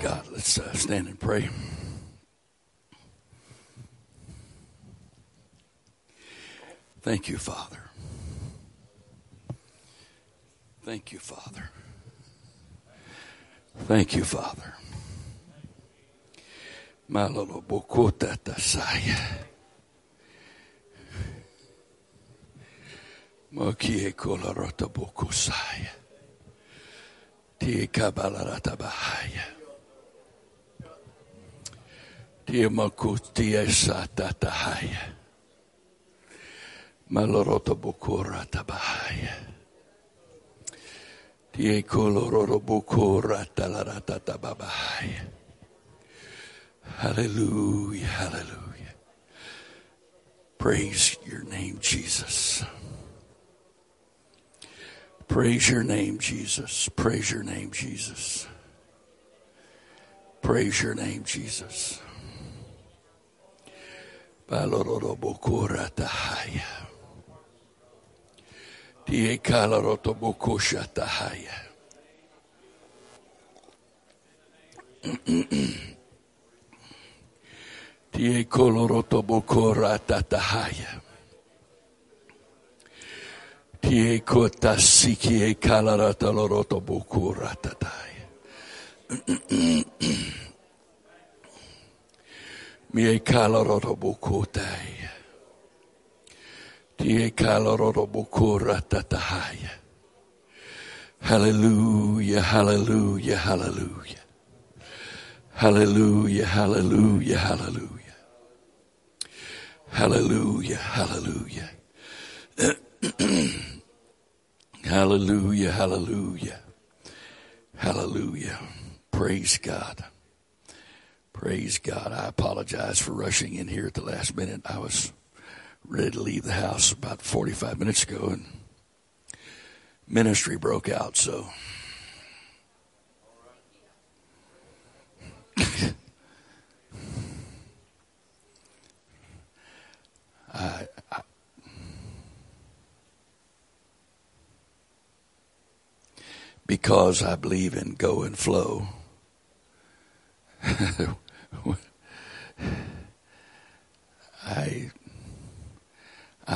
God. Let's stand and pray. Thank you, Father. Thank you, Father. Thank you, Father. Hallelujah, hallelujah. Praise your name, Jesus. Praise your name, Jesus. Praise your name, Jesus. Praise your name, Jesus. Hallelujah, hallelujah, hallelujah. Hallelujah, hallelujah, hallelujah. Hallelujah, hallelujah. Hallelujah, hallelujah. Hallelujah. Praise God. Praise God. I apologize for rushing in here at the last minute. I was ready to leave the house about 45 minutes ago, and ministry broke out, so. Because I believe in go and flow. I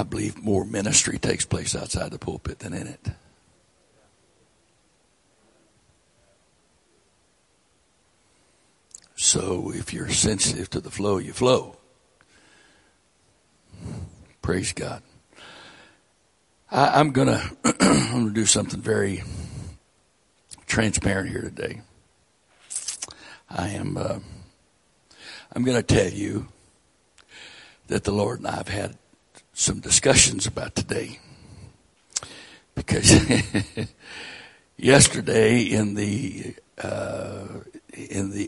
believe more ministry takes place outside the pulpit than in it. So if you're sensitive to the flow, you flow. Praise God. I'm gonna I'm gonna do something very transparent here today. I'm going to tell you that the Lord and I have had some discussions about today, because yesterday in the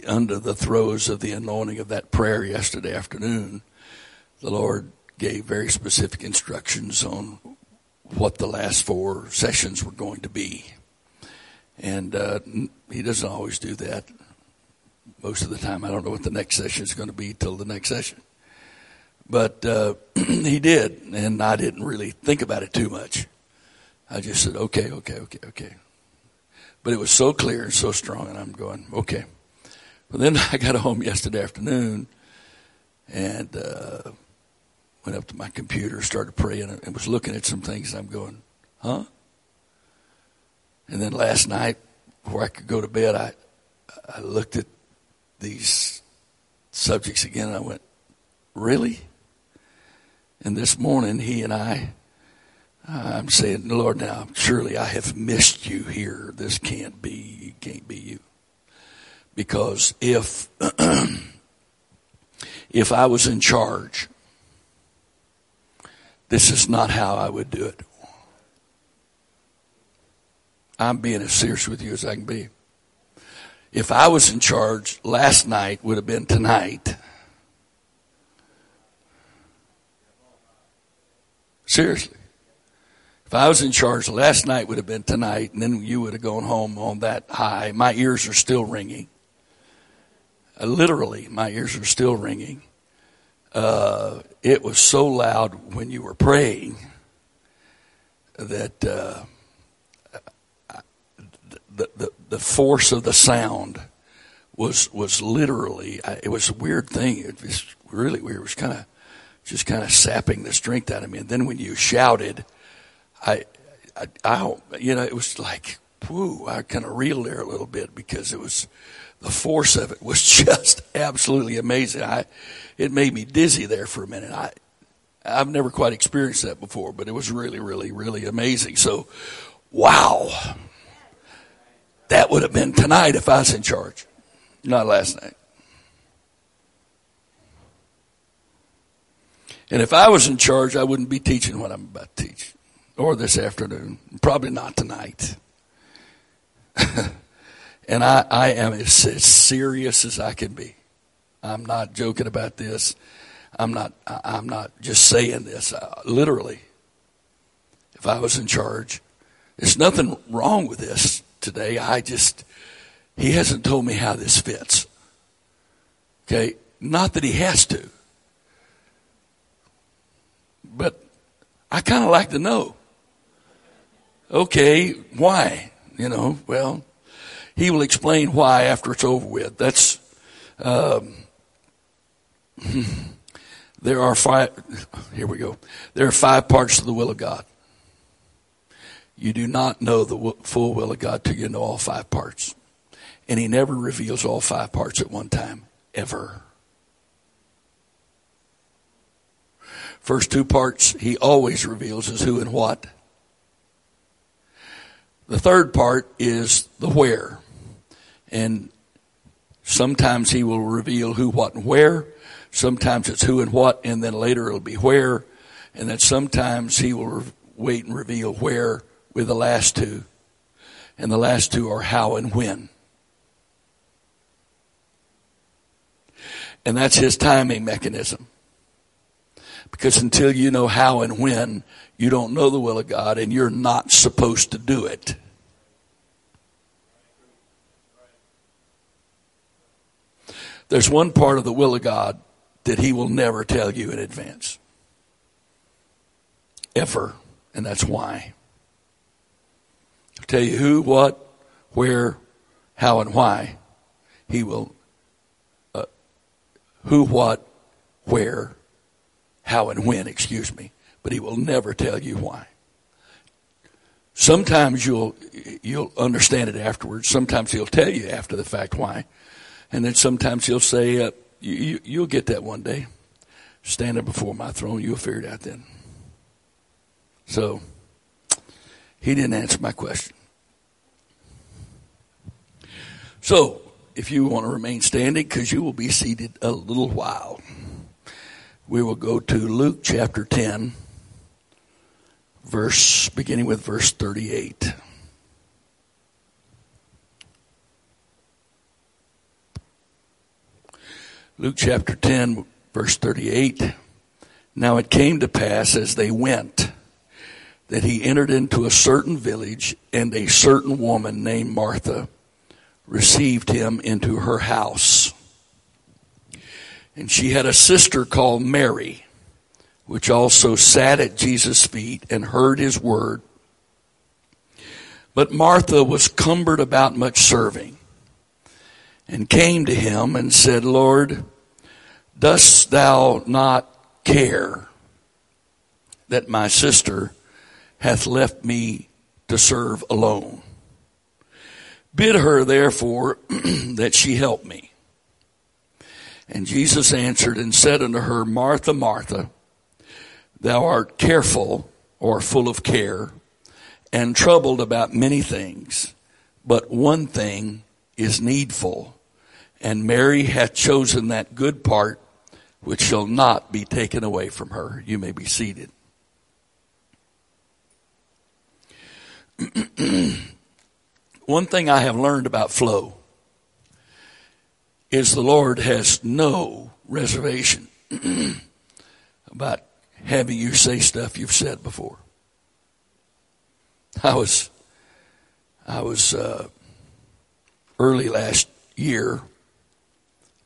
under the throes of the anointing of that prayer yesterday afternoon, the Lord gave very specific instructions on what the last four sessions were going to be. And he doesn't always do that. Most of the time, I don't know what the next session is going to be till the next session. But he did, and I didn't really think about it too much. I just said, okay. But it was so clear and so strong, and I'm going, okay. Well, then I got home yesterday afternoon and went up to my computer, started praying, and was looking at some things, and I'm going, huh? And then last night, before I could go to bed, I looked at these subjects again, and I went, really? And this morning, he and I'm saying, Lord, now, surely I have missed you here. This can't be you. Because if I was in charge, this is not how I would do it. I'm being as serious with you as I can be. If I was in charge, last night would have been tonight. Seriously. If I was in charge, last night would have been tonight, and then you would have gone home on that high. My ears are still ringing. Literally, my ears are still ringing. It was so loud when you were praying that the force of the sound was literally, it was a weird thing. It was really weird. It was kind of sapping the strength out of me. And then when you shouted, it was like, whoo, I kind of reeled there a little bit because it was, the force of it was just absolutely amazing. It made me dizzy there for a minute. I've never quite experienced that before, but it was really, really, really amazing. So, wow. That would have been tonight if I was in charge, not last night. And if I was in charge, I wouldn't be teaching what I'm about to teach, or this afternoon, probably not tonight. And I am as serious as I can be. I'm not joking about this. I'm not just saying this. Literally, if I was in charge, there's nothing wrong with this today. He hasn't told me how this fits. Okay? Not that he has to. But I kind of like to know. Okay, why? He will explain why after it's over with. That's, There are 5 parts to the will of God. You do not know the full will of God till you know all 5 parts. And he never reveals all 5 parts at one time, ever. First 2 parts he always reveals is who and what. The third part is the where. And sometimes he will reveal who, what, and where. Sometimes it's who and what, and then later it'll be where. And then sometimes he will wait and reveal where with the last 2. And the last 2 are how and when. And that's his timing mechanism. Because until you know how and when, you don't know the will of God, and you're not supposed to do it. There's one part of the will of God that he will never tell you in advance. Ever. And that's why. I'll tell you who, what, where, how, and why. He will. Who, what, where, how, and when, but he will never tell you why. Sometimes you'll understand it afterwards. Sometimes he'll tell you after the fact why. And then sometimes he'll say, you'll get that one day. Standing before my throne, you'll figure it out then. So, he didn't answer my question. So, if you want to remain standing, because you will be seated a little while, we will go to Luke chapter 10, beginning with verse 38. Luke chapter 10, verse 38. Now it came to pass as they went that he entered into a certain village, and a certain woman named Martha received him into her house. And she had a sister called Mary, which also sat at Jesus' feet and heard his word. But Martha was cumbered about much serving, and came to him and said, Lord, dost thou not care that my sister hath left me to serve alone? Bid her, therefore, that she help me. And Jesus answered and said unto her, Martha, Martha, thou art careful, or full of care, and troubled about many things, but one thing is needful, and Mary hath chosen that good part which shall not be taken away from her. You may be seated. One thing I have learned about flow is the Lord has no reservation about having you say stuff you've said before. I was early last year,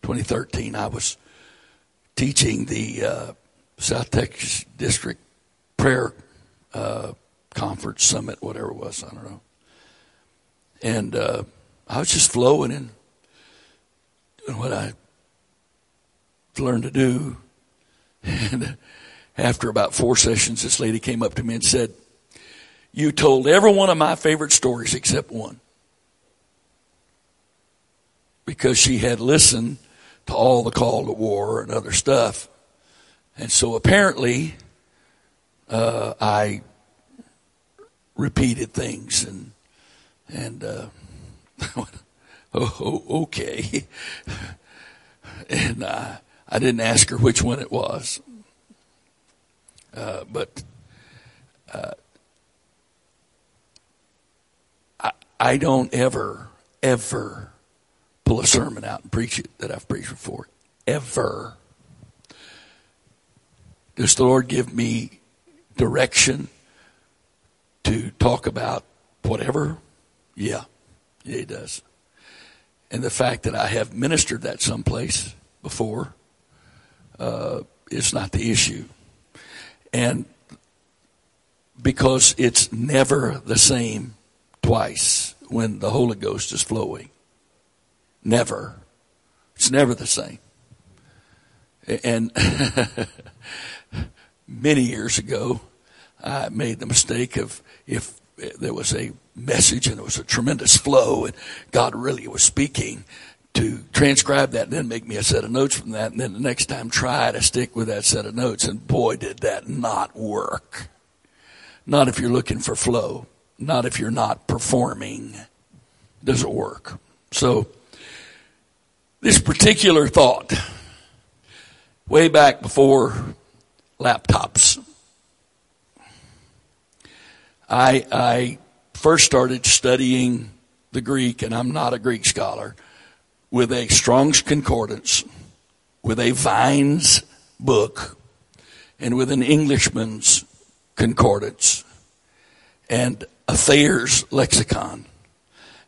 2013, I was teaching the South Texas District prayer conference, summit, whatever it was, I don't know. And I was just flowing in. and what I learned to do. And after about 4 sessions, this lady came up to me and said, "You told every one of my favorite stories except one." Because she had listened to all the call to war and other stuff. And so apparently, I repeated things and oh, okay. And I didn't ask her which one it was. But I don't ever pull a sermon out and preach it that I've preached before. Ever. Does the Lord give me direction to talk about whatever? Yeah, He does. And the fact that I have ministered that someplace before is not the issue. And because it's never the same twice when the Holy Ghost is flowing. Never. It's never the same. And many years ago, I made the mistake of, if there was a message and there was a tremendous flow and God really was speaking, to transcribe that and then make me a set of notes from that, and then the next time try to stick with that set of notes. And boy, did that not work. Not if you're looking for flow. Not if you're not performing. It doesn't work. So this particular thought, way back before laptops, I first started studying the Greek, and I'm not a Greek scholar, with a Strong's Concordance, with a Vine's book, and with an Englishman's Concordance, and a Thayer's Lexicon,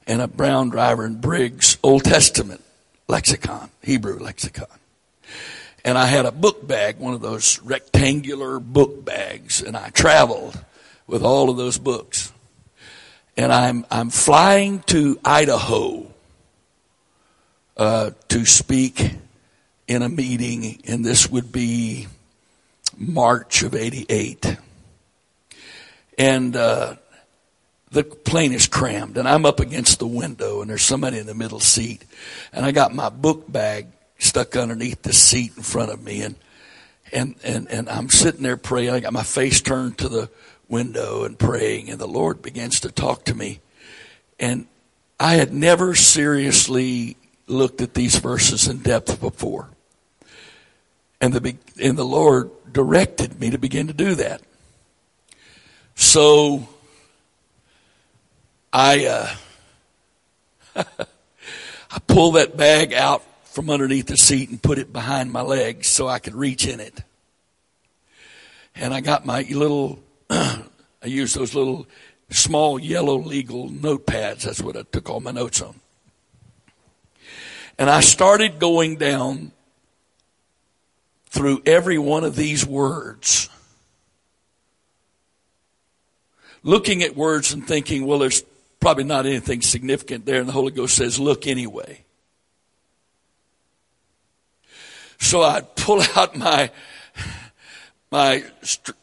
and a Brown Driver and Briggs Old Testament lexicon, Hebrew lexicon. And I had a book bag, one of those rectangular book bags, and I traveled with all of those books. And I'm flying to Idaho to speak in a meeting, and this would be March of 88. And the plane is crammed, and I'm up against the window, and there's somebody in the middle seat, and I got my book bag stuck underneath the seat in front of me, and I'm sitting there praying. I got my face turned to the window and praying, and the Lord begins to talk to me. And I had never seriously looked at these verses in depth before. And the Lord directed me to begin to do that. So I pulled that bag out from underneath the seat and put it behind my legs so I could reach in it. And I got my little I used those little small yellow legal notepads. That's what I took all my notes on. And I started going down through every one of these words, looking at words and thinking, well, there's probably not anything significant there. And the Holy Ghost says, look anyway. So I'd pull out my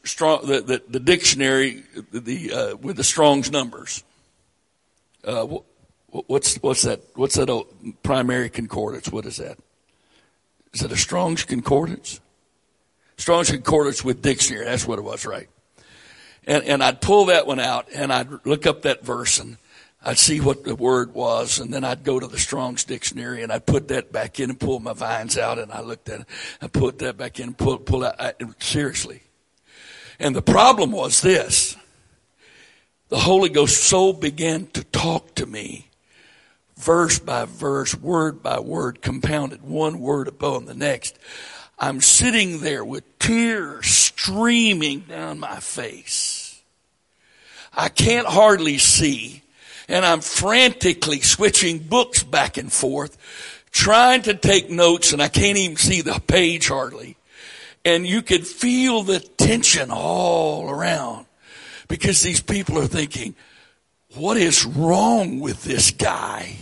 strong, the dictionary, with the Strong's numbers. What's that? What's that old primary concordance? What is that? Is it a Strong's Concordance? Strong's Concordance with dictionary. That's what it was, right? And I'd pull that one out, and I'd look up that verse, and I'd see what the word was, and then I'd go to the Strong's Dictionary, and I'd put that back in and pull my Vines out, and I looked at it, I put that back in and pull out. Seriously. And the problem was this. The Holy Ghost so began to talk to me, verse by verse, word by word, compounded one word upon the next. I'm sitting there with tears streaming down my face. I can't hardly see. And I'm frantically switching books back and forth, trying to take notes, and I can't even see the page hardly. And you could feel the tension all around because these people are thinking, what is wrong with this guy?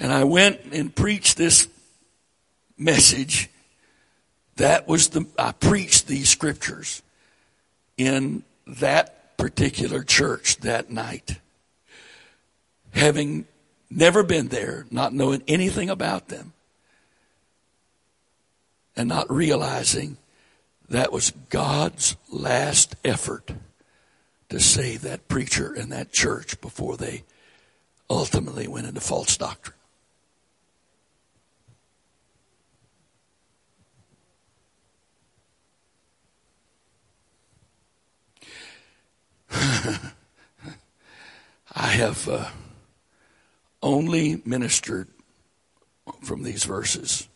And I went and preached this message. I preached these scriptures in that particular church that night, having never been there, not knowing anything about them, and not realizing that was God's last effort to save that preacher and that church before they ultimately went into false doctrine. I have only ministered from these verses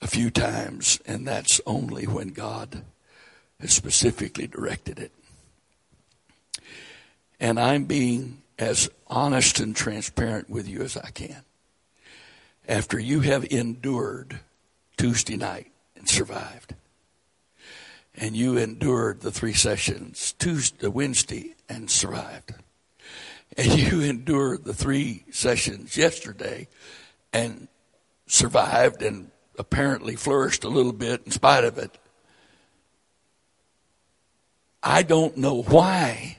a few times, and that's only when God has specifically directed it. And I'm being as honest and transparent with you as I can. After you have endured Tuesday night and survived, and you endured the three sessions Tuesday, Wednesday, and survived, and you endured the three sessions yesterday and survived and apparently flourished a little bit in spite of it, I don't know why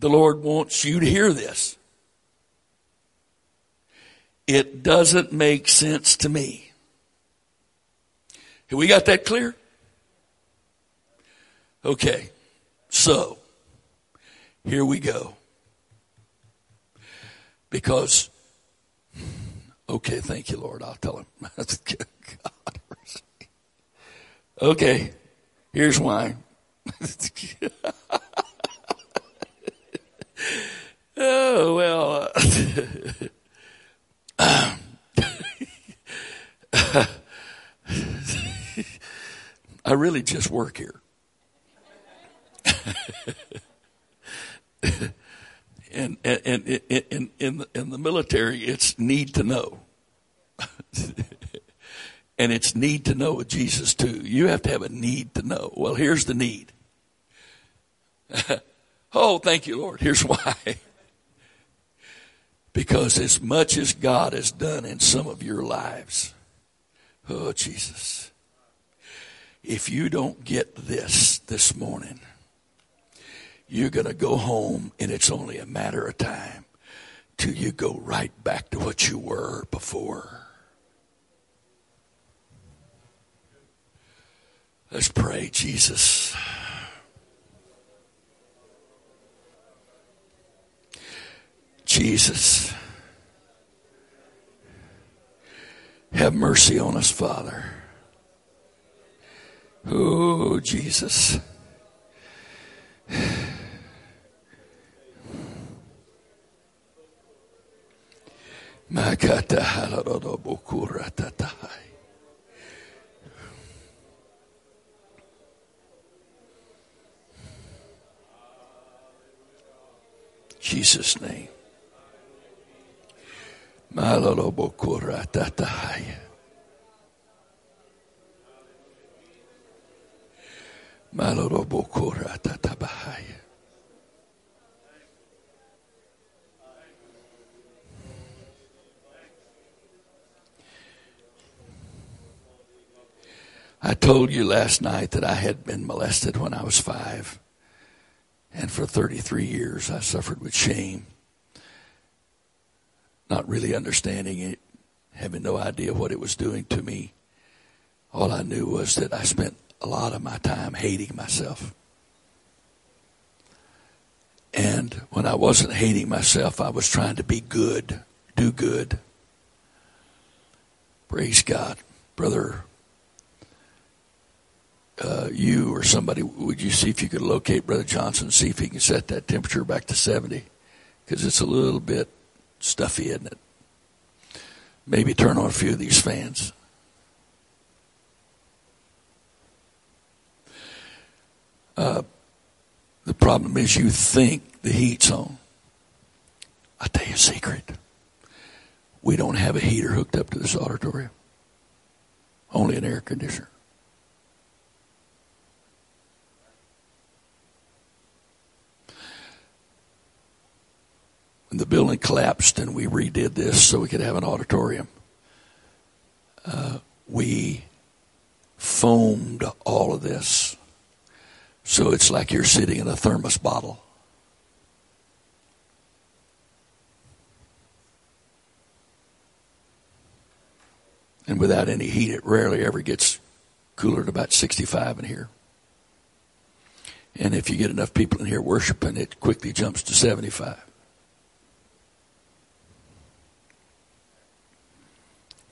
the Lord wants you to hear this. It doesn't make sense to me. Have we got that clear? Okay, so here we go. Because, okay, thank you, Lord. I'll tell him. God, okay, here's why. Oh, well, I really just work here. and in the military, it's need to know. And it's need to know with Jesus, too. You have to have a need to know. Well, here's the need. Oh, thank you, Lord. Here's why. Because as much as God has done in some of your lives, oh, Jesus, if you don't get this morning, you're going to go home, and it's only a matter of time till you go right back to what you were before. Let's pray, Jesus. Jesus, have mercy on us, Father. Oh, Jesus. Jesus' name. I told you last night that I had been molested when I was 5, and for 33 years I suffered with shame, not really understanding it, having no idea what it was doing to me. All I knew was that I spent a lot of my time hating myself. And when I wasn't hating myself, I was trying to be good, do good. Praise God. Brother, you or somebody, would you see if you could locate Brother Johnson, see if he can set that temperature back to 70? Because it's a little bit stuffy, isn't it? Maybe turn on a few of these fans. The problem is you think the heat's on. I'll tell you a secret. We don't have a heater hooked up to this auditorium. Only an air conditioner. the building collapsed and we redid this so we could have an auditorium, we foamed all of this. So it's like you're sitting in a thermos bottle. And without any heat, it rarely ever gets cooler than about 65 in here. And if you get enough people in here worshiping, it quickly jumps to 75.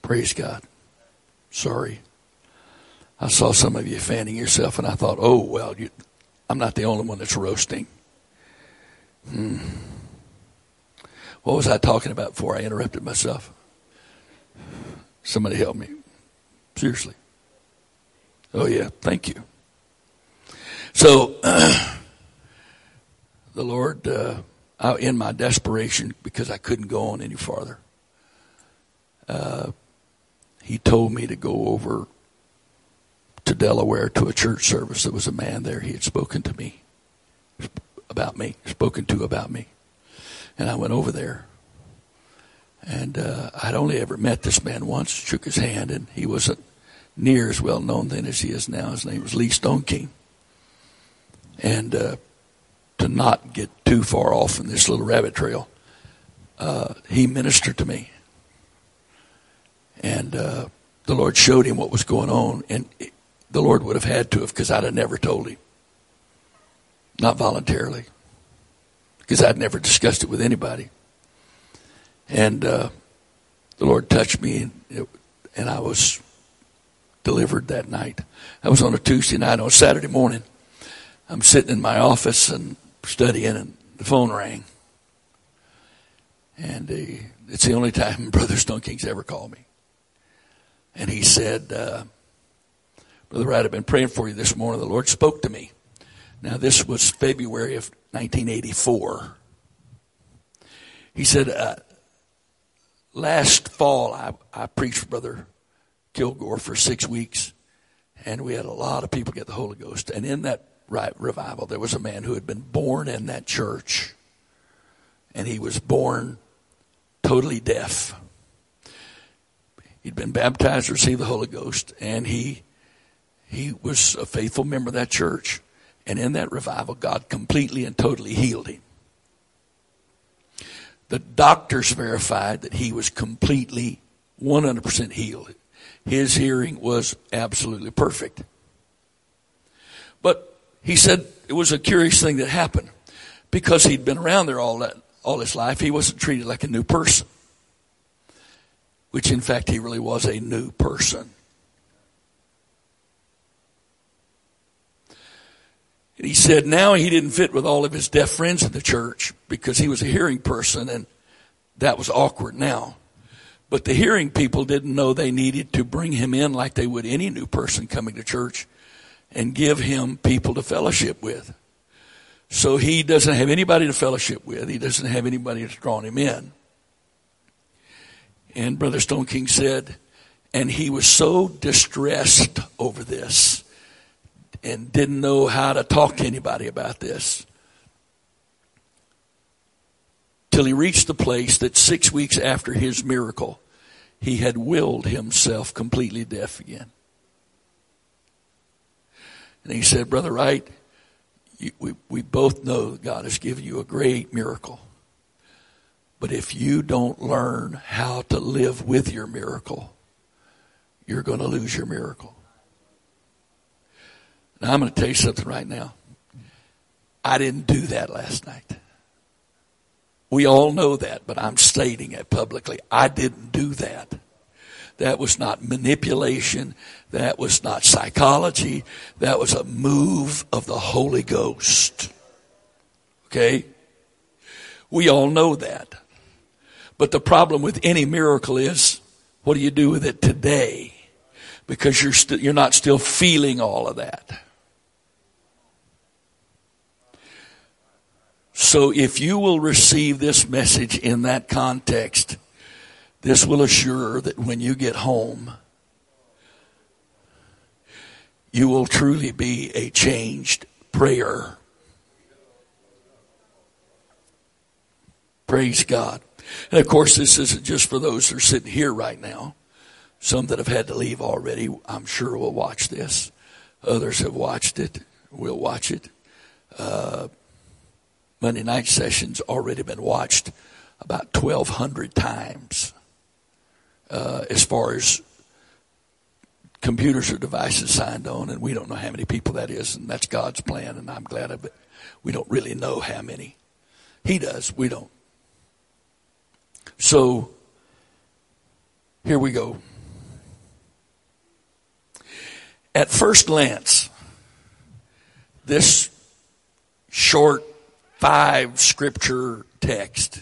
Praise God. Sorry. I saw some of you fanning yourself, and I thought, oh, well, I'm not the only one that's roasting. What was I talking about before I interrupted myself? Somebody help me. Seriously. Oh, yeah. Thank you. So, the Lord, in my desperation, because I couldn't go on any farther, he told me to go over to Delaware to a church service. There was a man there. He had spoken to me about me, And I went over there. And I'd only ever met this man once, shook his hand, and he wasn't near as well known then as he is now. His name was Lee Stoneking. And to not get too far off in this little rabbit trail, he ministered to me. And the Lord showed him what was going on, and the Lord would have had to have, because I'd have never told him. Not voluntarily, because I'd never discussed it with anybody. And the Lord touched me, and I was delivered that night. That was on a Tuesday night. On Saturday morning, I'm sitting in my office and studying, and the phone rang. And it's the only time Brother Stonking's ever called me. And he said, Brother Wright, I've been praying for you this morning. The Lord spoke to me. Now, this was February of 1984. He said, last fall, I preached for Brother Kilgore for 6 weeks, and we had a lot of people get the Holy Ghost. And in that revival, there was a man who had been born in that church, and he was born totally deaf. He'd been baptized, received the Holy Ghost, and he was a faithful member of that church. And in that revival, God completely and totally healed him. The doctors verified that he was completely, 100% healed. His hearing was absolutely perfect. But he said it was a curious thing that happened. Because he'd been around there all his life, he wasn't treated like a new person. Which, in fact, he really was a new person. And he said now he didn't fit with all of his deaf friends in the church because he was a hearing person, and that was awkward now. But the hearing people didn't know they needed to bring him in like they would any new person coming to church and give him people to fellowship with. So he doesn't have anybody to fellowship with. He doesn't have anybody that's drawn him in. And Brother Stoneking said, and he was so distressed over this and didn't know how to talk to anybody about this till he reached the place that 6 weeks after his miracle, he had willed himself completely deaf again. And he said, Brother Wright, we both know that God has given you a great miracle. But if you don't learn how to live with your miracle, you're going to lose your miracle. Now, I'm going to tell you something right now. I didn't do that last night. We all know that, but I'm stating it publicly. I didn't do that. That was not manipulation. That was not psychology. That was a move of the Holy Ghost. Okay? We all know that. But the problem with any miracle is, what do you do with it today? Because you're not still feeling all of that. So if you will receive this message in that context, this will assure that when you get home, you will truly be a changed prayer. Praise God. And of course, this isn't just for those that are sitting here right now. Some that have had to leave already, I'm sure, will watch this. Others have watched it, will watch it. Monday night session's already been watched about 1,200 times as far as computers or devices signed on, and we don't know how many people that is, and that's God's plan, and I'm glad of it. We don't really know how many. He does. We don't. So, here we go. At first glance, this short 5 scripture text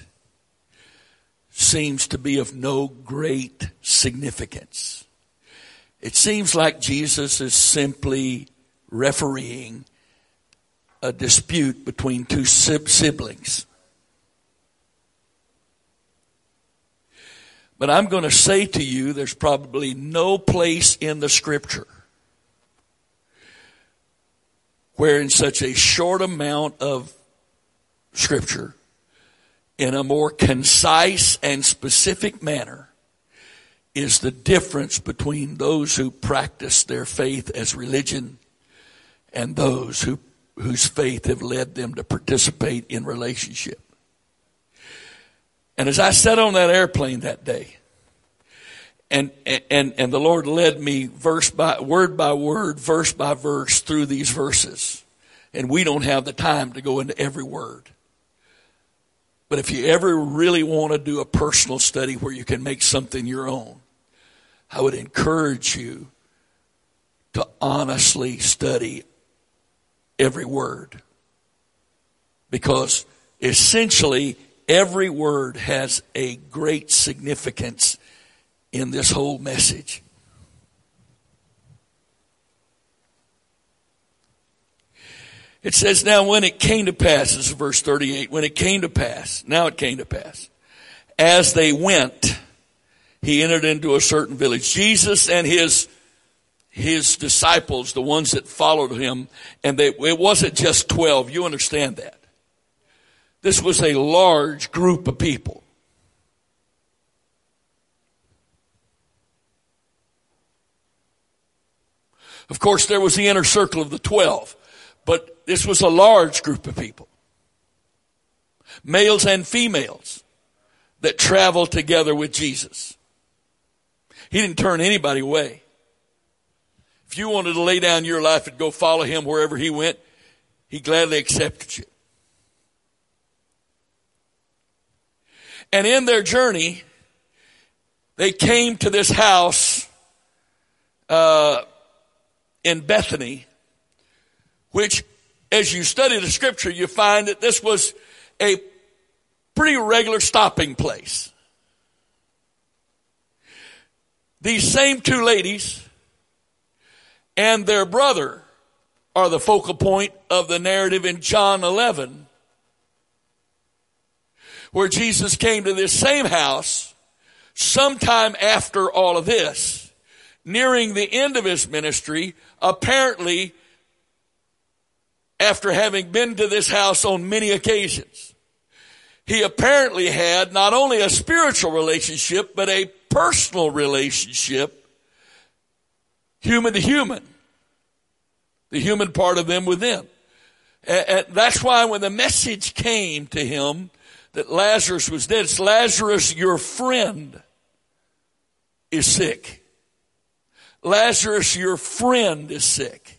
seems to be of no great significance. It seems like Jesus is simply refereeing a dispute between two siblings. But I'm going to say to you, there's probably no place in the scripture where in such a short amount of scripture, in a more concise and specific manner, is the difference between those who practice their faith as religion and those whose faith have led them to participate in relationship. And as I sat on that airplane that day, and the Lord led me word by word, verse by verse through these verses. And we don't have the time to go into every word. But if you ever really want to do a personal study where you can make something your own, I would encourage you to honestly study every word. Because essentially, every word has a great significance in this whole message. It says, now when it came to pass, this is verse 38, now it came to pass. As they went, he entered into a certain village. Jesus and his disciples, the ones that followed him, and it wasn't just 12, you understand that. This was a large group of people. Of course, there was the inner circle of the 12, but this was a large group of people, males and females, that traveled together with Jesus. He didn't turn anybody away. If you wanted to lay down your life and go follow him wherever he went, he gladly accepted you. And in their journey, they came to this house in Bethany, which, as you study the scripture, you find that this was a pretty regular stopping place. These same two ladies and their brother are the focal point of the narrative in John 11, where Jesus came to this same house sometime after all of this, nearing the end of his ministry, apparently after having been to this house on many occasions. He apparently had not only a spiritual relationship, but a personal relationship, human to human, the human part of them with them. And that's why when the message came to him that Lazarus was dead, it's Lazarus, your friend, is sick. Lazarus, your friend, is sick.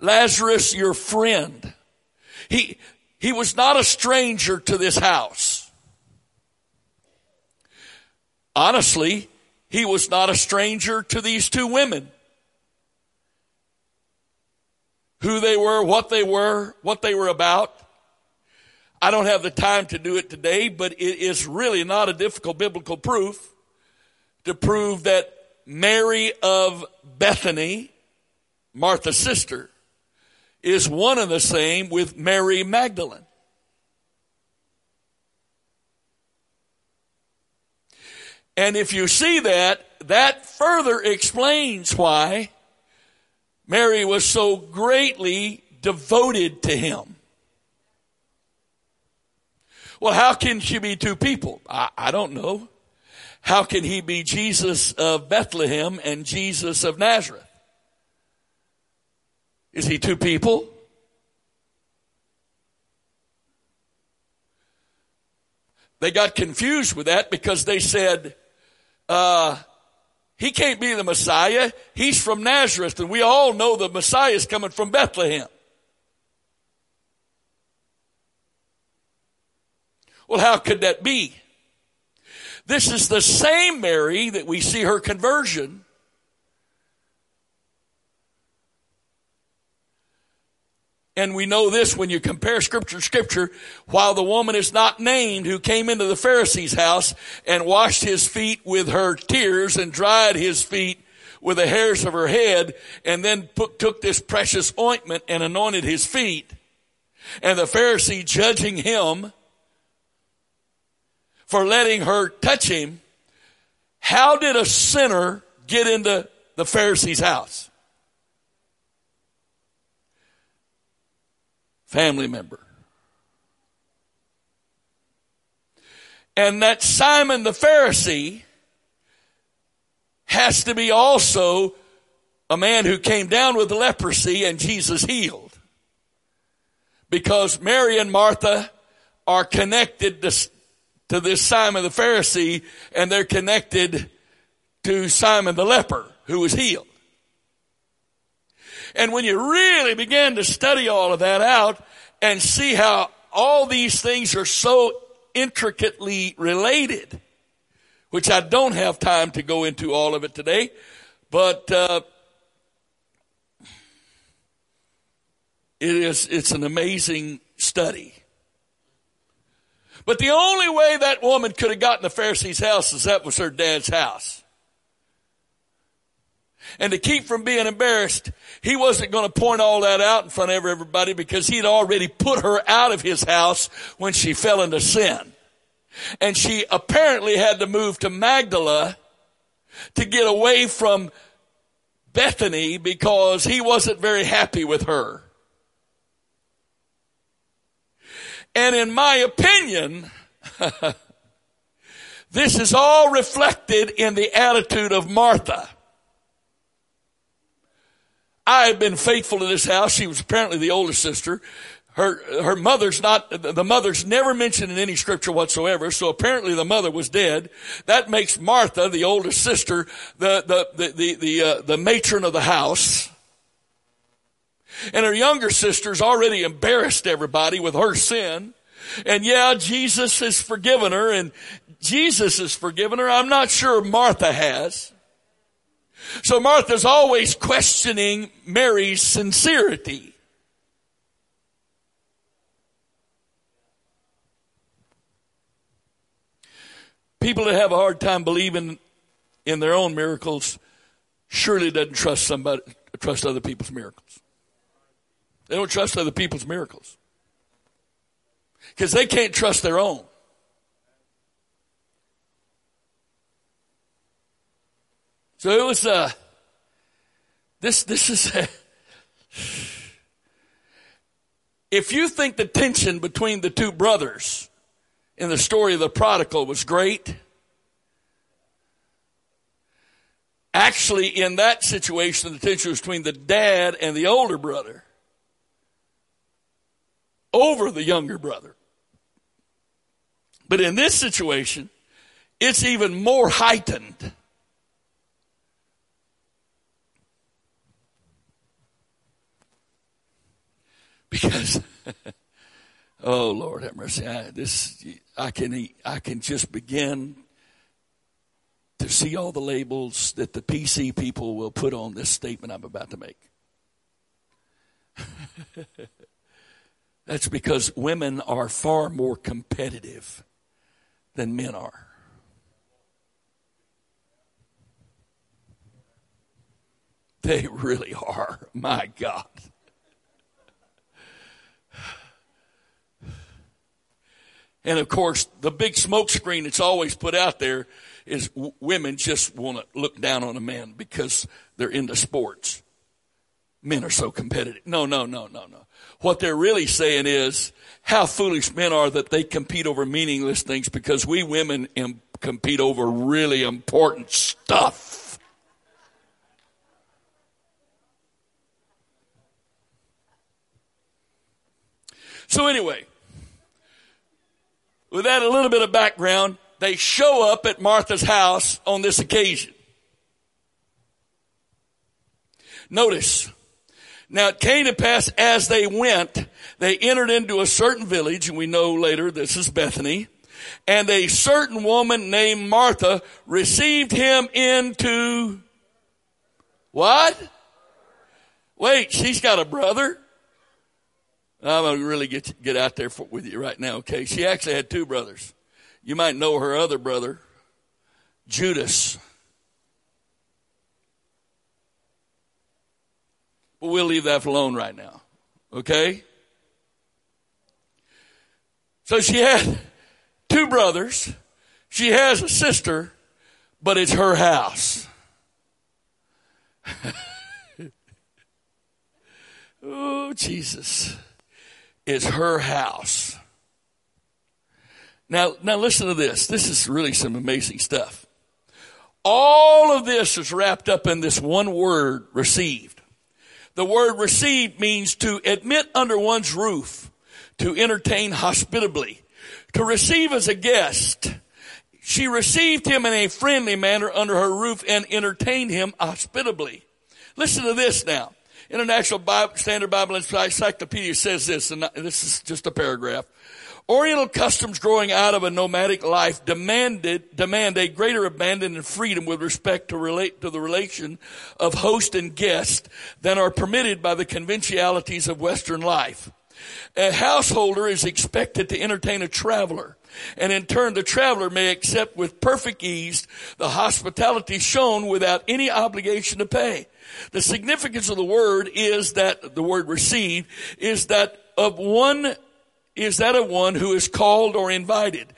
Lazarus, your friend. He was not a stranger to this house. Honestly, he was not a stranger to these two women. Who they were, what they were about. I don't have the time to do it today, but it is really not a difficult biblical proof to prove that Mary of Bethany, Martha's sister, is one and the same with Mary Magdalene. And if you see that, that further explains why Mary was so greatly devoted to him. Well, how can she be two people? I don't know. How can he be Jesus of Bethlehem and Jesus of Nazareth? Is he two people? They got confused with that because they said, he can't be the Messiah. He's from Nazareth, and we all know the Messiah is coming from Bethlehem. Well, how could that be? This is the same Mary that we see her conversion. And we know this when you compare scripture to scripture, while the woman is not named who came into the Pharisee's house and washed his feet with her tears and dried his feet with the hairs of her head and then took this precious ointment and anointed his feet. And the Pharisee judging him for letting her touch him, how did a sinner get into the Pharisee's house? Family member. And that Simon the Pharisee has to be also a man who came down with leprosy and Jesus healed. Because Mary and Martha are connected to this Simon the Pharisee, and they're connected to Simon the leper who was healed. And when you really begin to study all of that out and see how all these things are so intricately related, which I don't have time to go into all of it today, but it's an amazing study. But the only way that woman could have gotten the Pharisee's house is that was her dad's house. And to keep from being embarrassed, he wasn't going to point all that out in front of everybody because he'd already put her out of his house when she fell into sin. And she apparently had to move to Magdala to get away from Bethany because he wasn't very happy with her. And in my opinion, this is all reflected in the attitude of Martha. I have been faithful to this house. She was apparently the older sister. Her mother's not, the mother's never mentioned in any scripture whatsoever. So apparently the mother was dead. That makes Martha, the older sister, the matron of the house. And her younger sister's already embarrassed everybody with her sin. And yeah, Jesus has forgiven her, and Jesus has forgiven her. I'm not sure Martha has. So Martha's always questioning Mary's sincerity. People that have a hard time believing in their own miracles surely doesn't trust other people's miracles. They don't trust other people's miracles because they can't trust their own. So it was, if you think the tension between the two brothers in the story of the prodigal was great, actually in that situation the tension was between the dad and the older brother over the younger brother. But in this situation, it's even more heightened. Because, oh Lord have mercy, I can just begin to see all the labels that the PC people will put on this statement I'm about to make. That's because women are far more competitive than men are. They really are, my God. And, of course, the big smokescreen that's always put out there is women just want to look down on a man because they're into sports. men are so competitive. No. What they're really saying is how foolish men are that they compete over meaningless things, because we women compete over really important stuff. So anyway, with that a little bit of background, they show up at Martha's house on this occasion. Notice, now it came to pass as they went, they entered into a certain village, and we know later this is Bethany, and a certain woman named Martha received him into, what? Wait, she's got a brother? I'm going to really get out there with you right now, okay? She actually had two brothers. You might know her other brother, Judas. But we'll leave that alone right now, okay? So she had two brothers. She has a sister, but it's her house. Oh, Jesus. It's her house. Now listen to this. This is really some amazing stuff. All of this is wrapped up in this one word, received. The word received means to admit under one's roof, to entertain hospitably, to receive as a guest. She received him in a friendly manner under her roof and entertained him hospitably. Listen to this now. International Standard Bible Encyclopedia says this, and this is just a paragraph. Oriental customs growing out of a nomadic life demand a greater abandon and freedom with respect to the relation of host and guest than are permitted by the conventionalities of Western life. A householder is expected to entertain a traveler, and in turn the traveler may accept with perfect ease the hospitality shown without any obligation to pay. The significance of the word is that the word received is that of one who is called or invited.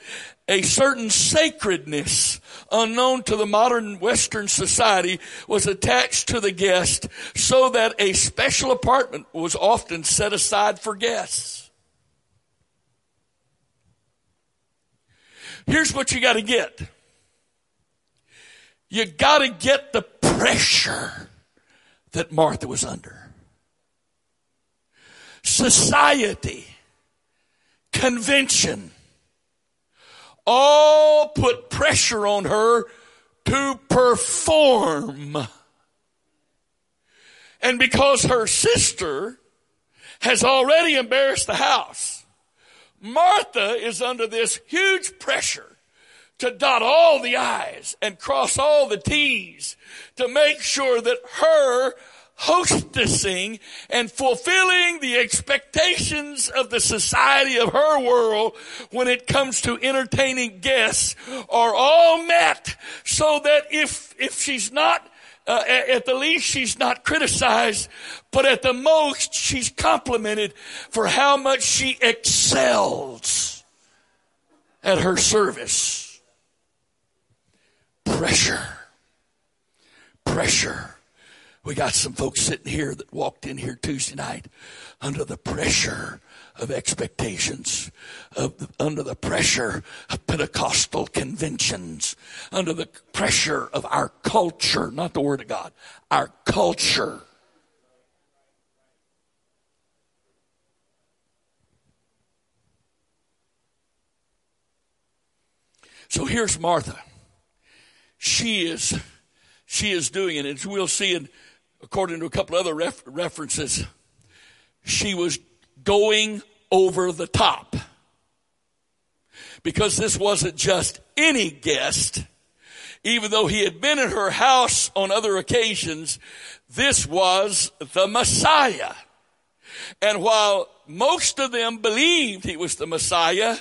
A certain sacredness unknown to the modern Western society was attached to the guest, so that a special apartment was often set aside for guests. Here's what you got to get. You got to get the pressure that Martha was under. Society, convention, all put pressure on her to perform. And because her sister has already embarrassed the house, Martha is under this huge pressure to dot all the I's and cross all the T's to make sure that her hostessing and fulfilling the expectations of the society of her world when it comes to entertaining guests are all met, so that if she's not, at the least she's not criticized, but at the most she's complimented for how much she excels at her service. Pressure. We got some folks sitting here that walked in here Tuesday night under the pressure of expectations, under the pressure of Pentecostal conventions, under the pressure of our culture, not the Word of God, our culture. So here's Martha. She is doing it, and we'll see it. According to a couple other references, she was going over the top, because this wasn't just any guest. Even though he had been at her house on other occasions, this was the Messiah. And while most of them believed he was the Messiah,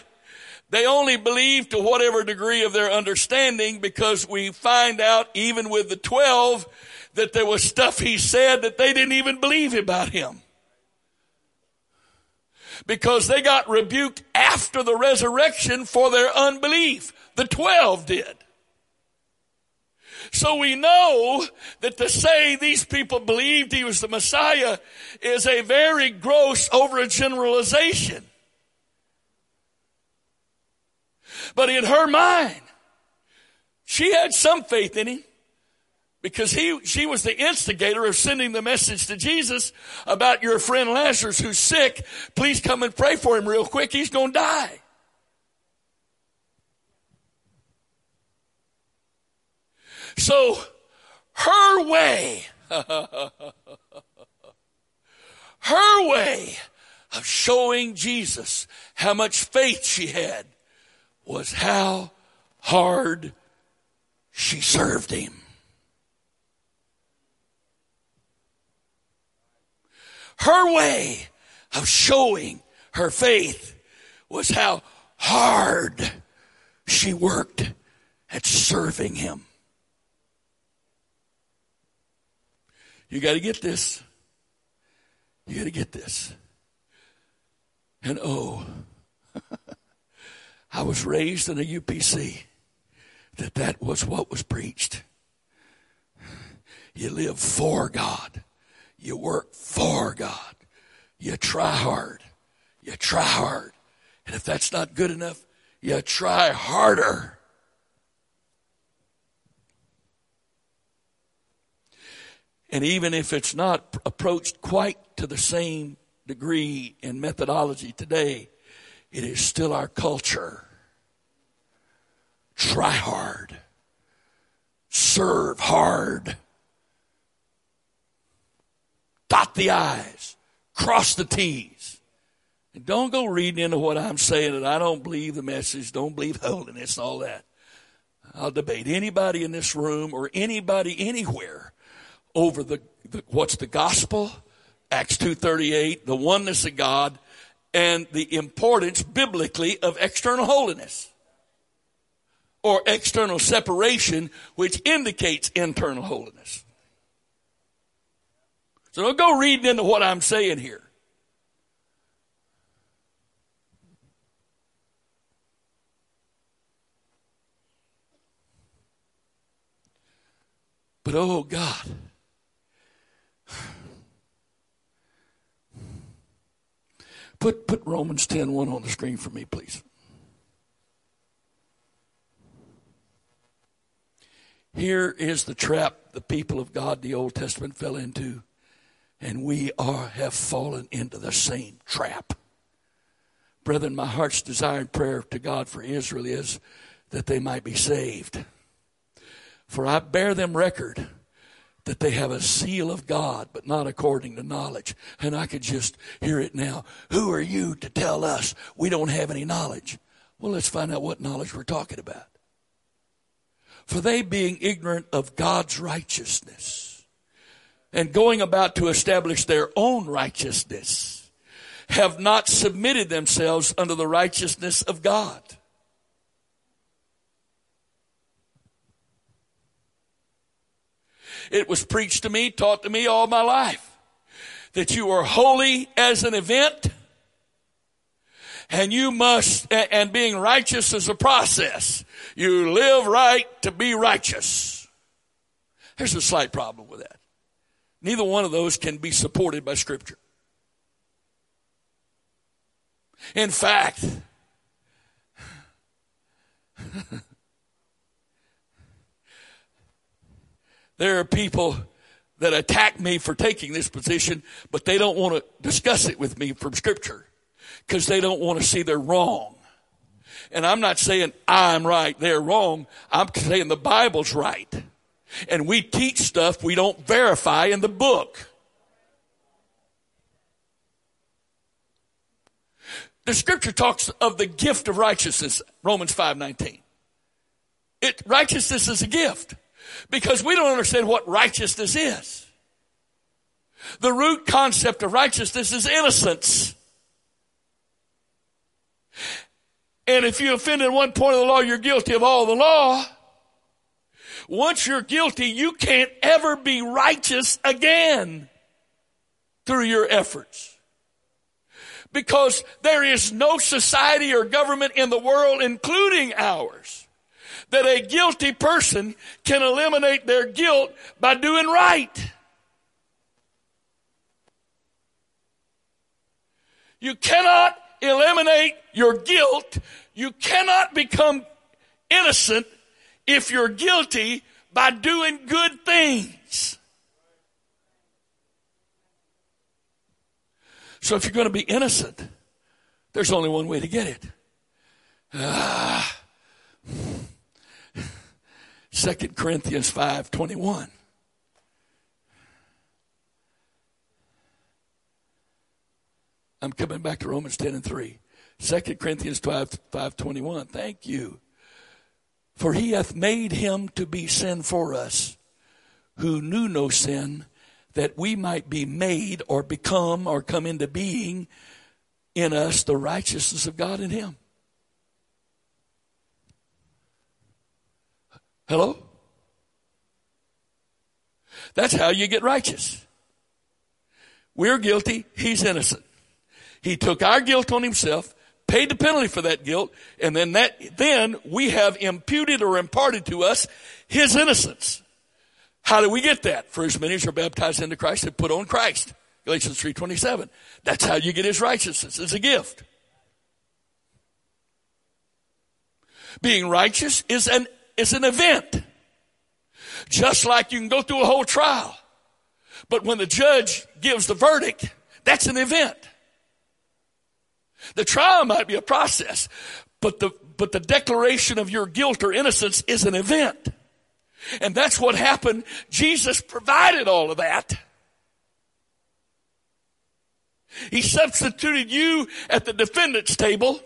they only believed to whatever degree of their understanding, because we find out even with the 12 that there was stuff he said that they didn't even believe about him, because they got rebuked after the resurrection for their unbelief. The 12 did. So we know that to say these people believed he was the Messiah is a very gross overgeneralization. But in her mind, she had some faith in him because she was the instigator of sending the message to Jesus about your friend Lazarus who's sick. Please come and pray for him real quick. He's going to die. So her way, her way of showing Jesus how much faith she had was how hard she served him. Her way of showing her faith was how hard she worked at serving him. You got to get this. You got to get this. And oh, I was raised in a UPC that was what was preached. You live for God. You work for God. You try hard. You try hard. And if that's not good enough, you try harder. And even if it's not approached quite to the same degree in methodology today, it is still our culture. Try hard. Serve hard. Dot the I's. Cross the T's. And don't go reading into what I'm saying that I don't believe the message, don't believe holiness and all that. I'll debate anybody in this room or anybody anywhere over what's the gospel, Acts 2:38, the oneness of God, and the importance biblically of external holiness or external separation, which indicates internal holiness. So don't go reading into what I'm saying here. But oh God, Put Romans 10:1 on the screen for me, please. Here is the trap the people of God, the Old Testament, fell into, and we have fallen into the same trap. Brethren, my heart's desire and prayer to God for Israel is that they might be saved. For I bear them record that they have a seal of God, but not according to knowledge. And I could just hear it now. Who are you to tell us we don't have any knowledge? Well, let's find out what knowledge we're talking about. For they being ignorant of God's righteousness and going about to establish their own righteousness have not submitted themselves unto the righteousness of God. It was preached to me, taught to me all my life, that you are holy as an event, and you must, and being righteous is a process. You live right to be righteous. There's a slight problem with that. Neither one of those can be supported by Scripture. In fact, there are people that attack me for taking this position, but they don't want to discuss it with me from Scripture because they don't want to see they're wrong. And I'm not saying I'm right, they're wrong. I'm saying the Bible's right. And we teach stuff we don't verify in the book. The Scripture talks of the gift of righteousness, Romans 5:19. Righteousness is a gift. Because we don't understand what righteousness is. The root concept of righteousness is innocence. And if you offend in one point of the law, you're guilty of all the law. Once you're guilty, you can't ever be righteous again through your efforts. Because there is no society or government in the world, including ours, that a guilty person can eliminate their guilt by doing right. You cannot eliminate your guilt. You cannot become innocent if you're guilty by doing good things. So if you're going to be innocent, there's only one way to get it. 2 Corinthians 5:21. I'm coming back to Romans 10:3. 2 Corinthians 5:21. Thank you. For he hath made him to be sin for us, who knew no sin, that we might be made or become or come into being in us the righteousness of God in him. Hello? That's how you get righteous. We're guilty. He's innocent. He took our guilt on himself, paid the penalty for that guilt, and then we have imputed or imparted to us his innocence. How do we get that? For as many as are baptized into Christ have put on Christ. Galatians 3:27. That's how you get his righteousness. It's a gift. Being righteous is an event. Just like you can go through a whole trial. But when the judge gives the verdict, that's an event. The trial might be a process, but the declaration of your guilt or innocence is an event. And that's what happened. Jesus provided all of that. He substituted you at the defendant's table.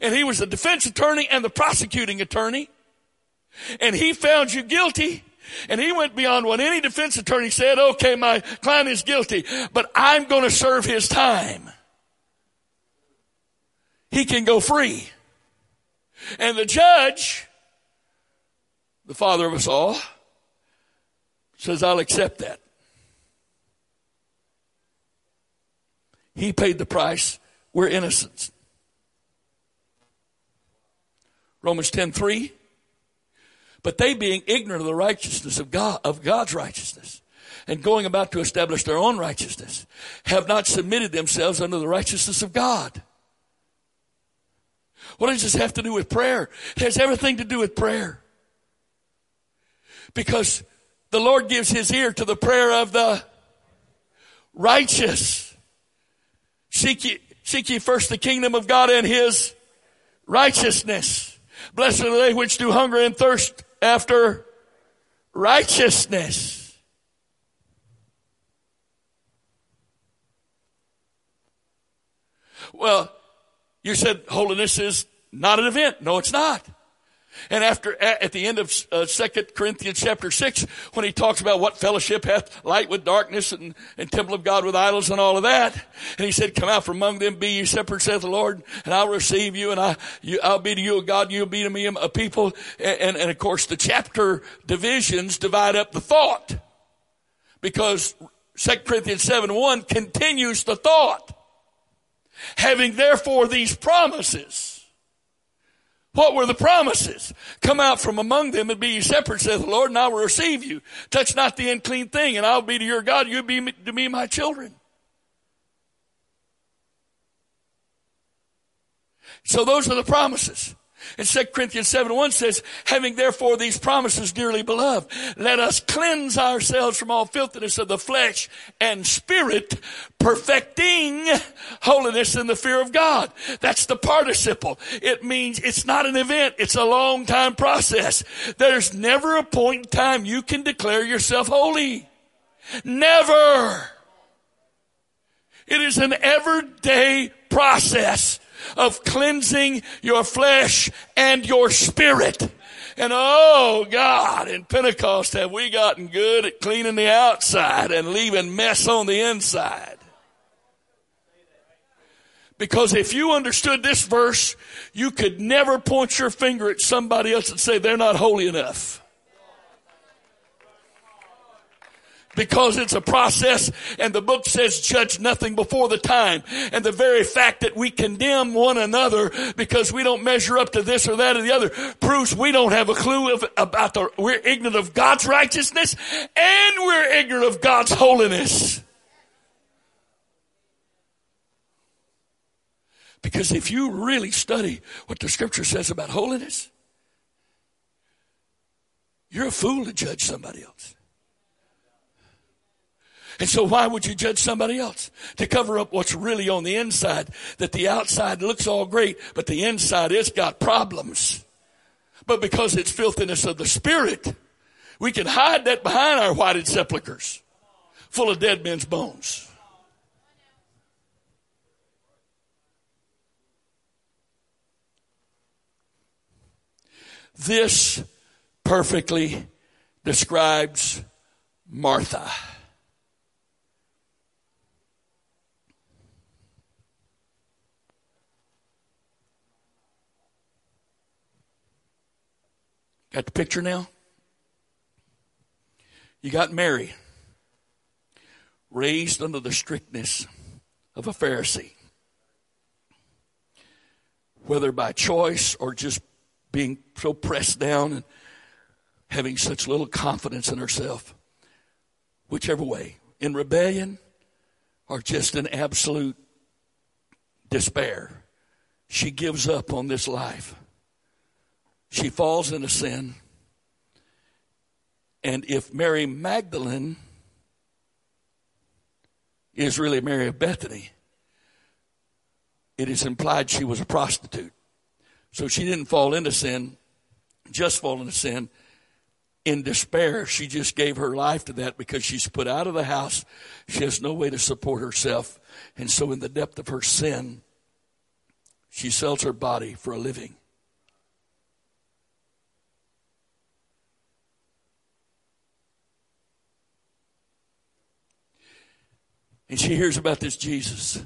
And he was the defense attorney and the prosecuting attorney. And he found you guilty. And he went beyond what any defense attorney said. Okay, my client is guilty, but I'm going to serve his time. He can go free. And the judge, the father of us all, says, I'll accept that. He paid the price. We're innocent. Romans 10:3. But they being ignorant of the righteousness of God, of God's righteousness, and going about to establish their own righteousness, have not submitted themselves unto the righteousness of God. What does this have to do with prayer? It has everything to do with prayer. Because the Lord gives his ear to the prayer of the righteous. Seek ye first the kingdom of God and his righteousness. Blessed are they which do hunger and thirst after righteousness. Well, you said holiness is not an event. No, it's not. And at the end of 2 Corinthians chapter 6, when he talks about what fellowship hath light with darkness and temple of God with idols and all of that, and he said, come out from among them, be ye separate, saith the Lord, and I'll receive you, and I'll be to you a God, and you'll be to me a people. And of course, the chapter divisions divide up the thought, because 2 Corinthians 7:1 continues the thought. Having therefore these promises. What were the promises? Come out from among them and be ye separate, saith the Lord, and I will receive you. Touch not the unclean thing, and I'll be to your God, you be to me my children. So those are the promises. And 2 Corinthians 7:1 says, having therefore these promises, dearly beloved, let us cleanse ourselves from all filthiness of the flesh and spirit, perfecting holiness in the fear of God. That's the participle. It means it's not an event. It's a long time process. There's never a point in time you can declare yourself holy. Never. It is an everyday process of cleansing your flesh and your spirit. And oh God, in Pentecost have we gotten good at cleaning the outside and leaving mess on the inside. Because if you understood this verse, you could never point your finger at somebody else and say they're not holy enough. because it's a process, and the book says judge nothing before the time. And the very fact that we condemn one another because we don't measure up to this or that or the other proves we don't have a clue we're ignorant of God's righteousness, and we're ignorant of God's holiness. Because if you really study what the Scripture says about holiness, you're a fool to judge somebody else. And so why would you judge somebody else? To cover up what's really on the inside, that the outside looks all great, but the inside, it's got problems. But because it's filthiness of the spirit, we can hide that behind our whited sepulchres full of dead men's bones. This perfectly describes Martha. Got the picture now? You got Mary, raised under the strictness of a Pharisee, whether by choice or just being so pressed down and having such little confidence in herself, whichever way, in rebellion or just in absolute despair, she gives up on this life. She falls into sin. And if Mary Magdalene is really Mary of Bethany, it is implied she was a prostitute. So she didn't fall into sin, just fall into sin. In despair, she just gave her life to that because she's put out of the house. She has no way to support herself. And so in the depth of her sin, she sells her body for a living. And she hears about this Jesus.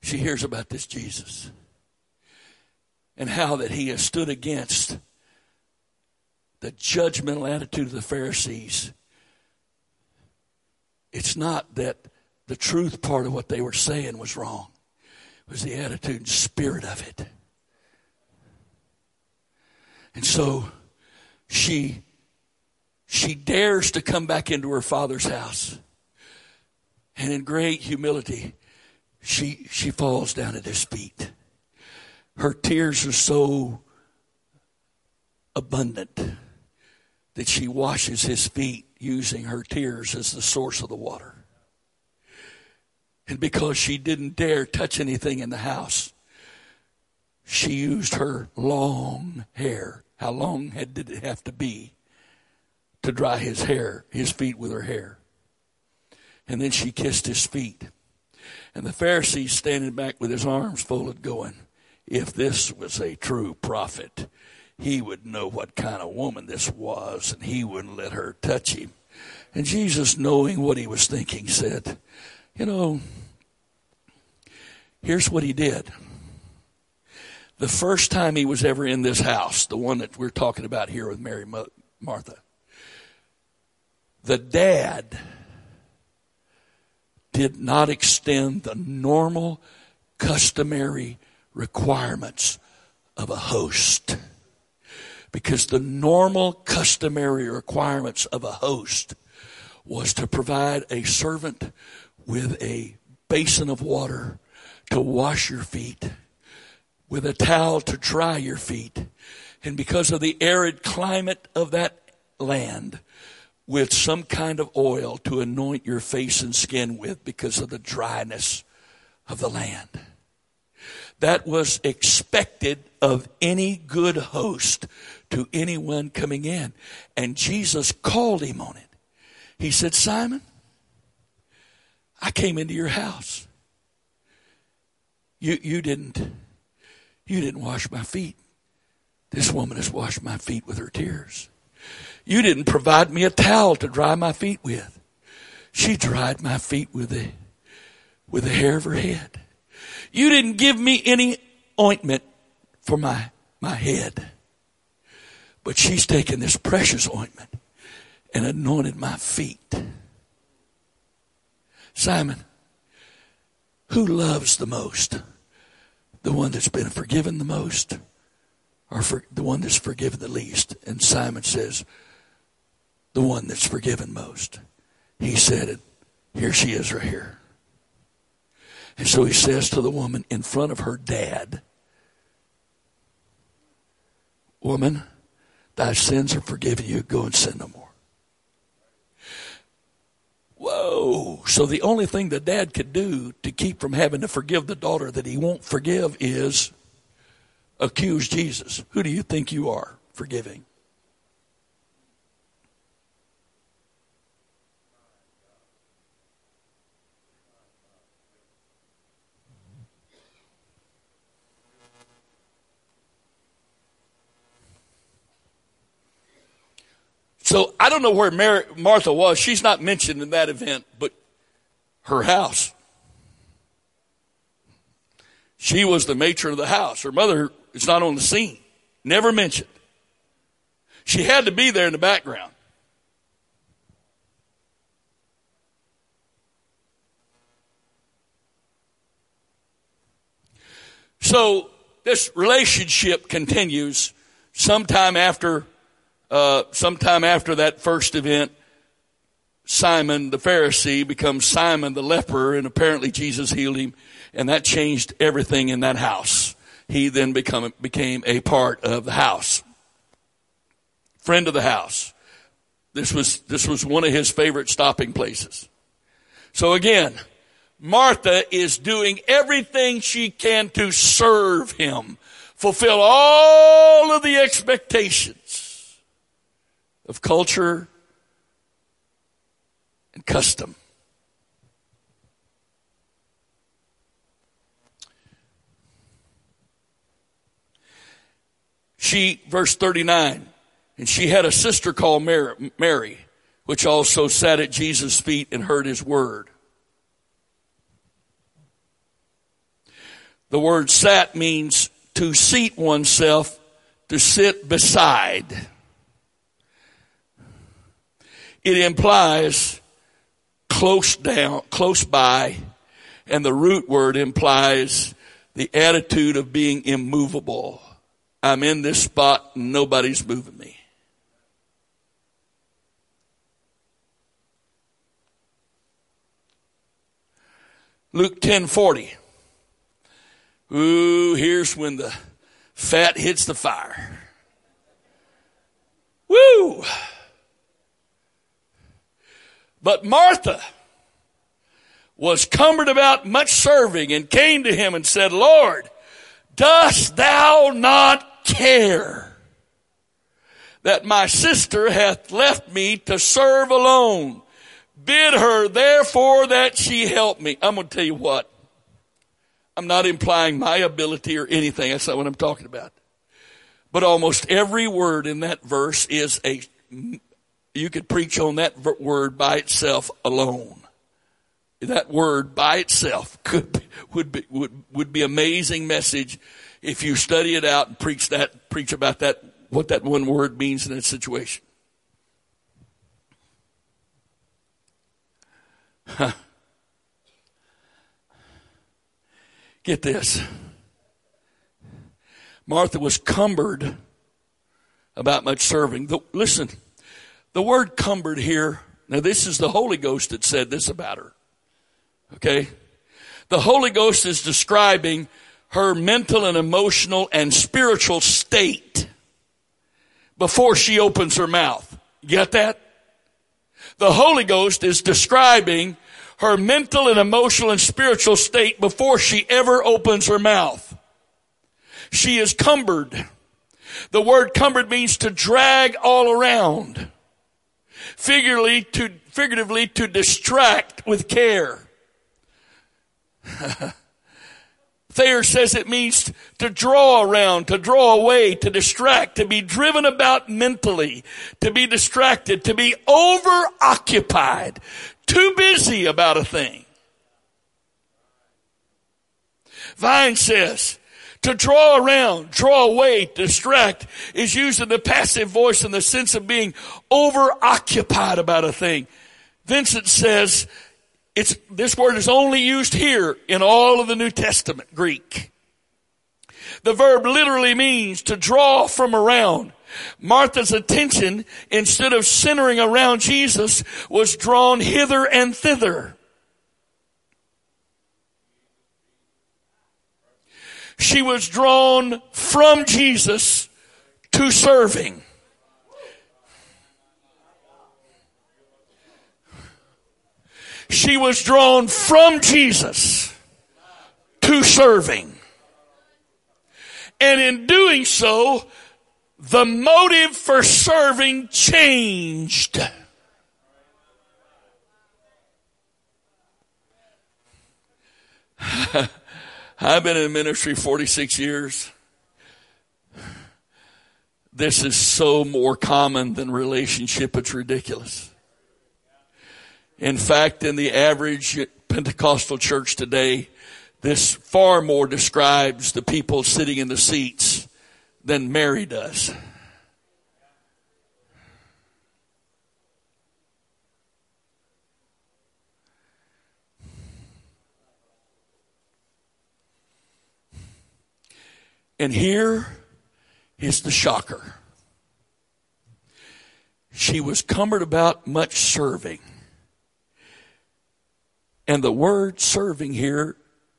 She hears about this Jesus. And how that he has stood against the judgmental attitude of the Pharisees. It's not that the truth part of what they were saying was wrong. It was the attitude and spirit of it. And so she dares to come back into her father's house. And in great humility, she falls down at his feet. Her tears are so abundant that she washes his feet using her tears as the source of the water. And because she didn't dare touch anything in the house, she used her long hair. How long did it have to be to dry his feet with her hair? And then she kissed his feet. And the Pharisee standing back with his arms folded going, if this was a true prophet, he would know what kind of woman this was, and he wouldn't let her touch him. And Jesus, knowing what he was thinking, said, here's what he did. The first time he was ever in this house, the one that we're talking about here with Mary Martha, the dad did not extend the normal, customary requirements of a host. Because the normal customary requirements of a host was to provide a servant with a basin of water to wash your feet, with a towel to dry your feet. And because of the arid climate of that land, with some kind of oil to anoint your face and skin with because of the dryness of the land. That was expected of any good host to anyone coming in. And Jesus called him on it. He said, Simon, I came into your house. You didn't wash my feet. This woman has washed my feet with her tears. You didn't provide me a towel to dry my feet with. She dried my feet with the hair of her head. You didn't give me any ointment for my head. But she's taken this precious ointment and anointed my feet. Simon, who loves the most? The one that's been forgiven the most, or the one that's forgiven the least? And Simon says, the one that's forgiven most. He said it. Here she is right here. And so he says to the woman in front of her dad, woman, thy sins are forgiven you. Go and sin no more. Whoa. So the only thing the dad could do to keep from having to forgive the daughter that he won't forgive is accuse Jesus. Who do you think you are forgiving? So I don't know where Martha was. She's not mentioned in that event, but her house. She was the matron of the house. Her mother is not on the scene, never mentioned. She had to be there in the background. So this relationship continues sometime after that first event. Simon the Pharisee becomes Simon the leper, and apparently Jesus healed him, and that changed everything in that house. He then became a part of the house, friend of the house. This was one of his favorite stopping places. So again, Martha is doing everything she can to serve him, fulfill all of the expectations of culture and custom. She, verse 39, and she had a sister called Mary, which also sat at Jesus' feet and heard his word. The word sat means to seat oneself, to sit beside. It implies close down, close by, and the root word implies the attitude of being immovable. I'm in this spot, and nobody's moving me. Luke 10:40. Ooh, here's when the fat hits the fire. Woo! But Martha was cumbered about much serving, and came to him and said, Lord, dost thou not care that my sister hath left me to serve alone? Bid her therefore that she help me. I'm going to tell you what. I'm not implying my ability or anything. That's not what I'm talking about. But almost every word in that verse is a... You could preach on that word by itself alone. That word by itself would be amazing message if you study it out and preach about that, what that one word means in that situation. Huh. Get this. Martha was cumbered about much serving. Listen. The word cumbered here, now this is the Holy Ghost that said this about her, okay? The Holy Ghost is describing her mental and emotional and spiritual state before she opens her mouth. Get that? The Holy Ghost is describing her mental and emotional and spiritual state before she ever opens her mouth. She is cumbered. The word cumbered means to drag all around. Figuratively, to distract with care. Thayer says it means to draw around, to draw away, to distract, to be driven about mentally, to be distracted, to be overoccupied, too busy about a thing. Vine says, To draw around, draw away, distract is used in the passive voice in the sense of being over-occupied about a thing. Vincent says this word is only used here in all of the New Testament Greek. The verb literally means to draw from around. Martha's attention, instead of centering around Jesus, was drawn hither and thither. She was drawn from Jesus to serving. She was drawn from Jesus to serving. And in doing so, the motive for serving changed. I've been in ministry 46 years. This is so more common than relationship. It's ridiculous. In fact, in the average Pentecostal church today, this far more describes the people sitting in the seats than Mary does. And here is the shocker. She was cumbered about much serving. And the word serving here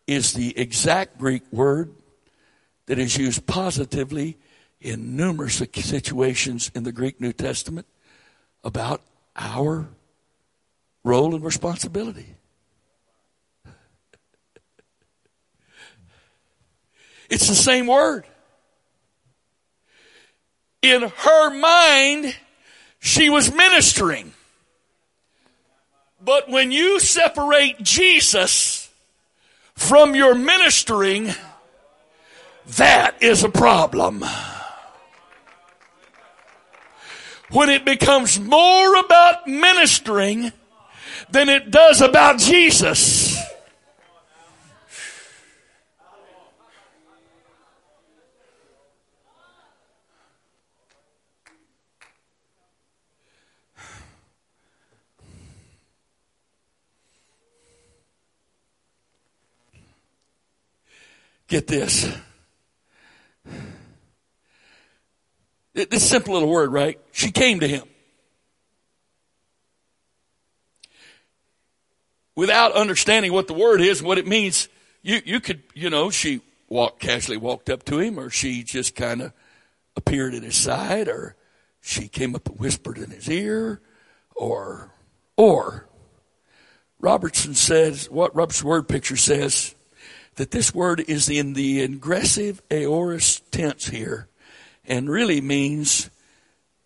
is the exact Greek word that is used positively in numerous situations in the Greek New Testament about our role and responsibility. It's the same word. In her mind, she was ministering. But when you separate Jesus from your ministering, that is a problem. When it becomes more about ministering than it does about Jesus, get this. This simple little word, right? She came to him. Without understanding what the word is, what it means, you could, she casually walked up to him, or she just kind of appeared at his side, or she came up and whispered in his ear, or Robertson says, what Robertson's word picture says, that this word is in the aggressive aorist tense here and really means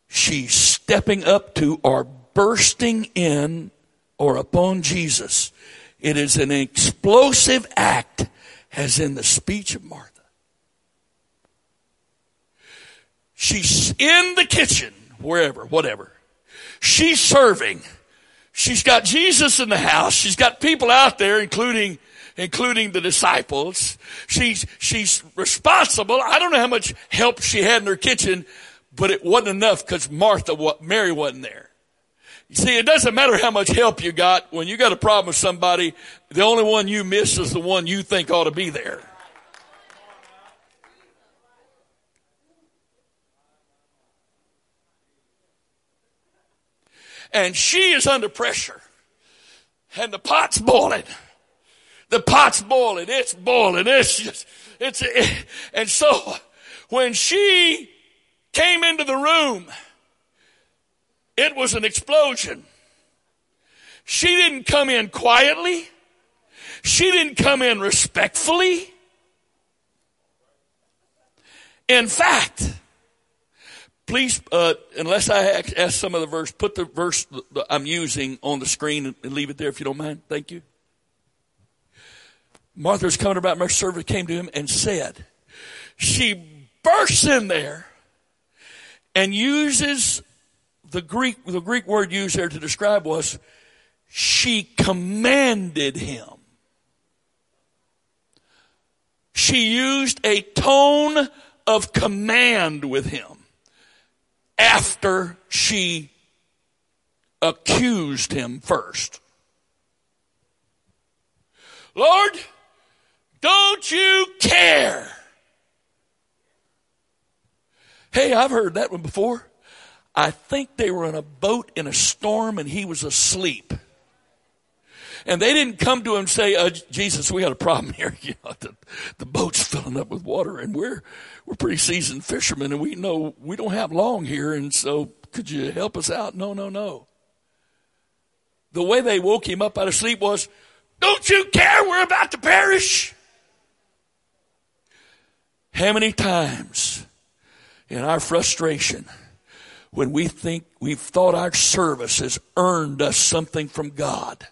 she's stepping up to or bursting in or upon Jesus. It is an explosive act, as in the speech of Martha. She's in the kitchen, wherever, whatever. She's serving. She's got Jesus in the house. She's got people out there, including the disciples. She's responsible. I don't know how much help she had in her kitchen, but it wasn't enough because Mary wasn't there. You see, it doesn't matter how much help you got. When you got a problem with somebody, the only one you miss is the one you think ought to be there. And she is under pressure. And the pot's boiling. The pot's boiling, it's boiling, and so when she came into the room, it was an explosion. She didn't come in quietly. She didn't come in respectfully. In fact, please, unless I ask some of the verse, put the verse I'm using on the screen and leave it there if you don't mind. Thank you. Martha was coming about much serving, came to him and said, she bursts in there and uses the Greek word used there to describe was, she commanded him. She used a tone of command with him after she accused him first. Lord, don't you care? Hey, I've heard that one before. I think they were in a boat in a storm and he was asleep. And they didn't come to him and say, Jesus, we got a problem here. You know, the boat's filling up with water and we're pretty seasoned fishermen and we know we don't have long here, and so could you help us out? No. The way they woke him up out of sleep was, don't you care? We're about to perish. How many times in our frustration when we think we've thought our service has earned us something from God,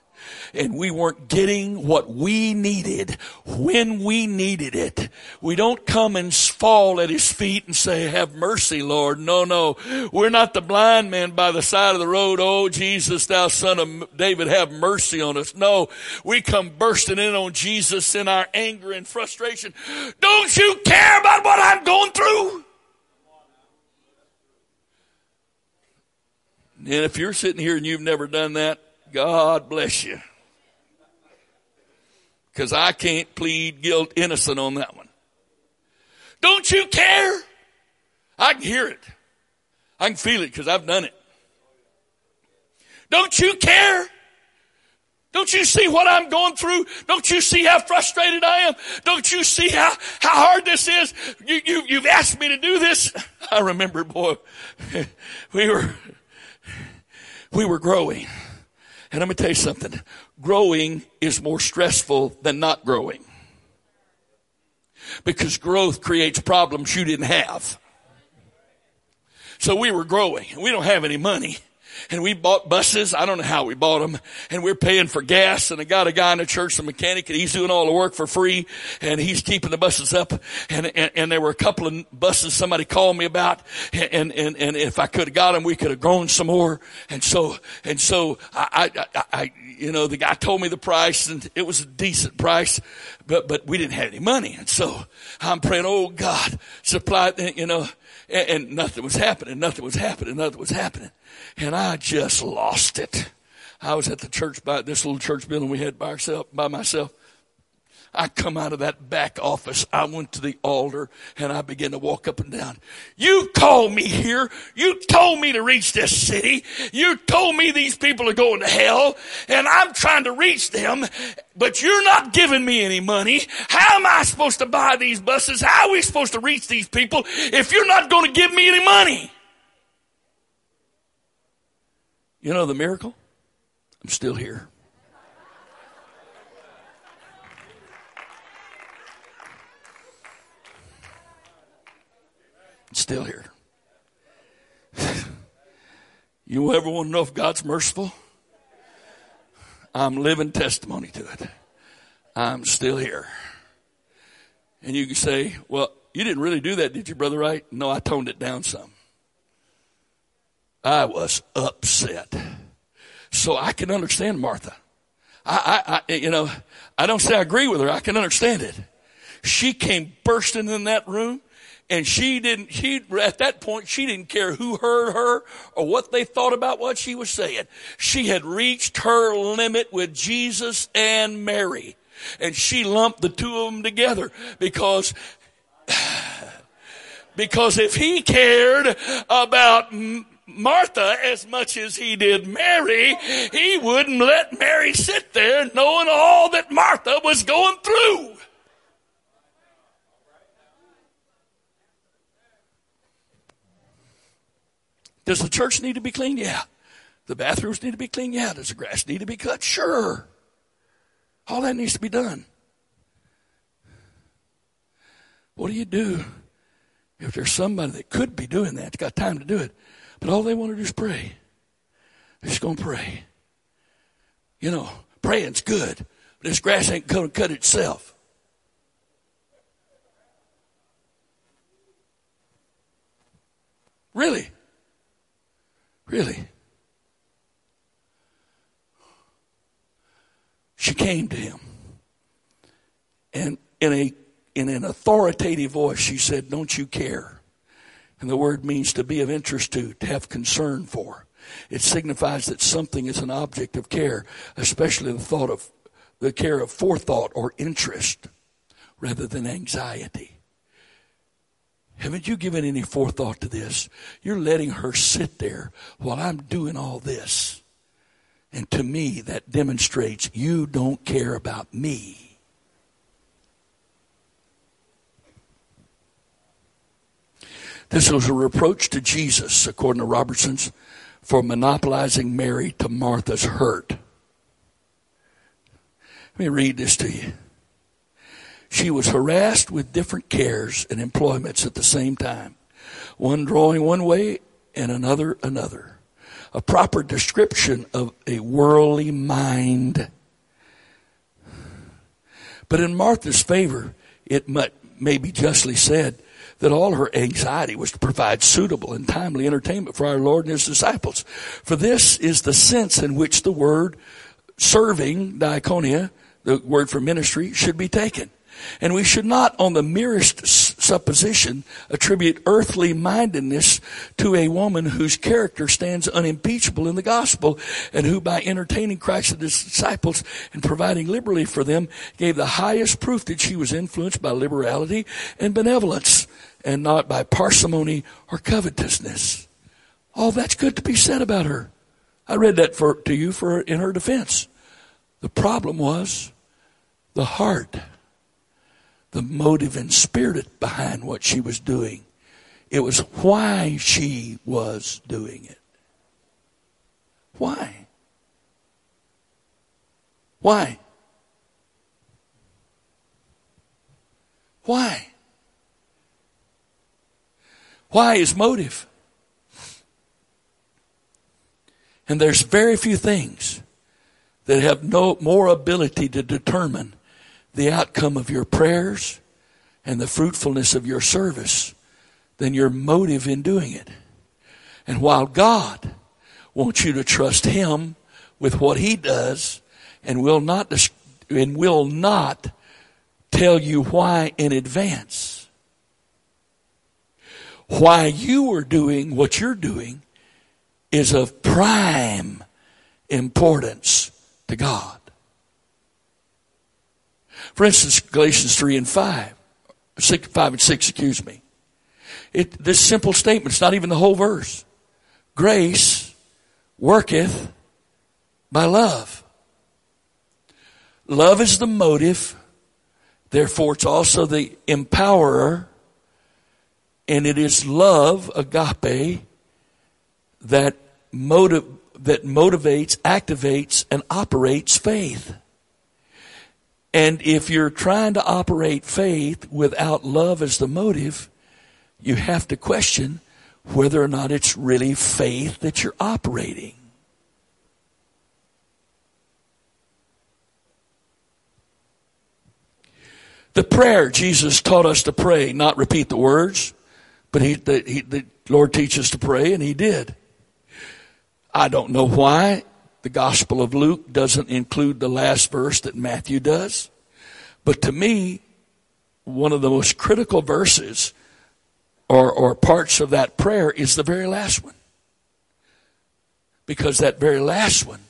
and we weren't getting what we needed when we needed it. We don't come and fall at his feet and say, have mercy, Lord. No. We're not the blind man by the side of the road. Oh, Jesus, thou son of David, have mercy on us. No, we come bursting in on Jesus in our anger and frustration. Don't you care about what I'm going through? And if you're sitting here and you've never done that, God bless you. Because I can't plead guilt innocent on that one. Don't you care? I can hear it. I can feel it because I've done it. Don't you care? Don't you see what I'm going through? Don't you see how frustrated I am? Don't you see how hard this is? You've asked me to do this. I remember, boy, we were growing. And let me tell you something. Growing is more stressful than not growing. Because growth creates problems you didn't have. So we were growing. And we don't have any money. And we bought buses. I don't know how we bought them. And we're paying for gas. And I got a guy in the church, a mechanic, and he's doing all the work for free. And he's keeping the buses up. And there were a couple of buses somebody called me about. And if I could have got them, we could have grown some more. And so I you know, the guy told me the price, and it was a decent price, but we didn't have any money. And so I'm praying, oh God, supply, you know. And nothing was happening. And I just lost it. I was at the church, by this little church building we had by myself. I come out of that back office. I went to the altar and I began to walk up and down. You called me here. You told me to reach this city. You told me these people are going to hell and I'm trying to reach them, but you're not giving me any money. How am I supposed to buy these buses? How are we supposed to reach these people if you're not going to give me any money? You know the miracle? I'm still here. Still here. You ever want to know if God's merciful? I'm living testimony to it. I'm still here. And you can say, well, you didn't really do that, did you, Brother Wright? No, I toned it down some. I was upset. So I can understand Martha. I don't say I agree with her. I can understand it. She came bursting in that room. And at that point, she didn't care who heard her or what they thought about what she was saying. She had reached her limit with Jesus and Mary. And she lumped the two of them together because if he cared about Martha as much as he did Mary, he wouldn't let Mary sit there knowing all that Martha was going through. Does the church need to be clean? Yeah. The bathrooms need to be clean? Yeah. Does the grass need to be cut? Sure. All that needs to be done. What do you do if there's somebody that could be doing that, got time to do it, but all they want to do is pray? They're just going to pray. You know, praying's good, but this grass ain't going to cut itself. Really? She came to him. And in a in an authoritative voice, she said, "Don't you care?" And the word means to be of interest to have concern for. It signifies that something is an object of care, especially the care of forethought or interest rather than anxiety. Haven't you given any forethought to this? You're letting her sit there while I'm doing all this. And to me, that demonstrates you don't care about me. This was a reproach to Jesus, according to Robertson's, for monopolizing Mary to Martha's hurt. Let me read this to you. She was harassed with different cares and employments at the same time, one drawing one way and another. A proper description of a worldly mind. But in Martha's favor, it may be justly said that all her anxiety was to provide suitable and timely entertainment for our Lord and his disciples. For this is the sense in which the word serving, diakonia, the word for ministry, should be taken. And we should not, on the merest supposition, attribute earthly mindedness to a woman whose character stands unimpeachable in the gospel and who, by entertaining Christ and his disciples and providing liberally for them, gave the highest proof that she was influenced by liberality and benevolence and not by parsimony or covetousness. All that's good to be said about her. I read that in her defense. The problem was the heart, the motive and spirit behind what she was doing. It was why she was doing it. Why? Why? Why? Why is motive? And there's very few things that have no more ability to determine the outcome of your prayers and the fruitfulness of your service than your motive in doing it. And while God wants you to trust him with what he does and will not tell you why in advance, why you are doing what you're doing is of prime importance to God. For instance, Galatians 5 and 6. This simple statement, it's not even the whole verse. Grace worketh by love. Love is the motive, therefore it's also the empowerer, and it is love, agape, that motivates, activates, and operates faith. And if you're trying to operate faith without love as the motive, you have to question whether or not it's really faith that you're operating. The prayer Jesus taught us to pray, not repeat the words, but the Lord teaches to pray, and he did. I don't know why the Gospel of Luke doesn't include the last verse that Matthew does. But to me, one of the most critical verses or parts of that prayer is the very last one. Because that very last one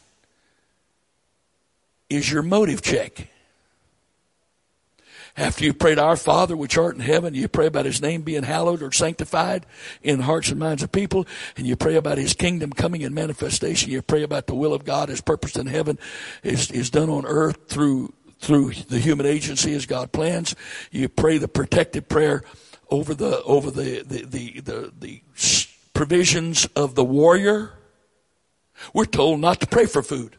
is your motive check. After you prayed Our Father, which art in heaven, you pray about his name being hallowed or sanctified in hearts and minds of people, and you pray about his kingdom coming in manifestation. You pray about the will of God as purposed in heaven is done on earth through the human agency as God plans. You pray the protective prayer over the provisions of the warrior. We're told not to pray for food.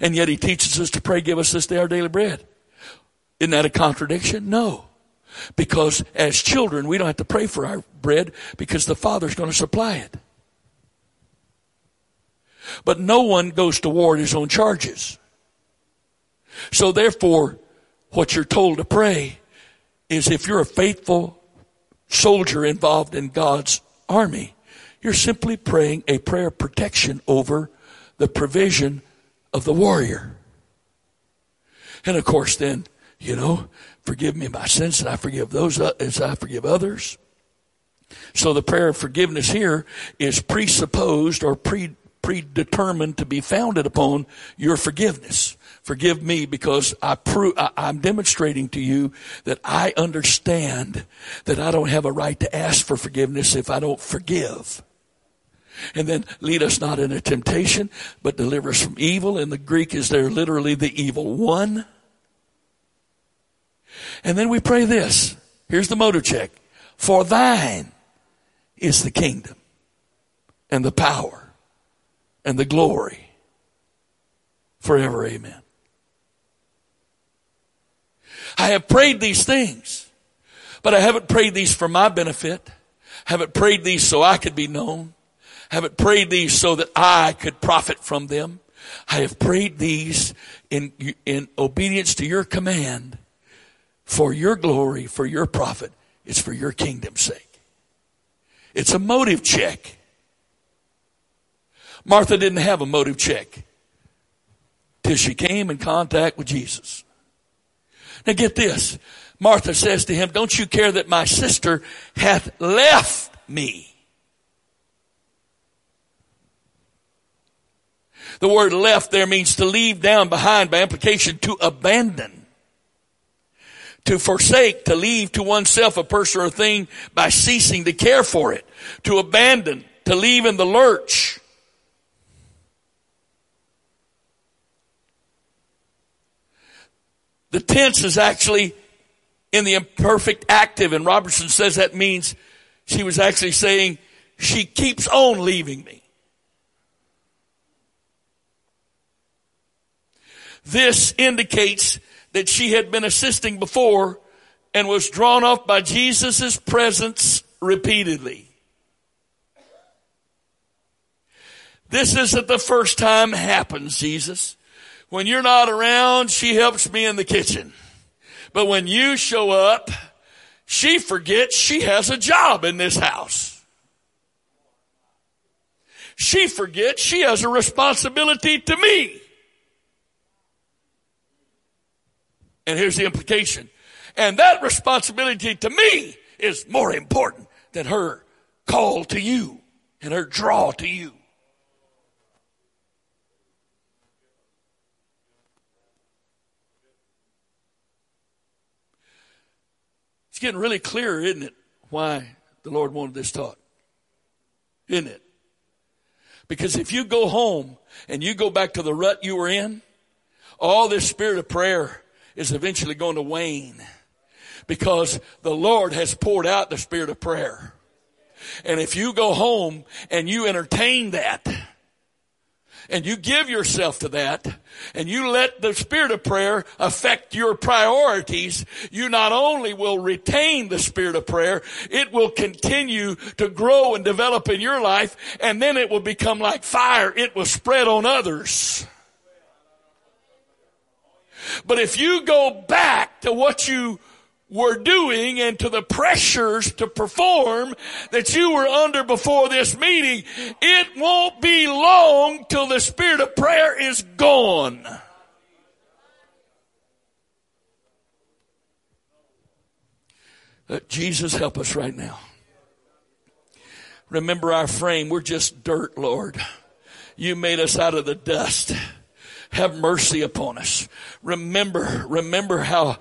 And yet he teaches us to pray, give us this day our daily bread. Isn't that a contradiction? No. Because as children, we don't have to pray for our bread because the Father's going to supply it. But no one goes to war at his own charges. So therefore, what you're told to pray is, if you're a faithful soldier involved in God's army, you're simply praying a prayer of protection over the provision of the warrior. And of course then You know, forgive me my sins and I forgive those as I forgive others. So the prayer of forgiveness here is presupposed or predetermined to be founded upon your forgiveness. Forgive me because I'm demonstrating to you that I understand that I don't have a right to ask for forgiveness if I don't forgive. And then lead us not into temptation, but deliver us from evil. And the Greek is there literally the evil one. And then we pray this. Here's the motive check. For thine is the kingdom and the power and the glory forever. Amen. I have prayed these things, but I haven't prayed these for my benefit. I haven't prayed these so I could be known. I haven't prayed these so that I could profit from them. I have prayed these in obedience to your command for your glory, for your profit. It's for your kingdom's sake. It's a motive check. Martha didn't have a motive check till she came in contact with Jesus. Now get this. Martha says to him, don't you care that my sister hath left me? The word left there means to leave down behind, by implication to abandon. To forsake, to leave to oneself a person or a thing by ceasing to care for it. To abandon, to leave in the lurch. The tense is actually in the imperfect active, and Robertson says that means she was actually saying, she keeps on leaving me. This indicates that she had been assisting before and was drawn off by Jesus' presence repeatedly. This isn't the first time it happens, Jesus. When you're not around, she helps me in the kitchen. But when you show up, she forgets she has a job in this house. She forgets she has a responsibility to me. And here's the implication. And that responsibility to me is more important than her call to you and her draw to you. It's getting really clear, isn't it, why the Lord wanted this taught? Isn't it? Because if you go home and you go back to the rut you were in, all this spirit of prayer is eventually going to wane, because the Lord has poured out the spirit of prayer. And if you go home and you entertain that and you give yourself to that and you let the spirit of prayer affect your priorities, you not only will retain the spirit of prayer, it will continue to grow and develop in your life, and then it will become like fire. It will spread on others. But if you go back to what you were doing and to the pressures to perform that you were under before this meeting, it won't be long till the spirit of prayer is gone. Jesus, help us right now. Remember our frame. We're just dirt, Lord. You made us out of the dust. Have mercy upon us. Remember how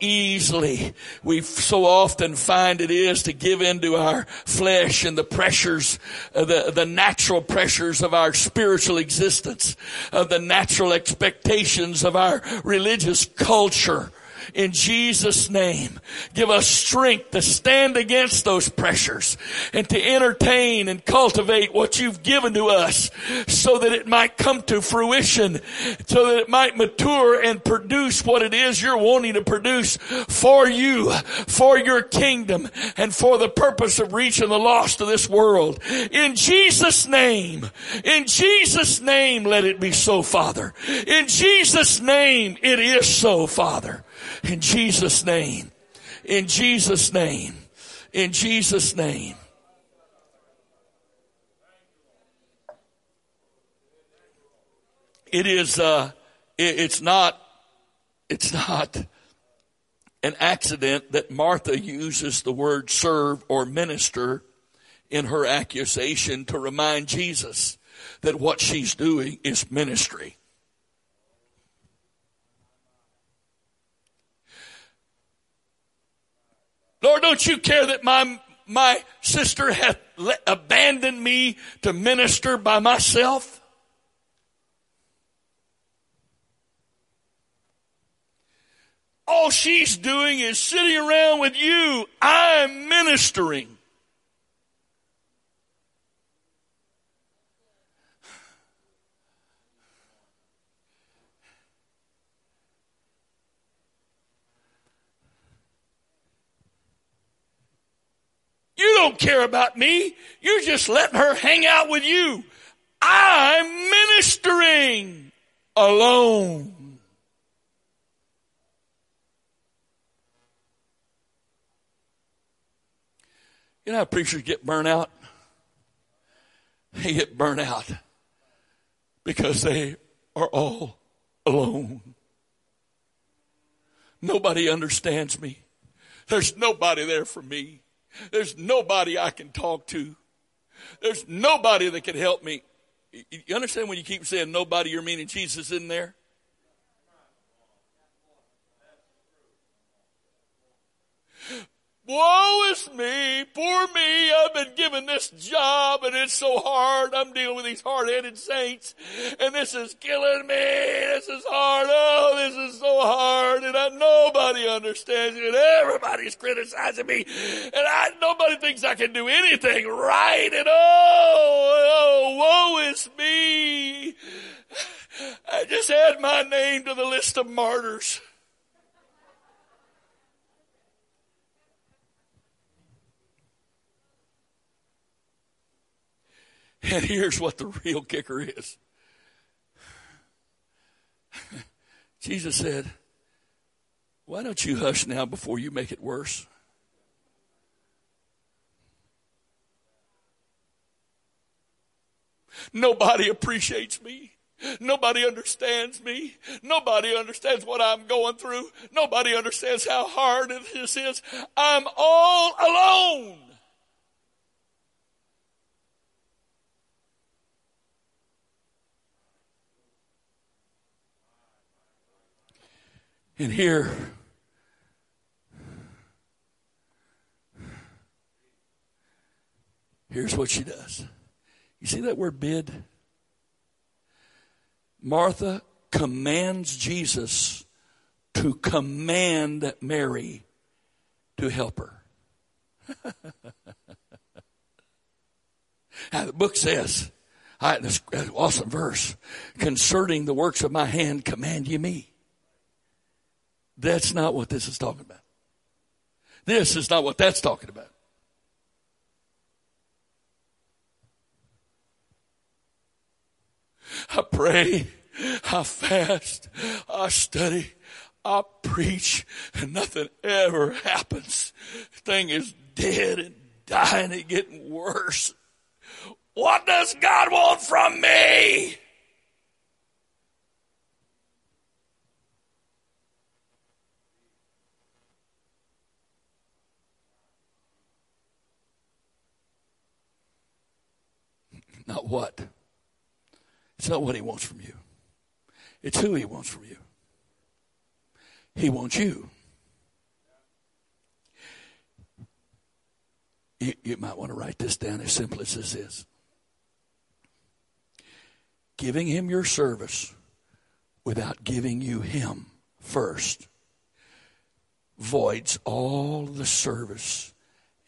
easily we so often find it is to give into our flesh and the pressures, the natural pressures of our spiritual existence, of the natural expectations of our religious culture. In Jesus' name, give us strength to stand against those pressures and to entertain and cultivate what you've given to us, so that it might come to fruition, so that it might mature and produce what it is you're wanting to produce for you, for your kingdom, and for the purpose of reaching the lost of this world. In Jesus' name, let it be so, Father. In Jesus' name, it is so, Father. In Jesus' name, in Jesus' name, in Jesus' name. It's not an accident that Martha uses the word serve or minister in her accusation to remind Jesus that what she's doing is ministry. Lord, don't you care that my sister hath abandoned me to minister by myself? All she's doing is sitting around with you. I'm ministering. You don't care about me. You're just letting her hang out with you. I'm ministering alone. You know how preachers get burnt out? They get burnt out because they are all alone. Nobody understands me. There's nobody there for me. There's nobody I can talk to. There's nobody that can help me. You understand when you keep saying nobody, you're meaning Jesus in there? Woe is me, poor me, I've been given this job and it's so hard. I'm dealing with these hard-headed saints and this is killing me. This is hard. Oh, this is so hard. And nobody understands it. Everybody's criticizing me. And nobody thinks I can do anything right. And woe is me. I just add my name to the list of martyrs. And here's what the real kicker is. Jesus said, why don't you hush now before you make it worse? Nobody appreciates me. Nobody understands me. Nobody understands what I'm going through. Nobody understands how hard this is. I'm all alone. And here, here's what she does. You see that word bid? Martha commands Jesus to command Mary to help her. Now the book says, this awesome verse, concerning the works of my hand, command ye me. That's not what this is talking about. This is not what that's talking about. I pray, I fast, I study, I preach, and nothing ever happens. The thing is dead and dying and getting worse. What does God want from me? Not what. It's not what he wants from you. It's who he wants from you. He wants you. You might want to write this down, as simple as this is. Giving him your service without giving you him first voids all the service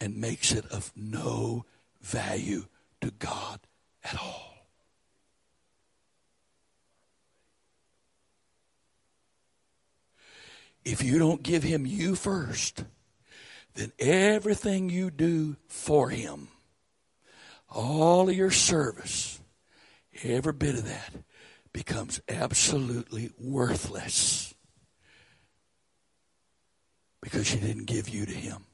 and makes it of no value to God at all. If you don't give him you first, then everything you do for him, all of your service, every bit of that becomes absolutely worthless because you didn't give you to him.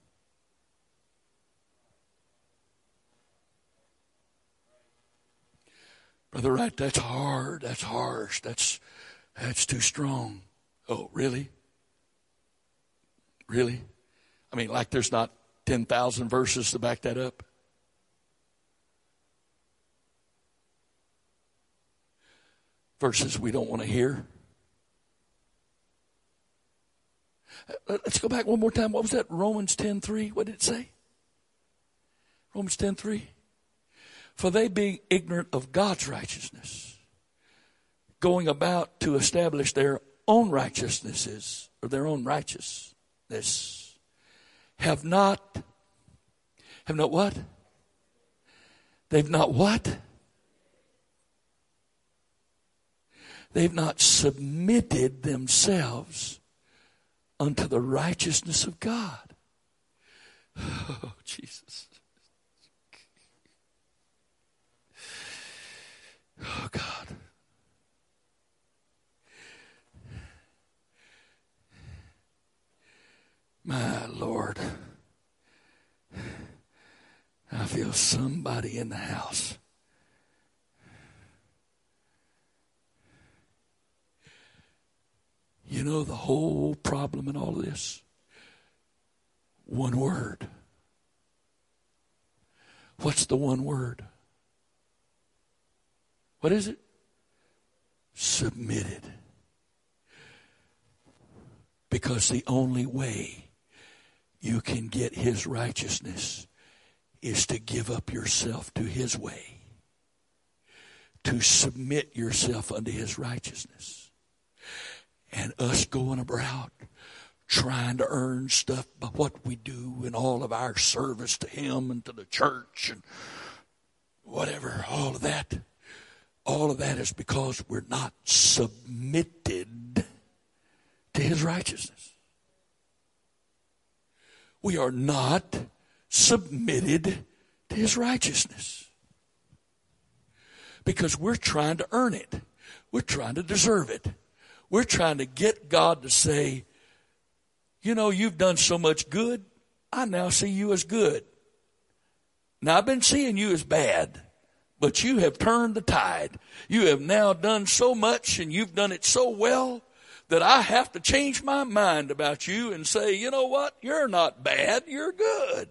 Brother Wright, that's hard, that's harsh, that's too strong. Oh, really? Really? I mean, like there's not 10,000 verses to back that up. Verses we don't want to hear. Let's go back one more time. What was that? Romans 10:3. What did it say? Romans 10:3. For they being ignorant of God's righteousness, going about to establish their own righteousnesses, or their own righteousness, have not what? They've not what? They've not submitted themselves unto the righteousness of God. Oh, Jesus. Oh, God. My Lord. I feel somebody in the house. You know the whole problem in all of this? One word. What's the one word? What is it? Submitted. Because the only way you can get his righteousness is to give up yourself to his way. To submit yourself unto his righteousness. And us going about trying to earn stuff by what we do and all of our service to him and to the church and whatever, all of that is because we're not submitted to his righteousness. We are not submitted to his righteousness because we're trying to earn it. We're trying to deserve it. We're trying to get God to say, you know, you've done so much good, I now see you as good. Now, I've been seeing you as bad, but you have turned the tide. You have now done so much, and you've done it so well that I have to change my mind about you and say, you know what? You're not bad. You're good.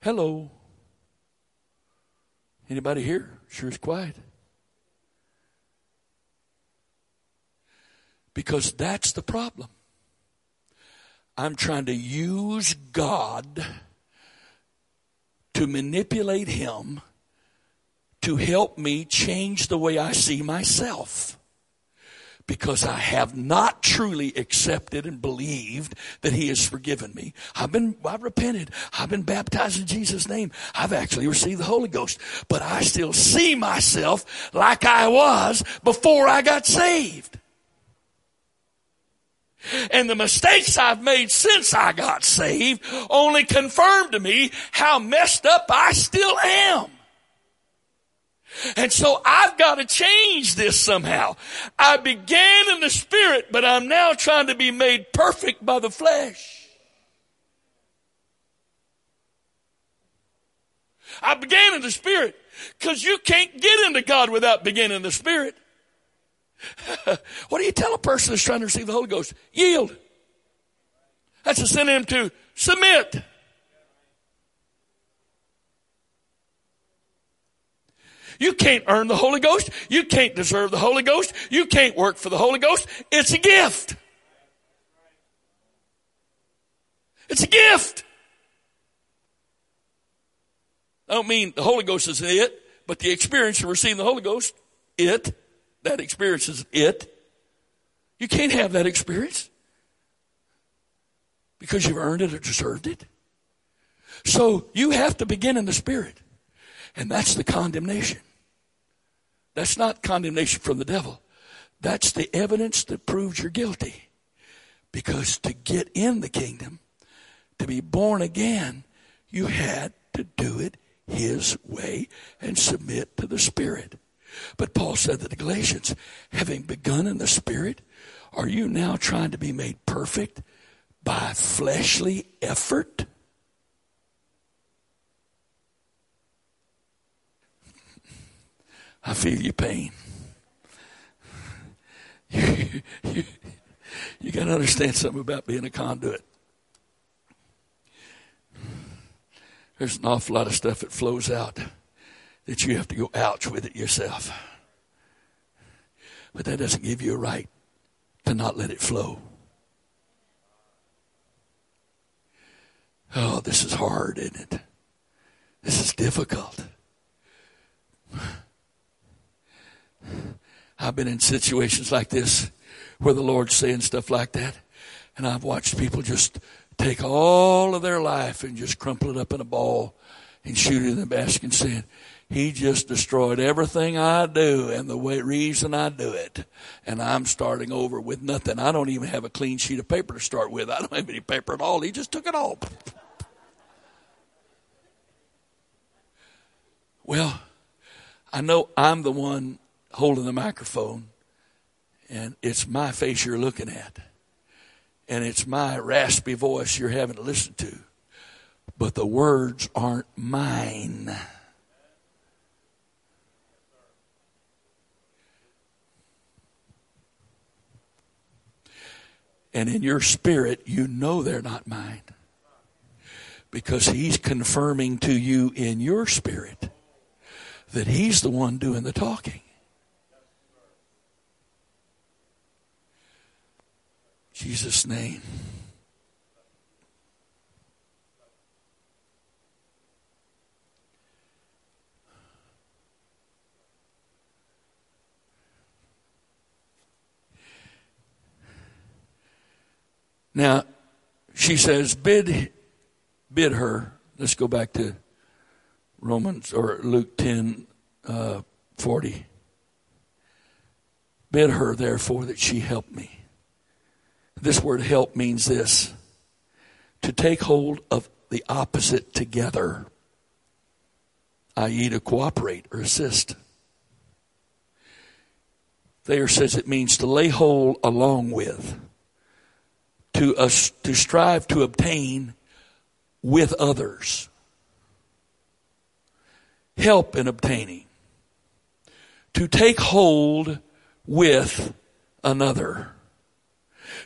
Hello. Anybody here? Sure is quiet. Because that's the problem. I'm trying to use God to manipulate him to help me change the way I see myself. Because I have not truly accepted and believed that he has forgiven me. I've repented. I've been baptized in Jesus' name. I've actually received the Holy Ghost. But I still see myself like I was before I got saved. And the mistakes I've made since I got saved only confirm to me how messed up I still am. And so I've got to change this somehow. I began in the spirit, but I'm now trying to be made perfect by the flesh. I began in the spirit because you can't get into God without beginning in the spirit. What do you tell a person that's trying to receive the Holy Ghost? Yield. That's a synonym to submit. You can't earn the Holy Ghost. You can't deserve the Holy Ghost. You can't work for the Holy Ghost. It's a gift. It's a gift. I don't mean the Holy Ghost is it, but the experience of receiving the Holy Ghost, it. That experience is it. You can't have that experience because you've earned it or deserved it. So you have to begin in the Spirit. And that's the condemnation. That's not condemnation from the devil. That's the evidence that proves you're guilty. Because to get in the kingdom, to be born again, you had to do it his way and submit to the Spirit. But Paul said to the Galatians, having begun in the Spirit, are you now trying to be made perfect by fleshly effort? I feel your pain. You got to understand something about being a conduit. There's an awful lot of stuff that flows out that you have to go ouch with it yourself. But that doesn't give you a right to not let it flow. Oh, this is hard, isn't it? This is difficult. I've been in situations like this where the Lord's saying stuff like that, and I've watched people just take all of their life and just crumple it up in a ball and shoot it in the basket and saying, He just destroyed everything I do and the reason I do it. And I'm starting over with nothing. I don't even have a clean sheet of paper to start with. I don't have any paper at all. He just took it all. Well, I know I'm the one holding the microphone, and it's my face you're looking at, and it's my raspy voice you're having to listen to. But the words aren't mine. And in your spirit, you know they're not mine. Because He's confirming to you in your spirit that He's the one doing the talking. Jesus' name. Now, she says, bid her. Let's go back to Romans or Luke 10, 40. Bid her, therefore, that she help me. This word help means this: to take hold of the opposite together, i.e. to cooperate or assist. Thayer says it means to lay hold along with, to strive to obtain with others. Help in obtaining. To take hold with another.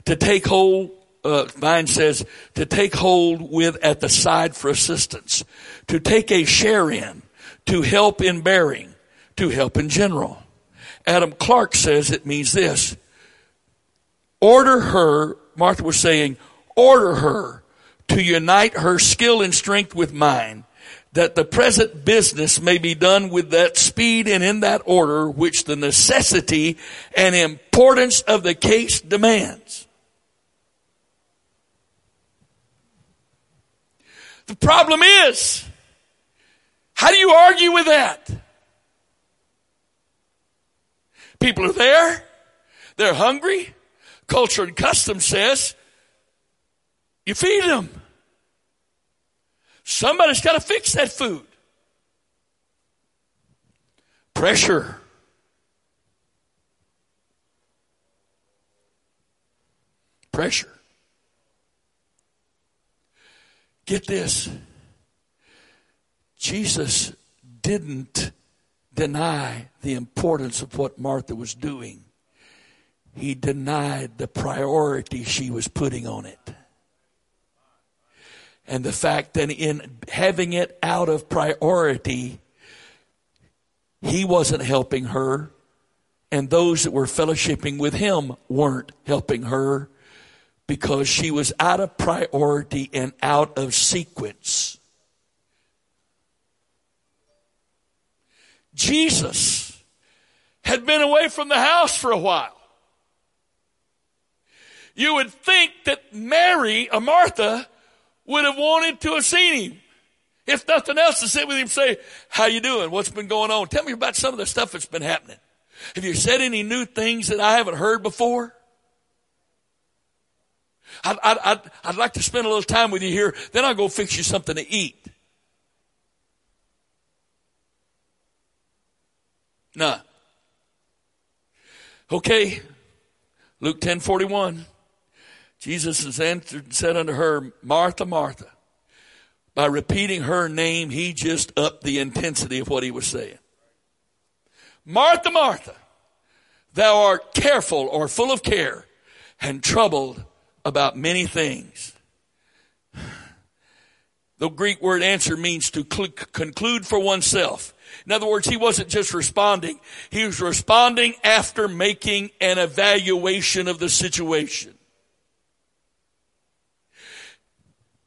To take hold, Vine says, to take hold with at the side for assistance. To take a share in. To help in bearing. To help in general. Adam Clark says it means this: order her, Martha was saying, order her to unite her skill and strength with mine, that the present business may be done with that speed and in that order which the necessity and importance of the case demands. The problem is, how do you argue with that? People are there. They're hungry. Culture and custom says you feed them. Somebody's got to fix that food. Pressure. Pressure. Get this. Jesus didn't deny the importance of what Martha was doing. He denied the priority she was putting on it. And the fact that in having it out of priority, he wasn't helping her, and those that were fellowshipping with him weren't helping her, because she was out of priority and out of sequence. Jesus had been away from the house for a while. You would think that Mary or Martha would have wanted to have seen him. If nothing else, to sit with him and say, how you doing? What's been going on? Tell me about some of the stuff that's been happening. Have you said any new things that I haven't heard before? I'd like to spend a little time with you here. Then I'll go fix you something to eat. Nah. Okay. Luke 10:41, Jesus has answered and said unto her, Martha, Martha. By repeating her name, he just upped the intensity of what he was saying. Martha, Martha, thou art careful or full of care and troubled about many things. The Greek word answer means to conclude for oneself. In other words, he wasn't just responding. He was responding after making an evaluation of the situation.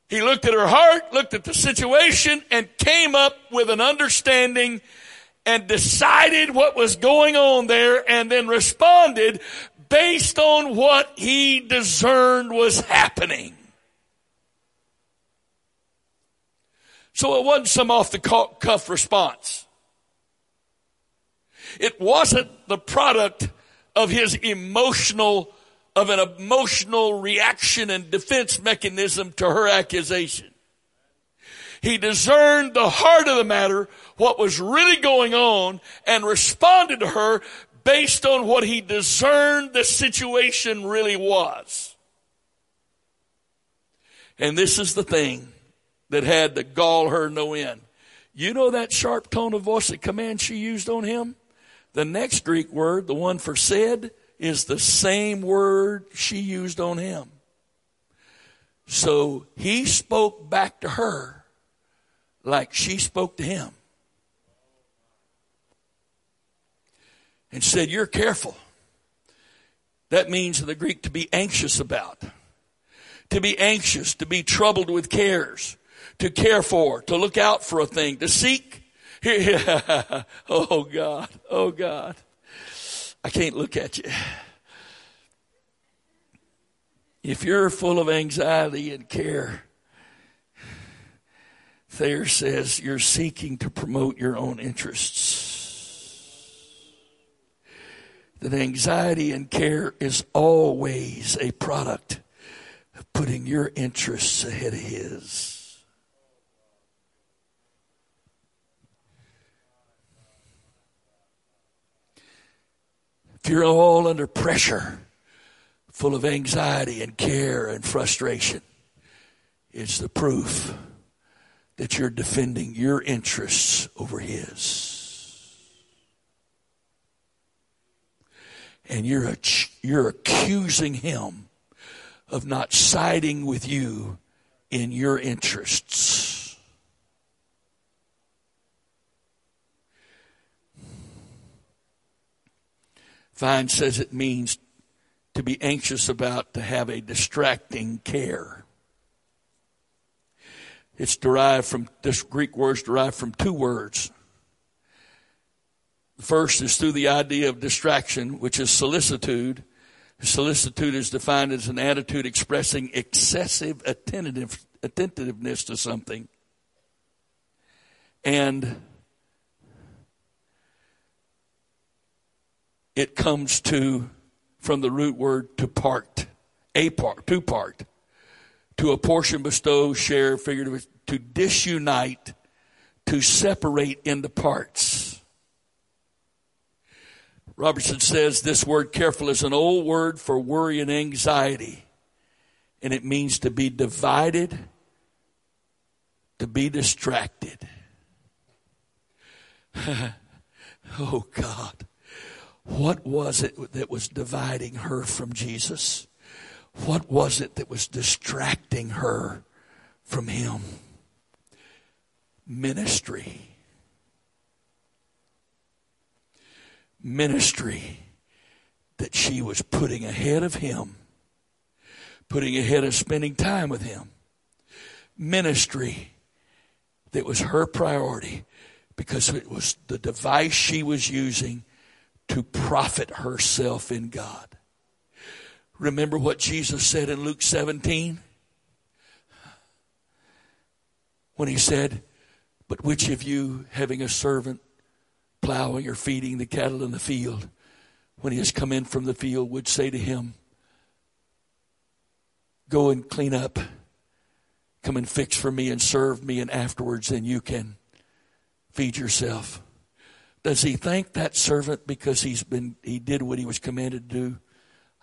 He looked at her heart, looked at the situation, and came up with an understanding and decided what was going on there, and then responded based on what he discerned was happening. So it wasn't some off-the-cuff response. It wasn't the product of his emotional reaction and defense mechanism to her accusation. He discerned the heart of the matter, what was really going on, and responded to her based on what he discerned the situation really was. And this is the thing that had to gall her no end. You know that sharp tone of voice of command she used on him? The next Greek word, the one for said, is the same word she used on him. So he spoke back to her like she spoke to him. And said, you're careful. That means in the Greek to be anxious about. To be anxious, to be troubled with cares. To care for, to look out for a thing, to seek. Oh God. I can't look at you. If you're full of anxiety and care, Thayer says you're seeking to promote your own interests. That anxiety and care is always a product of putting your interests ahead of his. If you're all under pressure, full of anxiety and care and frustration, it's the proof that you're defending your interests over his. And you're accusing him of not siding with you in your interests. Vine says it means to be anxious about, to have a distracting care. It's derived from, this Greek word is derived from two words. The first is through the idea of distraction, which is solicitude. Solicitude is defined as an attitude expressing excessive attentiveness to something. And it comes from the root word to part, to apportion, bestow, share, figurative, to disunite, to separate into parts. Robertson says this word careful is an old word for worry and anxiety, and it means to be divided, to be distracted. Oh, God. What was it that was dividing her from Jesus? What was it that was distracting her from him? Ministry. Ministry that she was putting ahead of him, putting ahead of spending time with him. Ministry that was her priority because it was the device she was using to profit herself in God. Remember what Jesus said in Luke 17? When he said, but which of you, having a servant, plowing or feeding the cattle in the field, when he has come in from the field, would say to him, go and clean up, come and fix for me and serve me, and afterwards then you can feed yourself. Does he thank that servant because he did what he was commanded to do?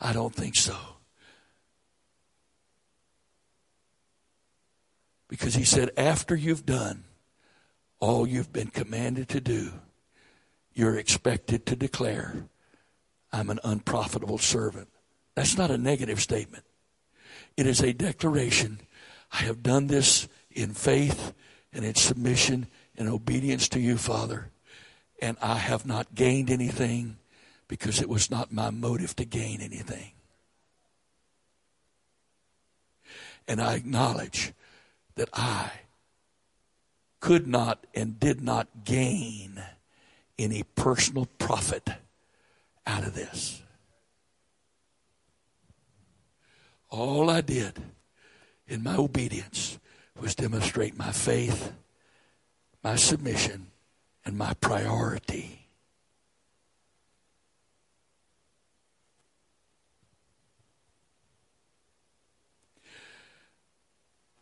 I don't think so. Because he said, after you've done all you've been commanded to do, you're expected to declare, I'm an unprofitable servant. That's not a negative statement. It is a declaration. I have done this in faith and in submission and obedience to you, Father, and I have not gained anything because it was not my motive to gain anything. And I acknowledge that I could not and did not gain any personal profit out of this. All I did in my obedience was demonstrate my faith, my submission, and my priority.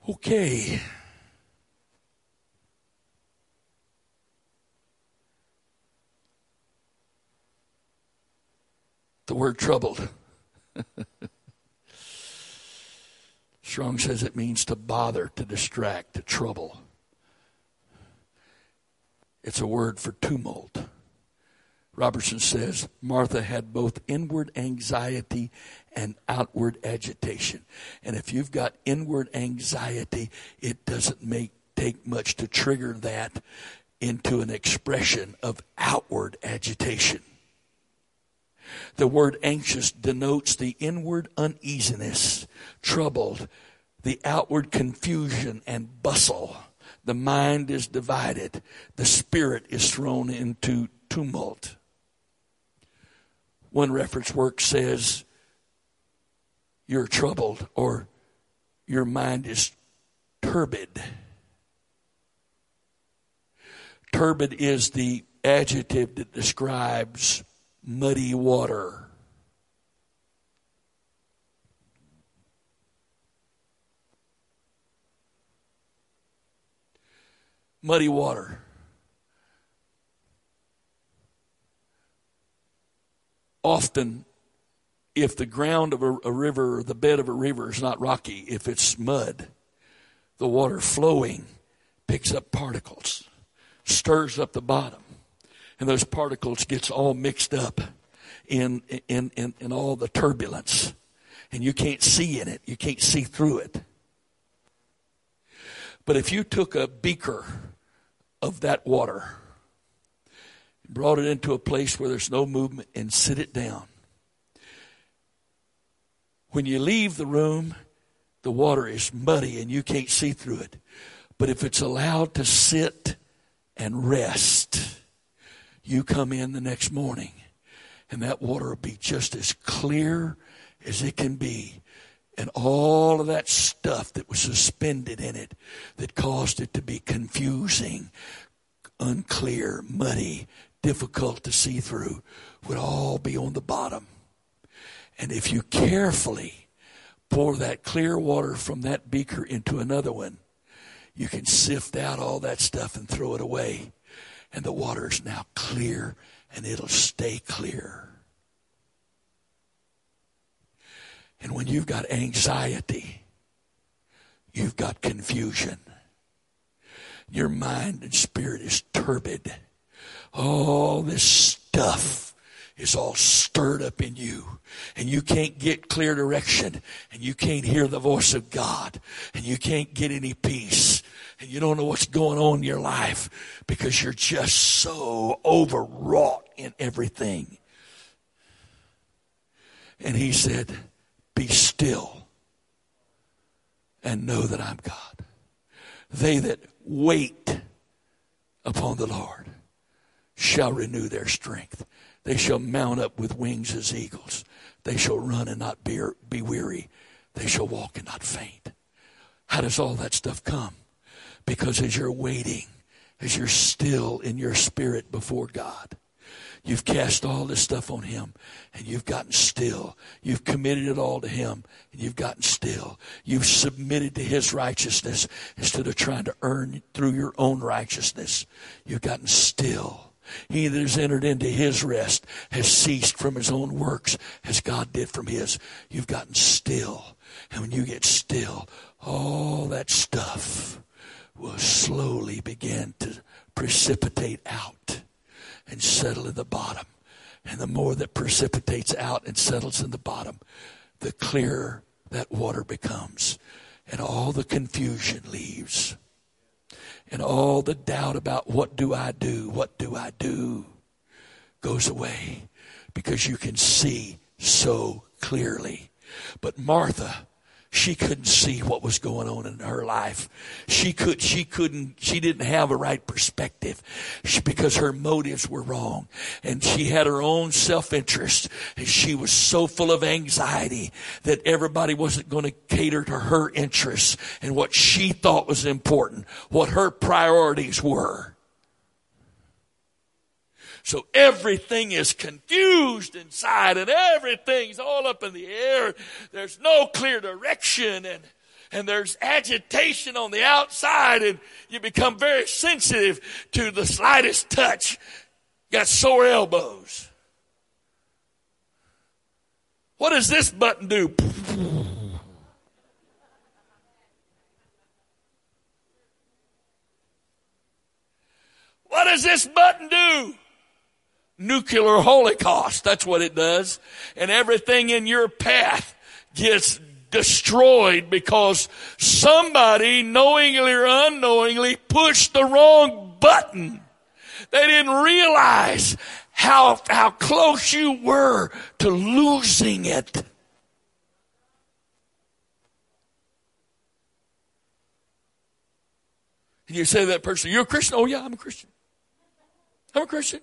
Okay. The word troubled. Strong says it means to bother, to distract, to trouble. It's a word for tumult. Robertson says Martha had both inward anxiety and outward agitation. And if you've got inward anxiety, it doesn't take much to trigger that into an expression of outward agitation. The word anxious denotes the inward uneasiness, troubled, the outward confusion and bustle. The mind is divided. The spirit is thrown into tumult. One reference work says, you're troubled, or your mind is turbid. Turbid is the adjective that describes muddy water. Muddy water. Often, if the ground of a river or the bed of a river is not rocky, if it's mud, the water flowing picks up particles, stirs up the bottom. And those particles gets all mixed up in all the turbulence. And you can't see in it. You can't see through it. But if you took a beaker of that water, brought it into a place where there's no movement, and sit it down, when you leave the room, the water is muddy and you can't see through it. But if it's allowed to sit and rest, you come in the next morning, and that water will be just as clear as it can be. And all of that stuff that was suspended in it that caused it to be confusing, unclear, muddy, difficult to see through, would all be on the bottom. And if you carefully pour that clear water from that beaker into another one, you can sift out all that stuff and throw it away. And the water is now clear, and it'll stay clear. And when you've got anxiety, you've got confusion. Your mind and spirit is turbid. All this stuff is all stirred up in you. And you can't get clear direction. And you can't hear the voice of God. And you can't get any peace. And you don't know what's going on in your life because you're just so overwrought in everything. And he said, be still and know that I'm God. They that wait upon the Lord shall renew their strength. They shall mount up with wings as eagles. They shall run and not be weary. They shall walk and not faint. How does all that stuff come? Because as you're waiting, as you're still in your spirit before God, you've cast all this stuff on him, and you've gotten still. You've committed it all to him, and you've gotten still. You've submitted to his righteousness instead of trying to earn through your own righteousness. You've gotten still. He that has entered into his rest has ceased from his own works as God did from his. You've gotten still. And when you get still, all that stuff will slowly begin to precipitate out and settle in the bottom. And the more that precipitates out and settles in the bottom, the clearer that water becomes. And all the confusion leaves. And all the doubt about what do I do, goes away. Because you can see so clearly. But Martha, she couldn't see what was going on in her life. She didn't have a right perspective because her motives were wrong. And she had her own self-interest. And she was so full of anxiety that everybody wasn't going to cater to her interests and what she thought was important, what her priorities were. So everything is confused inside, and everything's all up in the air. There's no clear direction, and there's agitation on the outside, and you become very sensitive to the slightest touch. Got sore elbows. What does this button do? What does this button do? Nuclear holocaust, that's what it does. And everything in your path gets destroyed because somebody, knowingly or unknowingly, pushed the wrong button. They didn't realize how close you were to losing it. And you say to that person, you're a Christian? Oh yeah, I'm a Christian. I'm a Christian.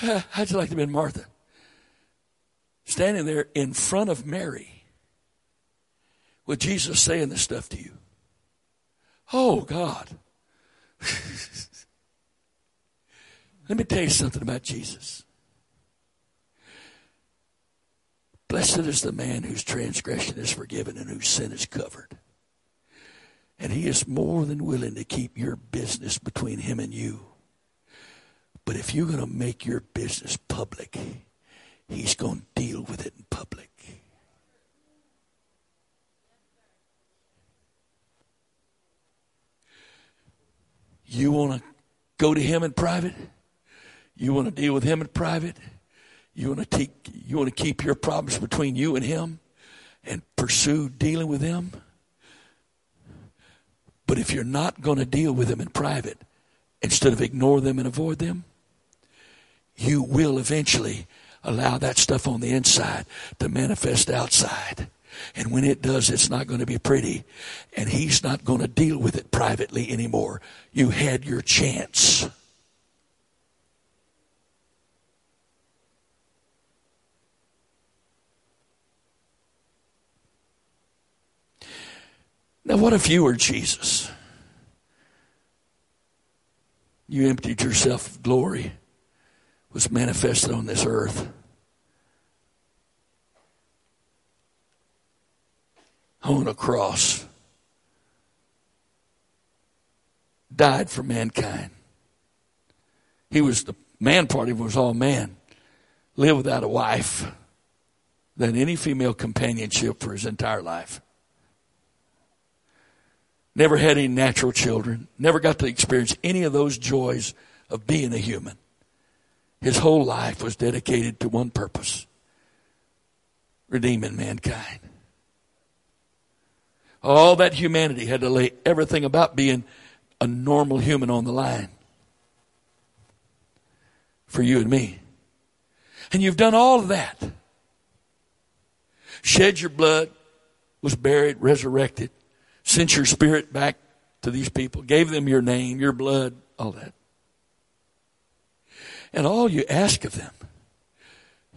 How'd you like to have been Martha? Standing there in front of Mary with Jesus saying this stuff to you. Oh, God. Let me tell you something about Jesus. Blessed is the man whose transgression is forgiven and whose sin is covered. And he is more than willing to keep your business between him and you. But if you're going to make your business public, he's going to deal with it in public. You want to go to him in private? You want to deal with him in private? You want to keep your problems between you and him and pursue dealing with him? But if you're not going to deal with him in private, instead of ignore them and avoid them, you will eventually allow that stuff on the inside to manifest outside. And when it does, it's not going to be pretty. And he's not going to deal with it privately anymore. You had your chance. Now, what if you were Jesus? You emptied yourself of glory, was manifested on this earth. Hung on a cross. Died for mankind. He was the man part of it, was all man. Lived without a wife. Than any female companionship for his entire life. Never had any natural children. Never got to experience any of those joys of being a human. His whole life was dedicated to one purpose. Redeeming mankind. All that humanity had to lay everything about being a normal human on the line. For you and me. And you've done all of that. Shed your blood. Was buried, resurrected. Sent your spirit back to these people. Gave them your name, your blood, all that. And all you ask of them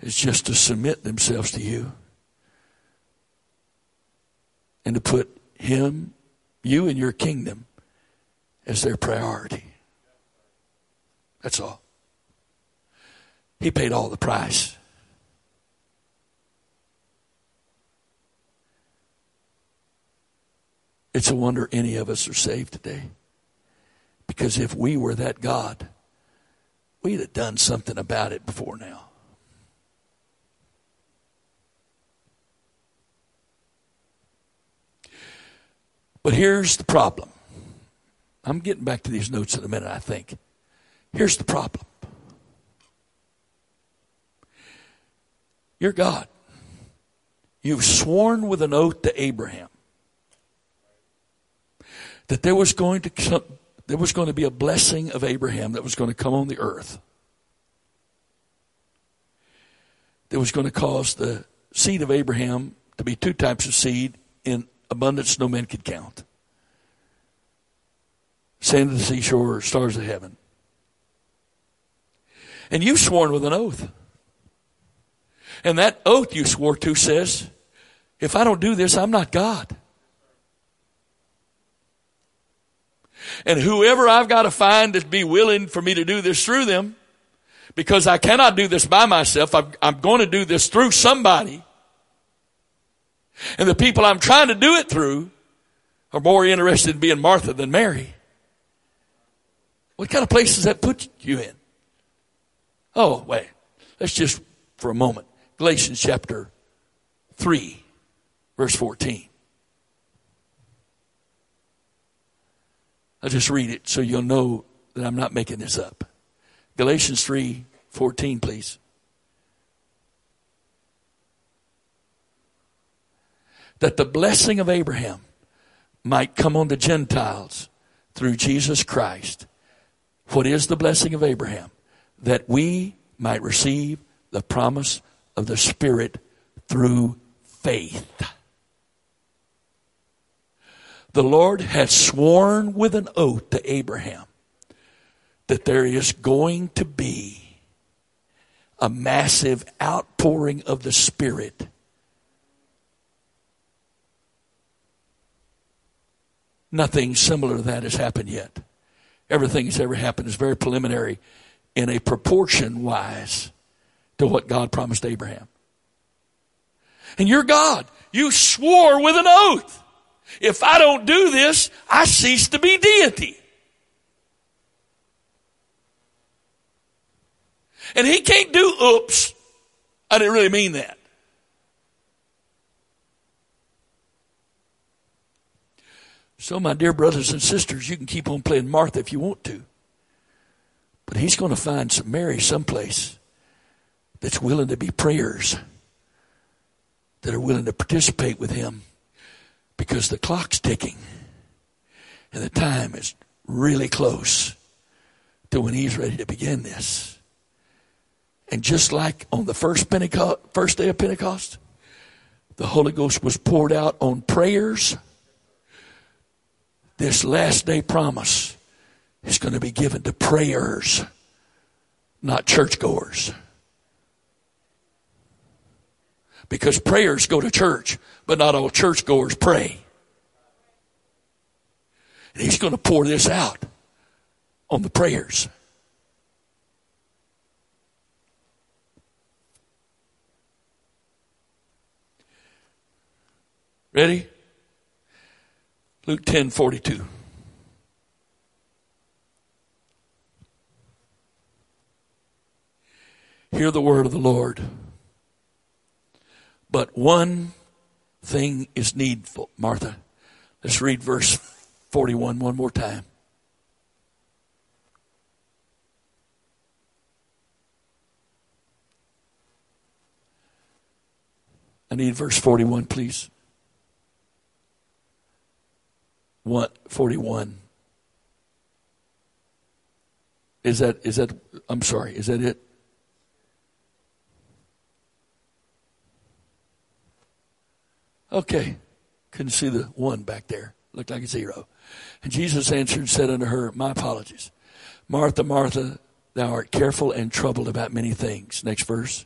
is just to submit themselves to you. And to put him, you and your kingdom as their priority. That's all. He paid all the price. It's a wonder any of us are saved today. Because if we were that God, we'd have done something about it before now. But here's the problem. I'm getting back to these notes in a minute, I think. Here's the problem. You're God. You've sworn with an oath to Abraham that there was going to be a blessing of Abraham that was going to come on the earth, that was going to cause the seed of Abraham to be two types of seed in abundance no man could count. Sand of the seashore, stars of heaven. And you've sworn with an oath. And that oath you swore to says, if I don't do this, I'm not God. And whoever I've got to find to be willing for me to do this through them, because I cannot do this by myself, I'm going to do this through somebody. And the people I'm trying to do it through are more interested in being Martha than Mary. What kind of place does that put you in? Oh, wait. Let's just, for a moment, Galatians chapter 3, verse 14. I'll just read it so you'll know that I'm not making this up. Galatians 3, 14, please. That the blessing of Abraham might come on the Gentiles through Jesus Christ. What is the blessing of Abraham? That we might receive the promise of the Spirit through faith. The Lord had sworn with an oath to Abraham that there is going to be a massive outpouring of the Spirit. Nothing similar to that has happened yet. Everything that's ever happened is very preliminary in a proportion-wise to what God promised Abraham. And you're God. You swore with an oath. If I don't do this, I cease to be deity. And he can't do, oops, I didn't really mean that. So, my dear brothers and sisters, you can keep on playing Martha if you want to. But he's going to find some Mary someplace that's willing to be prayers, that are willing to participate with him, because the clock's ticking and the time is really close to when he's ready to begin this. And just like on the first day of Pentecost, the Holy Ghost was poured out on prayers, this last day promise is going to be given to prayers, not churchgoers. Because prayers go to church, but not all churchgoers pray. And he's going to pour this out on the prayers. Ready? Luke 10:42. Hear the word of the Lord. But one thing is needful, Martha. Let's read verse 41 one more time. I need verse 41, please. 41. Is that, I'm sorry, is that it? Okay, couldn't see the one back there. Looked like a zero. And Jesus answered and said unto her, my apologies. Martha, Martha, thou art careful and troubled about many things. Next verse.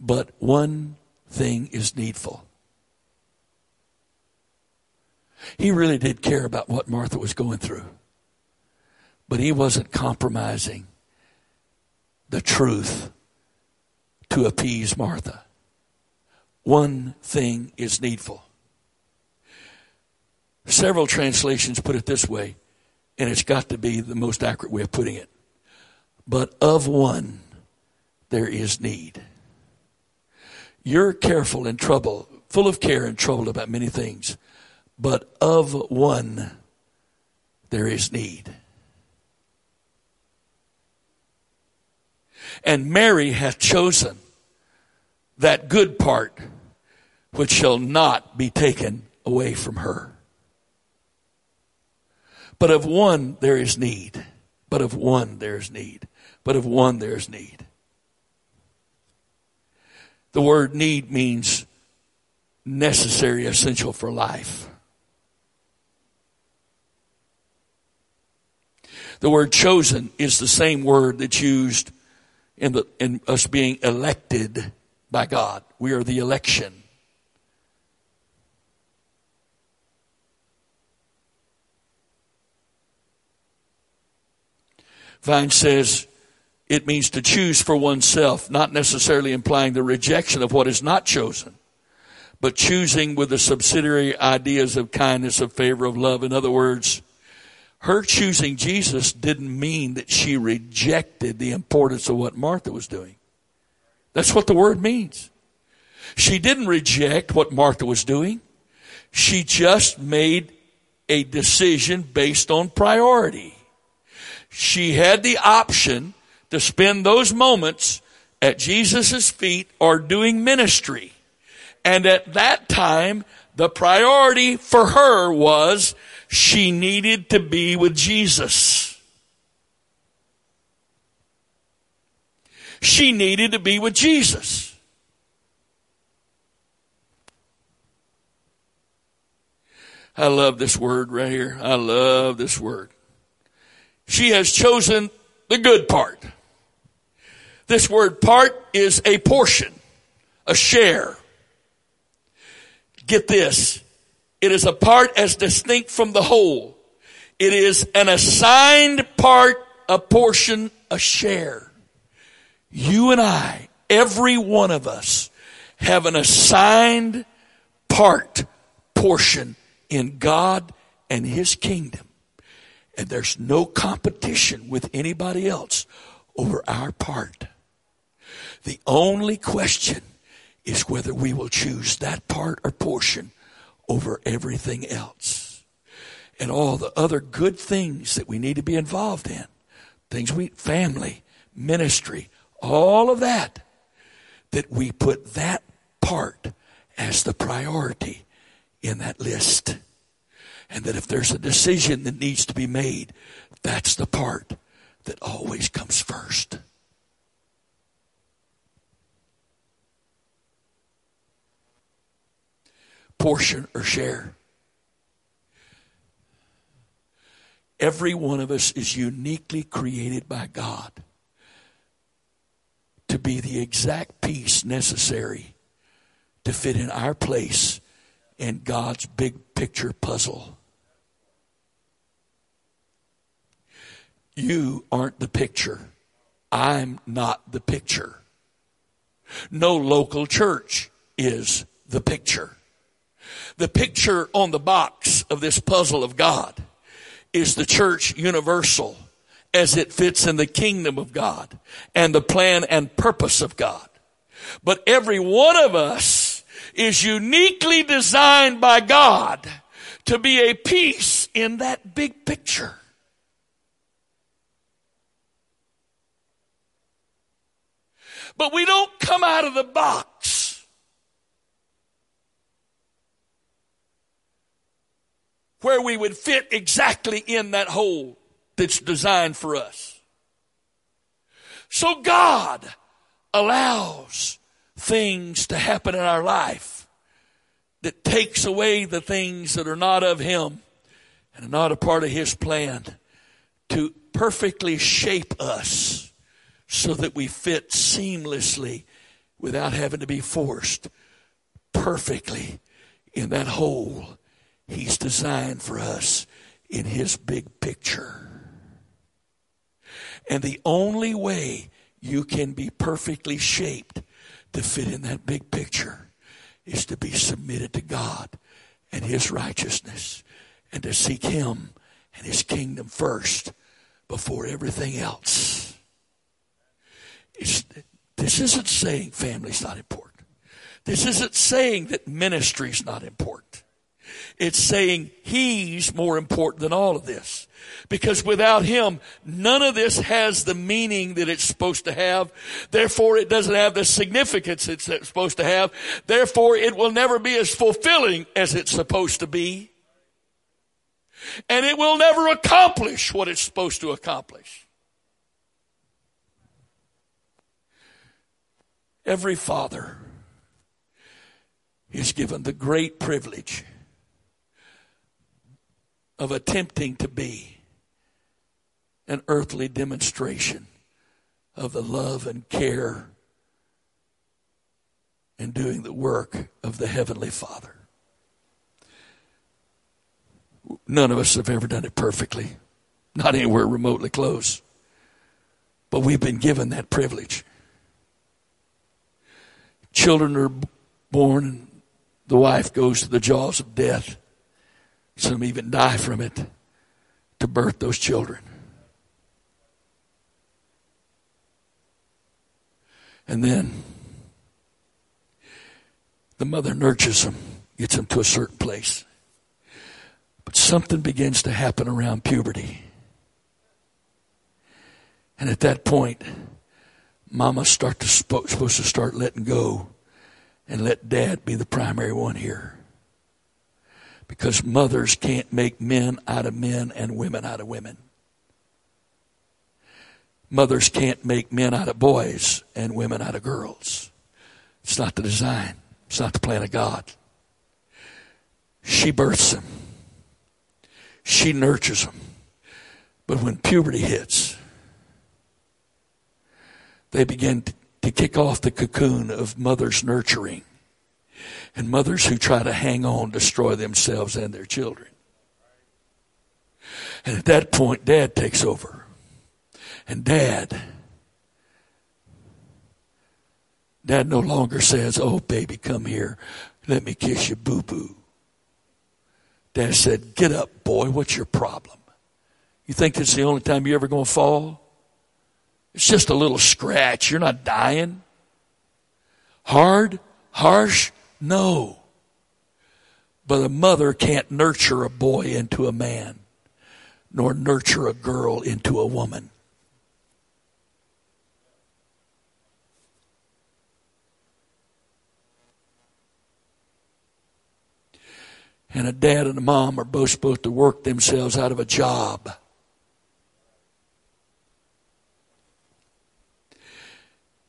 But one thing is needful. He really did care about what Martha was going through. But he wasn't compromising the truth to appease Martha. One thing is needful. Several translations put it this way. and it's got to be the most accurate way of putting it. But of one there is need. You're careful and trouble, full of care and trouble about many things, but of one there is need. And Mary hath chosen that good part which shall not be taken away from her. But of one there is need. But of one there is need. But of one there is need. The word need means necessary, essential for life. The word chosen is the same word that's used in us being elected by God. We are the election. Vine's says it means to choose for oneself, not necessarily implying the rejection of what is not chosen, but choosing with the subsidiary ideas of kindness, of favor, of love. In other words, her choosing Jesus didn't mean that she rejected the importance of what Martha was doing. That's what the word means. She didn't reject what Martha was doing. She just made a decision based on priority. She had the option to spend those moments at Jesus' feet or doing ministry. And at that time, the priority for her was she needed to be with Jesus. She needed to be with Jesus. I love this word right here. I love this word. She has chosen the good part. This word part is a portion, a share. Get this. It is a part as distinct from the whole. It is an assigned part, a portion, a share. You and I, every one of us, have an assigned part, portion in God and His kingdom. And there's no competition with anybody else over our part. The only question is whether we will choose that part or portion over everything else. And all the other good things that we need to be involved in. Things we, family, ministry, all of that. That we put that part as the priority in that list. And that if there's a decision that needs to be made, that's the part that always comes first. Portion or share. Every one of us is uniquely created by God to be the exact piece necessary to fit in our place in God's big picture puzzle. You aren't the picture. I'm not the picture. No local church is the picture. The picture on the box of this puzzle of God is the church universal as it fits in the kingdom of God and the plan and purpose of God. But every one of us is uniquely designed by God to be a piece in that big picture. But we don't come out of the box. Where we would fit exactly in that hole that's designed for us. So God allows things to happen in our life that takes away the things that are not of Him and are not a part of His plan to perfectly shape us so that we fit seamlessly without having to be forced perfectly in that hole He's designed for us in His big picture. And the only way you can be perfectly shaped to fit in that big picture is to be submitted to God and His righteousness and to seek Him and his kingdom first before everything else. This isn't saying family's not important. This isn't saying that ministry's not important. It's saying he's more important than all of this. Because without him, none of this has the meaning that it's supposed to have. Therefore, it doesn't have the significance it's supposed to have. Therefore, it will never be as fulfilling as it's supposed to be. And it will never accomplish what it's supposed to accomplish. Every father is given the great privilege of attempting to be an earthly demonstration of the love and care and doing the work of the Heavenly Father. None of us have ever done it perfectly, not anywhere remotely close, but we've been given that privilege. Children are born and the wife goes to the jaws of death. Some even die from it to birth those children. And then the mother nurtures them, gets them to a certain place. But something begins to happen around puberty. And at that point, mama's supposed to start letting go and let dad be the primary one here. Because mothers can't make men out of men and women out of women. Mothers can't make men out of boys and women out of girls. It's not the design. It's not the plan of God. She births them. She nurtures them. But when puberty hits, they begin to kick off the cocoon of mother's nurturing. And mothers who try to hang on destroy themselves and their children. And at that point, dad takes over. And dad no longer says, "Oh, baby, come here. Let me kiss you, boo-boo." Dad said, "Get up, boy. What's your problem? You think it's the only time you're ever going to fall? It's just a little scratch. You're not dying. Hard, harsh, no." But a mother can't nurture a boy into a man, nor nurture a girl into a woman. And a dad and a mom are both supposed to work themselves out of a job.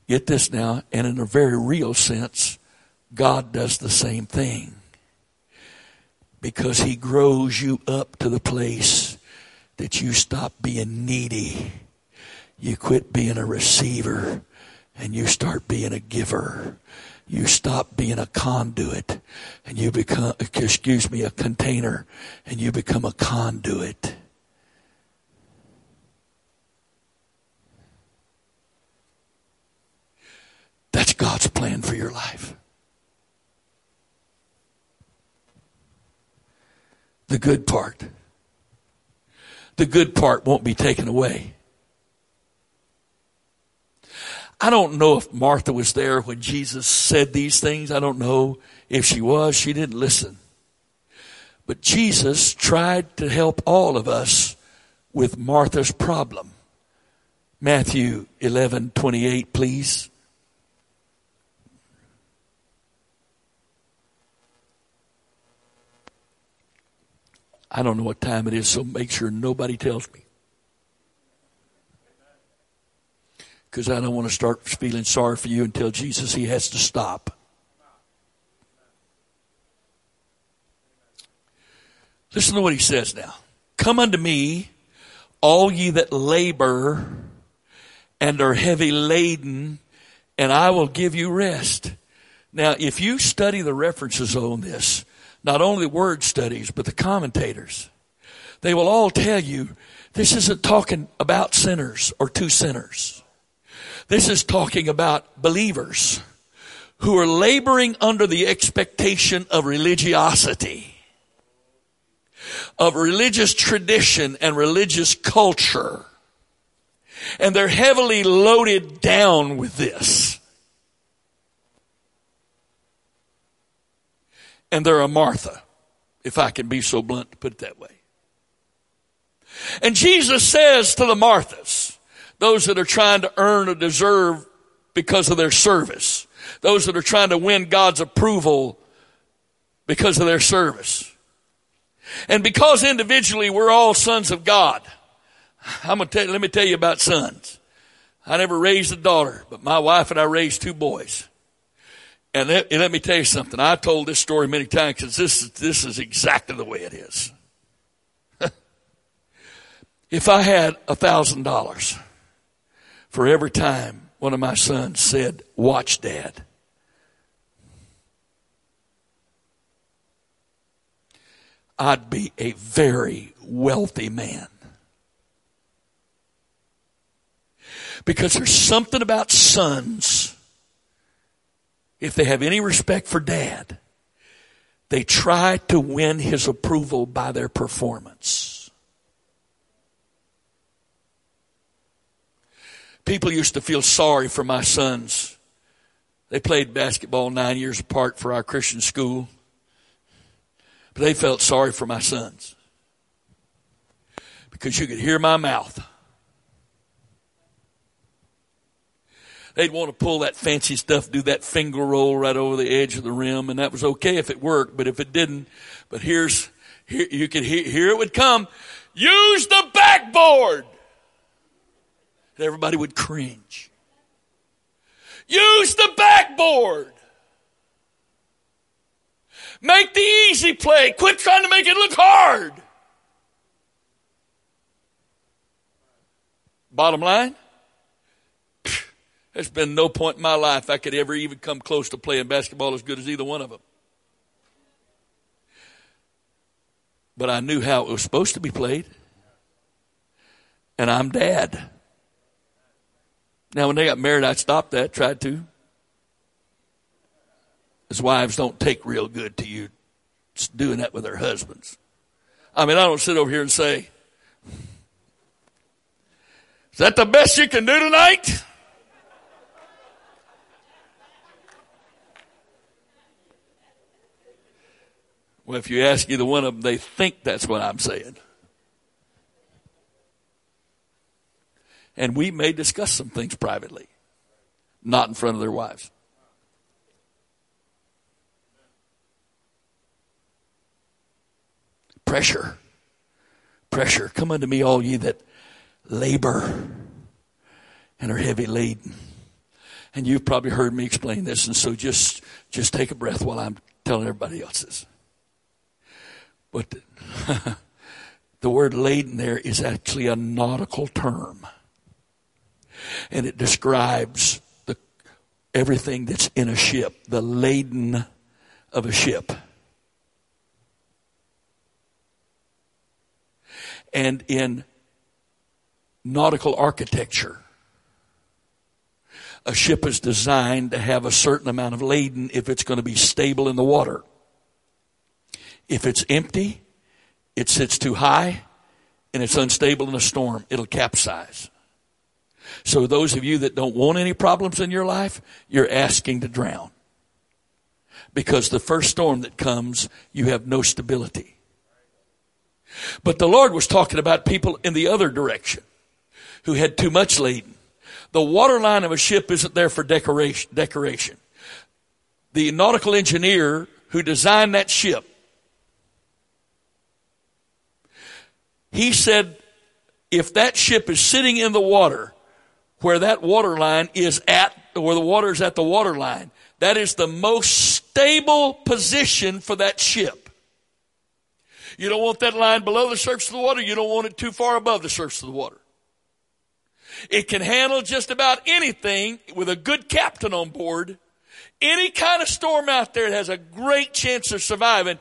Get this now, and in a very real sense, God does the same thing, because he grows you up to the place that you stop being needy. You quit being a receiver and you start being a giver. You stop being a conduit and you become, a container, and you become a conduit. That's God's plan for your life. The good part. The good part won't be taken away. I don't know if Martha was there when Jesus said these things. I don't know if she was. She didn't listen. But Jesus tried to help all of us with Martha's problem. Matthew 11:28, please. I don't know what time it is, so make sure nobody tells me, because I don't want to start feeling sorry for you and tell Jesus he has to stop. Listen to what he says now. "Come unto me, all ye that labor and are heavy laden, and I will give you rest." Now, if you study the references on this, not only word studies, but the commentators, they will all tell you this isn't talking about sinners or two sinners. This is talking about believers who are laboring under the expectation of religiosity. of religious tradition and religious culture. And they're heavily loaded down with this. And they're a Martha, if I can be so blunt to put it that way. And Jesus says to the Marthas, those that are trying to earn or deserve because of their service, those that are trying to win God's approval because of their service. And because individually we're all sons of God, I'm gonna tell you, let me tell you about sons. I never raised a daughter, but my wife and I raised two boys. And let me tell you something. I told this story many times because this is exactly the way it is. If I had $1,000 for every time one of my sons said, "Watch, Dad," I'd be a very wealthy man. Because there's something about sons, if they have any respect for Dad, they try to win his approval by their performance. People used to feel sorry for my sons. They played basketball 9 years apart for our Christian school. But they felt sorry for my sons. Because you could hear my mouth. They'd want to pull that fancy stuff, do that finger roll right over the edge of the rim, and that was okay if it worked, but if it didn't, but you could hear it would come, "Use the backboard!" And everybody would cringe. "Use the backboard! Make the easy play! Quit trying to make it look hard!" Bottom line, there's been no point in my life I could ever even come close to playing basketball as good as either one of them. But I knew how it was supposed to be played. And I'm Dad. Now, when they got married, I stopped that, tried to. As wives don't take real good to you doing that with their husbands. I mean, I don't sit over here and say, "Is that the best you can do tonight?" Well, if you ask either one of them, they think that's what I'm saying. And we may discuss some things privately, not in front of their wives. Pressure. Pressure. "Come unto me, all ye that labor and are heavy laden." And you've probably heard me explain this, and so just take a breath while I'm telling everybody else this. But the word laden there is actually a nautical term. And it describes everything that's in a ship, the laden of a ship. And in nautical architecture, a ship is designed to have a certain amount of laden if it's going to be stable in the water. If it's empty, it sits too high, and it's unstable in a storm. It'll capsize. So those of you that don't want any problems in your life, you're asking to drown. Because the first storm that comes, you have no stability. But the Lord was talking about people in the other direction who had too much laden. The waterline of a ship isn't there for decoration. The nautical engineer who designed that ship, he said, if that ship is sitting in the water where that water line is at, where the water is at the water line, that is the most stable position for that ship. You don't want that line below the surface of the water. You don't want it too far above the surface of the water. It can handle just about anything with a good captain on board. Any kind of storm out there, it has a great chance of surviving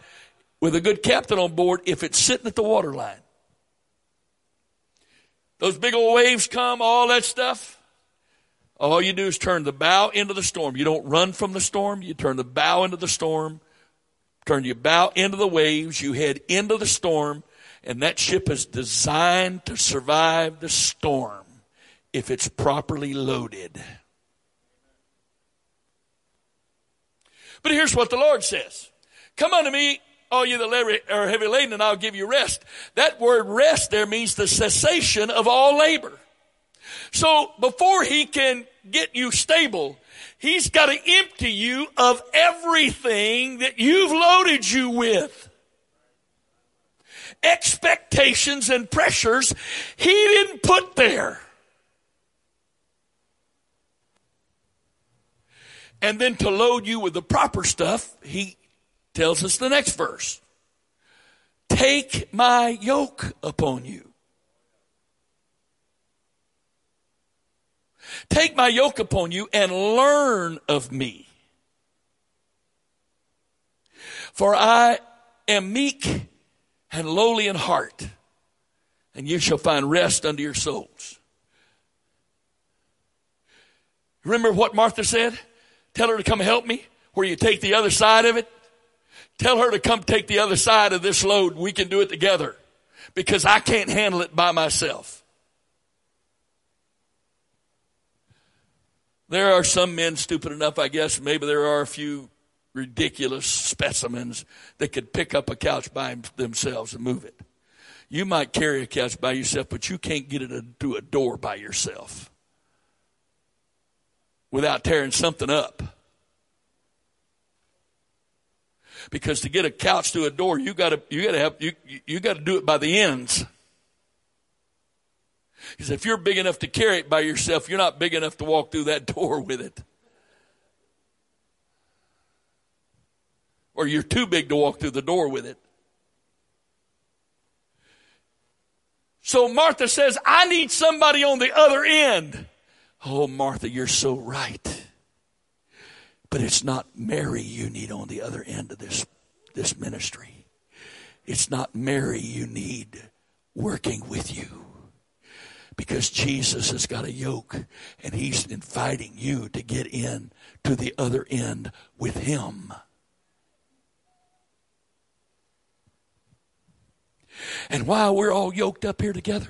with a good captain on board if it's sitting at the water line. Those big old waves come, all that stuff. All you do is turn the bow into the storm. You don't run from the storm. You turn the bow into the storm. Turn your bow into the waves, you head into the storm, and that ship is designed to survive the storm if it's properly loaded. But here's what the Lord says. Come unto me, all you that are heavy laden, and I'll give you rest. That word rest there means the cessation of all labor. So before he can get you stable, he's got to empty you of everything that you've loaded you with. Expectations and pressures he didn't put there. And then to load you with the proper stuff, he tells us the next verse. Take my yoke upon you. Take my yoke upon you and learn of me. For I am meek and lowly in heart, and you shall find rest unto your souls. Remember what Martha said? Tell her to come help me, where you take the other side of it. Tell her to come take the other side of this load. We can do it together because I can't handle it by myself. There are some men stupid enough, I guess, maybe there are a few ridiculous specimens that could pick up a couch by themselves and move it. You might carry a couch by yourself, but you can't get it to a door by yourself without tearing something up. Because to get a couch to a door, you got to do it by the ends. Because if you're big enough to carry it by yourself, you're not big enough to walk through that door with it. Or you're too big to walk through the door with it. So Martha says, I need somebody on the other end. Oh, Martha, you're so right. But it's not Mary you need on the other end of this ministry. It's not Mary you need working with you. Because Jesus has got a yoke and he's inviting you to get in to the other end with him. And while we're all yoked up here together,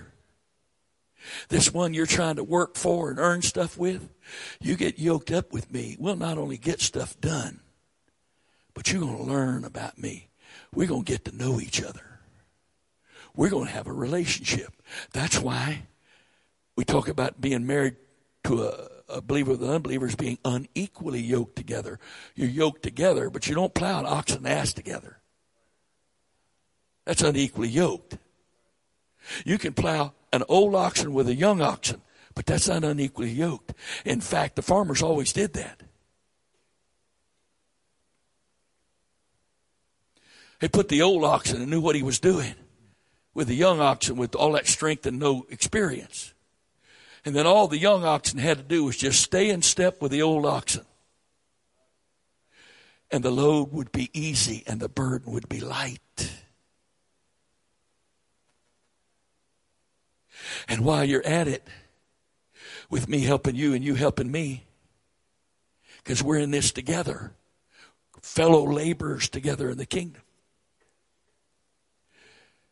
this one you're trying to work for and earn stuff with, you get yoked up with me. We'll not only get stuff done, but you're going to learn about me. We're going to get to know each other. We're going to have a relationship. That's why we talk about being married to a believer with an unbeliever as being unequally yoked together. You're yoked together, but you don't plow an ox and ass together. That's unequally yoked. You can plow an old oxen with a young oxen, but that's not unequally yoked. In fact, the farmers always did that. They put the old oxen and knew what he was doing with the young oxen with all that strength and no experience. And then all the young oxen had to do was just stay in step with the old oxen. And the load would be easy and the burden would be light. And while you're at it, with me helping you and you helping me, because we're in this together, fellow laborers together in the kingdom,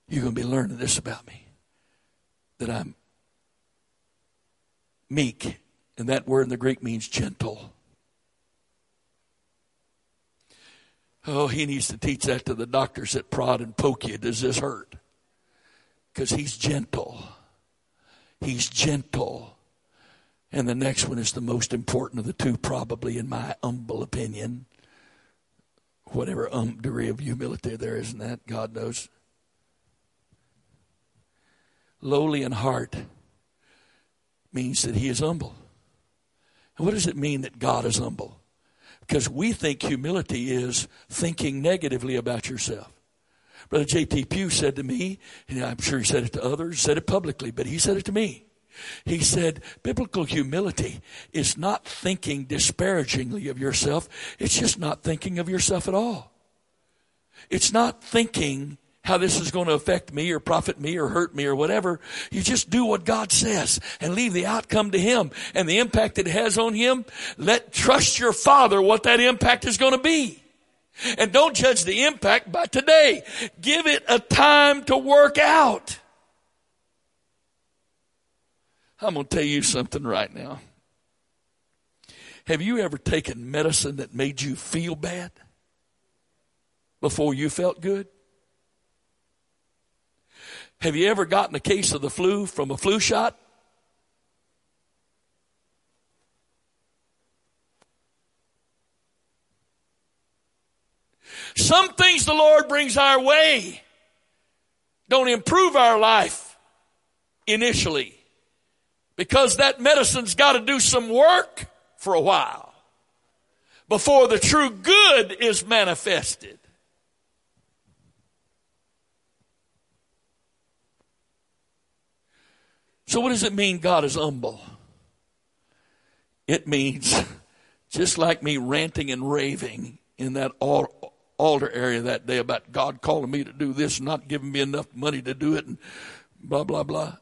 you're going to be learning this about me, that I'm meek, and that word in the Greek means gentle. Oh, he needs to teach that to the doctors that prod and poke you. Does this hurt? Because he's gentle. He's gentle. And the next one is the most important of the two, probably, in my humble opinion. Whatever degree of humility there is in that, God knows. Lowly in heart means that he is humble. And what does it mean that God is humble? Because we think humility is thinking negatively about yourself. Brother J.T. Pugh said to me, and I'm sure he said it to others, said it publicly, but he said it to me. He said, biblical humility is not thinking disparagingly of yourself. It's just not thinking of yourself at all. It's not thinking how this is going to affect me or profit me or hurt me or whatever. You just do what God says and leave the outcome to him and the impact it has on him. Trust your Father what that impact is going to be. And don't judge the impact by today. Give it a time to work out. I'm going to tell you something right now. Have you ever taken medicine that made you feel bad before you felt good? Have you ever gotten a case of the flu from a flu shot? Some things the Lord brings our way don't improve our life initially, because that medicine's got to do some work for a while before the true good is manifested. So what does it mean God is humble? It means just like me ranting and raving in that altar area that day about God calling me to do this, not giving me enough money to do it, and blah, blah, blah.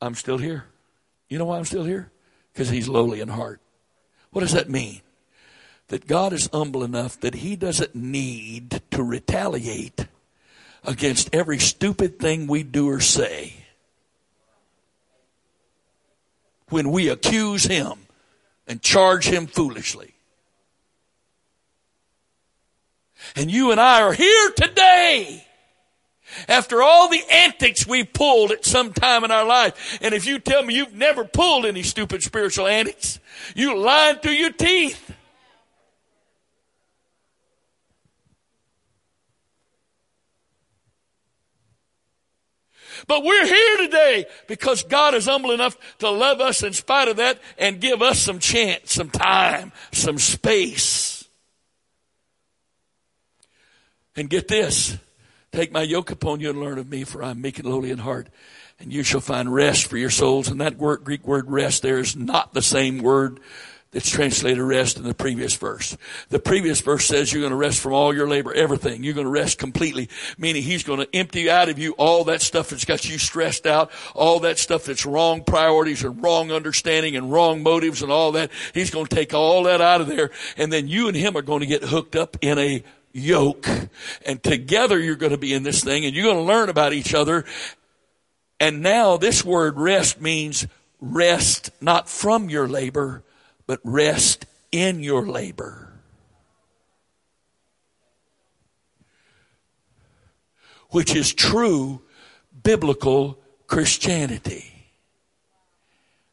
I'm still here. You know why I'm still here? Because he's lowly in heart. What does that mean? That God is humble enough that he doesn't need to retaliate against every stupid thing we do or say. When we accuse him and charge him foolishly. And you and I are here today after all the antics we pulled at some time in our life. And if you tell me you've never pulled any stupid spiritual antics, you lying through your teeth. But we're here today because God is humble enough to love us in spite of that and give us some chance, some time, some space. And get this, take my yoke upon you and learn of me, for I am meek and lowly in heart, and you shall find rest for your souls. And that word, Greek word rest there, is not the same word that's translated rest in the previous verse. The previous verse says you're going to rest from all your labor, everything. You're going to rest completely, meaning he's going to empty out of you all that stuff that's got you stressed out, all that stuff that's wrong priorities and wrong understanding and wrong motives and all that. He's going to take all that out of there, and then you and him are going to get hooked up in a yoke. And together you're going to be in this thing, and you're going to learn about each other. And now this word rest means rest not from your labor, but rest in your labor. Which is true biblical Christianity.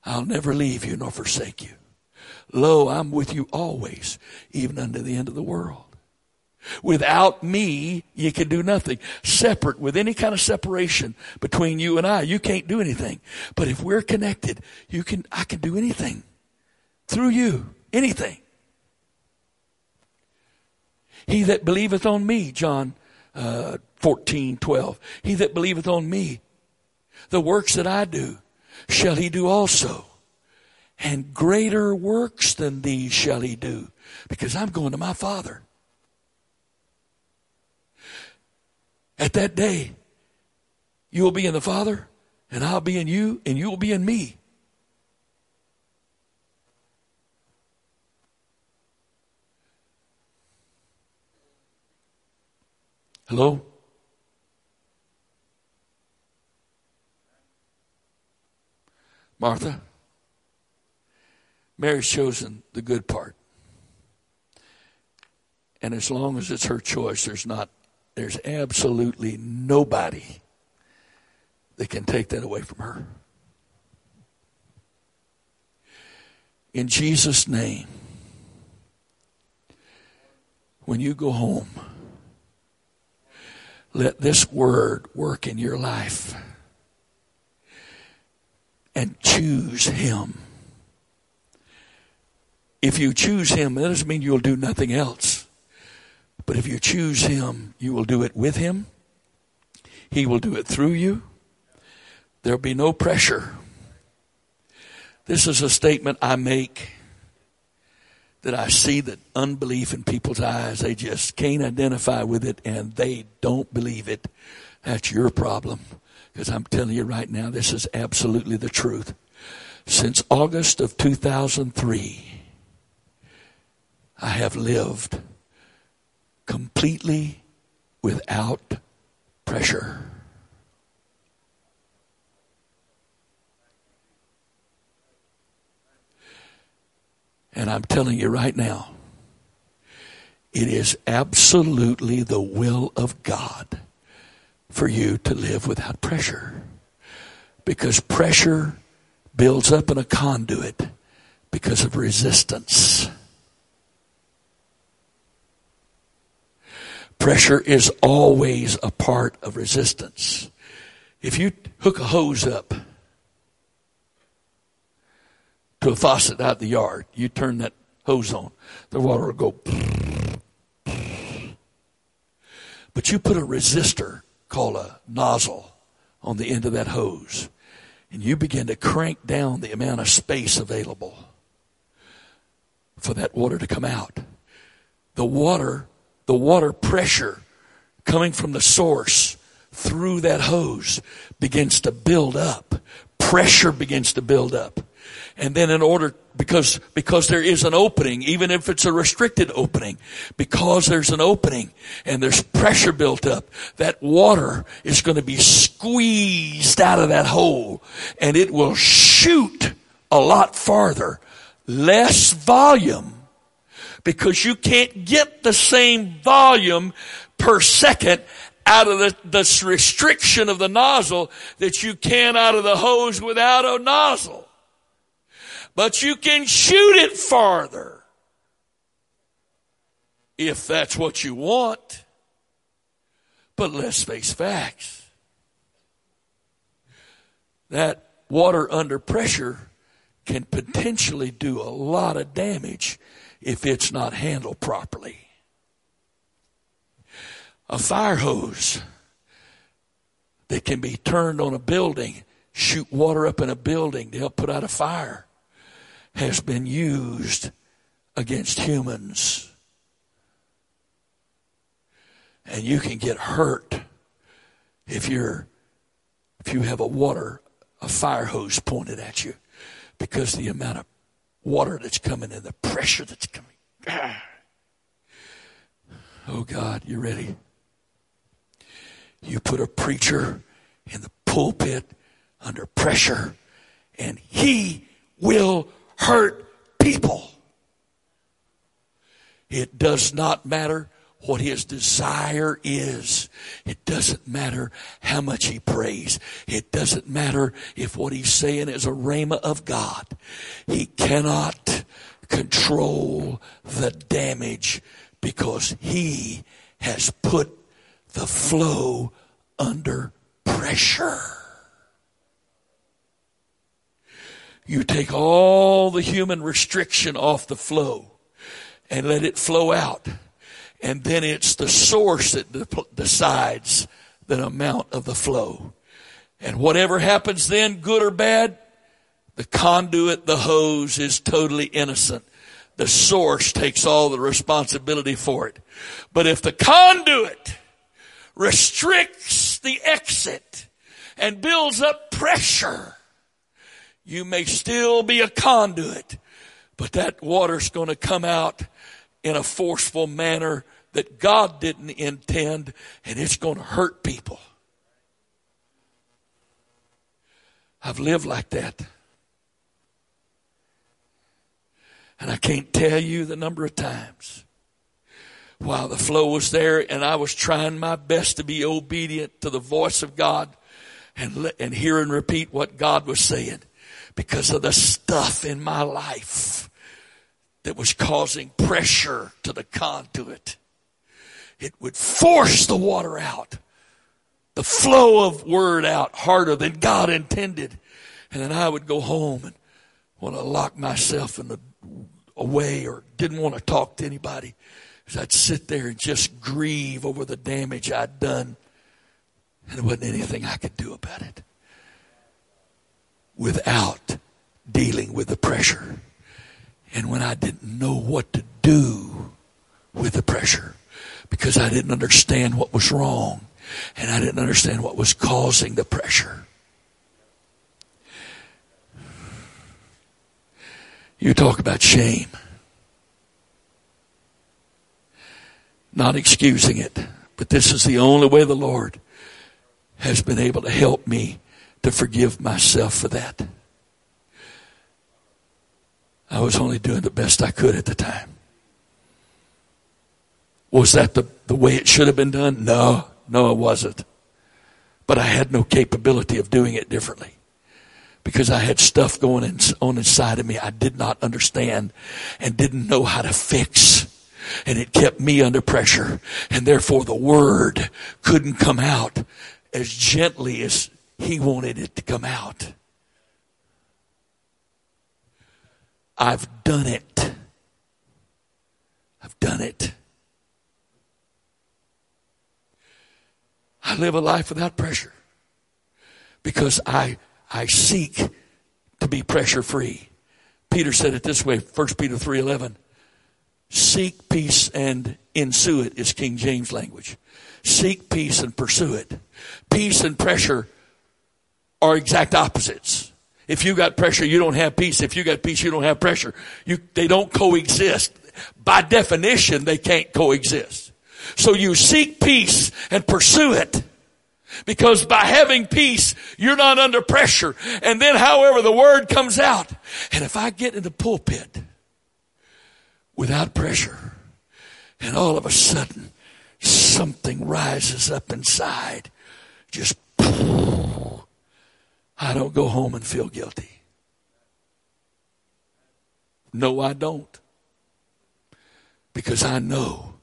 I'll never leave you nor forsake you. Lo, I'm with you always, even unto the end of the world. Without me, you can do nothing. Separate, with any kind of separation between you and I, you can't do anything. But if we're connected, I can do anything. Through you, anything. He that believeth on me, John 14:12. He that believeth on me, the works that I do, shall he do also. And greater works than these shall he do, because I'm going to my Father. At that day, you will be in the Father, and I'll be in you, and you will be in me. Hello? Martha? Mary's chosen the good part. And as long as it's her choice, there's absolutely nobody that can take that away from her. In Jesus' name, when you go home, let this word work in your life and choose him. If you choose him, that doesn't mean you'll do nothing else. But if you choose him, you will do it with him. He will do it through you. There'll be no pressure. This is a statement I make that I see that unbelief in people's eyes. They just can't identify with it, and they don't believe it. That's your problem, because I'm telling you right now, this is absolutely the truth. Since August of 2003, I have lived completely without pressure. And I'm telling you right now, it is absolutely the will of God for you to live without pressure. Because pressure builds up in a conduit because of resistance. Pressure is always a part of resistance. If you hook a hose up to a faucet out the yard, you turn that hose on, the water will go. But you put a resistor called a nozzle on the end of that hose, and you begin to crank down the amount of space available for that water to come out. The water pressure coming from the source through that hose begins to build up. Pressure begins to build up. And then in order, because there is an opening, even if it's a restricted opening, because there's an opening and there's pressure built up, that water is going to be squeezed out of that hole, and it will shoot a lot farther. Less volume, because you can't get the same volume per second out of the restriction of the nozzle that you can out of the hose without a nozzle. But you can shoot it farther if that's what you want. But let's face facts. That water under pressure can potentially do a lot of damage if it's not handled properly. A fire hose that can be turned on a building, shoot water up in a building to help put out a fire, has been used against humans. And you can get hurt if you have a fire hose pointed at you, because the amount of water that's coming and the pressure that's coming. Oh God, you ready? You put a preacher in the pulpit under pressure, and he will hurt people. It does not matter what his desire is. It doesn't matter how much he prays. It doesn't matter if what he's saying is a rhema of God. He cannot control the damage, because he has put the flow under pressure. You take all the human restriction off the flow and let it flow out. And then it's the source that decides the amount of the flow. And whatever happens then, good or bad, the conduit, the hose, is totally innocent. The source takes all the responsibility for it. But if the conduit restricts the exit and builds up pressure, you may still be a conduit, but that water's going to come out in a forceful manner that God didn't intend, and it's going to hurt people. I've lived like that. And I can't tell you the number of times while the flow was there and I was trying my best to be obedient to the voice of God and hear and repeat what God was saying, because of the stuff in my life that was causing pressure to the conduit. It would force the water out, the flow of word out harder than God intended. And then I would go home and want to lock myself away, or didn't want to talk to anybody, because I'd sit there and just grieve over the damage I'd done. And there wasn't anything I could do about it without dealing with the pressure. And when I didn't know what to do with the pressure, because I didn't understand what was wrong, and I didn't understand what was causing the pressure. You talk about shame. Not excusing it, but this is the only way the Lord has been able to help me to forgive myself for that. I was only doing the best I could at the time. Was that the way it should have been done? No, it wasn't. But I had no capability of doing it differently because I had stuff going on inside of me I did not understand and didn't know how to fix. And it kept me under pressure. And therefore the word couldn't come out as gently as he wanted it to come out. I've done it. I live a life without pressure because I seek to be pressure free. Peter said it this way, 1 Peter 3:11. Seek peace and ensue it is King James language. Seek peace and pursue it. Peace and pressure are exact opposites. If you got pressure, you don't have peace. If you got peace, you don't have pressure. They don't coexist. By definition, they can't coexist. So you seek peace and pursue it. Because by having peace, you're not under pressure. And then however the word comes out. And if I get in the pulpit without pressure, and all of a sudden, something rises up inside. Just, I don't go home and feel guilty. No, I don't. Because I know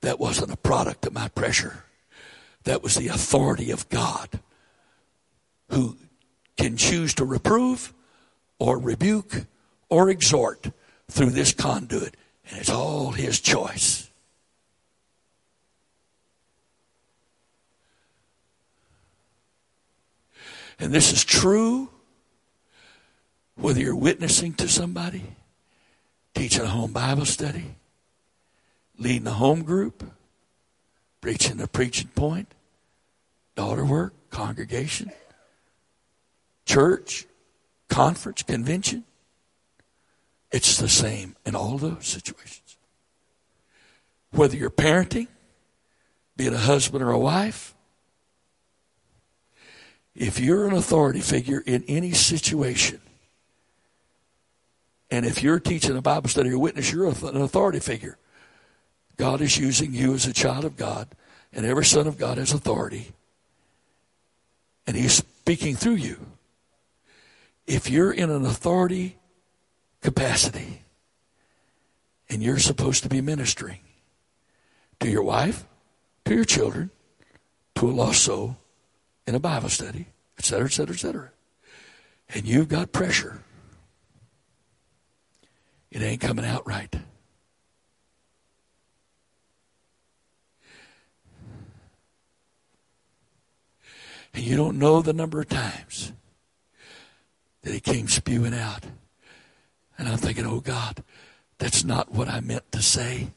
that wasn't a product of my pressure. That was the authority of God, who can choose to reprove or rebuke or exhort through this conduit. And it's all his choice. And this is true whether you're witnessing to somebody, teaching a home Bible study, leading a home group, preaching a preaching point, daughter work, congregation, church, conference, convention. It's the same in all those situations. Whether you're parenting, be it a husband or a wife, if you're an authority figure in any situation, and if you're teaching a Bible study or witness, you're an authority figure. God is using you as a child of God, and every son of God has authority, and he's speaking through you. If you're in an authority capacity, and you're supposed to be ministering to your wife, to your children, to a lost soul, in a Bible study, etc., etc., etc., and you've got pressure, it ain't coming out right. And you don't know the number of times that it came spewing out. And I'm thinking, oh God, that's not what I meant to say.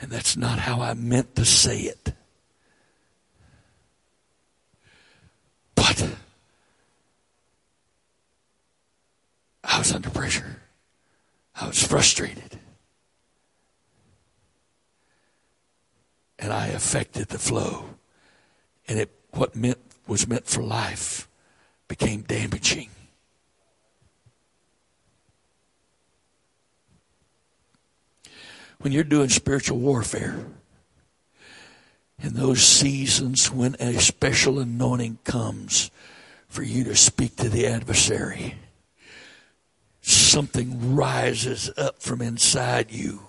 And that's not how I meant to say it. But I was under pressure. I was frustrated. And I affected the flow. And what was meant for life became damaging. When you're doing spiritual warfare, in those seasons when a special anointing comes for you to speak to the adversary, something rises up from inside you,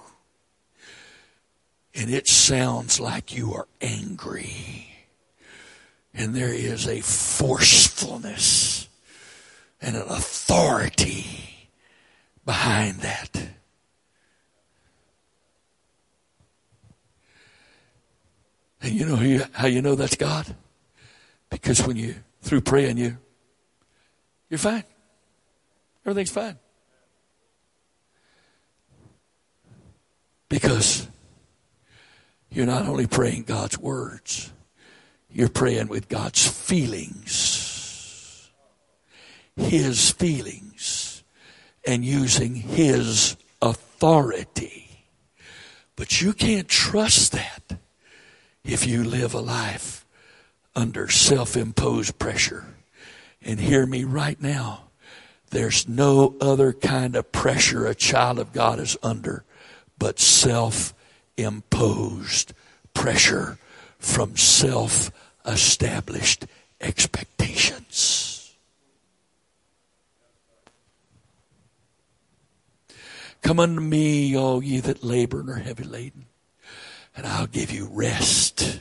and it sounds like you are angry. And there is a forcefulness and an authority behind that. And you know how you know that's God? Because when you, through praying, you're fine. Everything's fine. Because you're not only praying God's words, you're praying with God's feelings. His feelings. And using His authority. But you can't trust that if you live a life under self-imposed pressure. And hear me right now. There's no other kind of pressure a child of God is under but self-imposed pressure from self-established expectations. Come unto me, all ye that labor and are heavy laden, and I'll give you rest.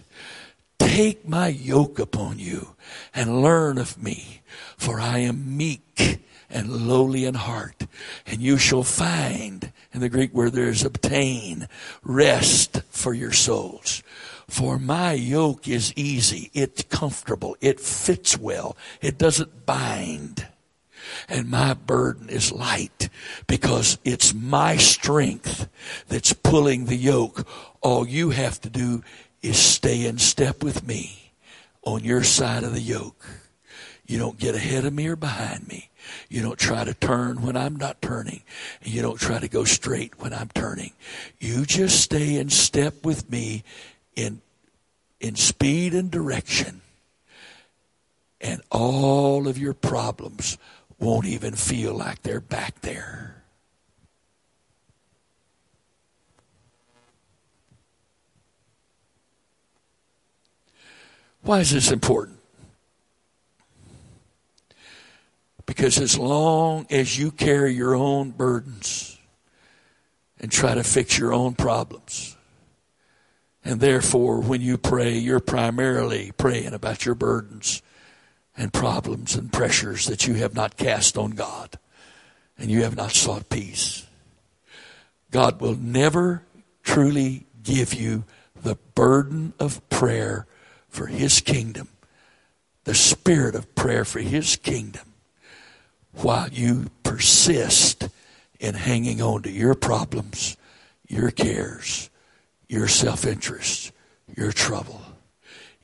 Take my yoke upon you and learn of me, for I am meek and lowly in heart, and you shall find, in the Greek word there is obtain, rest for your souls. For my yoke is easy, it's comfortable, it fits well, it doesn't bind. And my burden is light, because it's my strength that's pulling the yoke. All you have to do is stay in step with me on your side of the yoke. You don't get ahead of me or behind me. You don't try to turn when I'm not turning. And you don't try to go straight when I'm turning. You just stay in step with me in speed and direction. And all of your problems won't even feel like they're back there. Why is this important? Because as long as you carry your own burdens and try to fix your own problems, and therefore when you pray, you're primarily praying about your burdens and problems and pressures that you have not cast on God, and you have not sought peace. God will never truly give you the burden of prayer for his kingdom, the spirit of prayer for his kingdom, while you persist in hanging on to your problems, your cares, your self-interest, your trouble.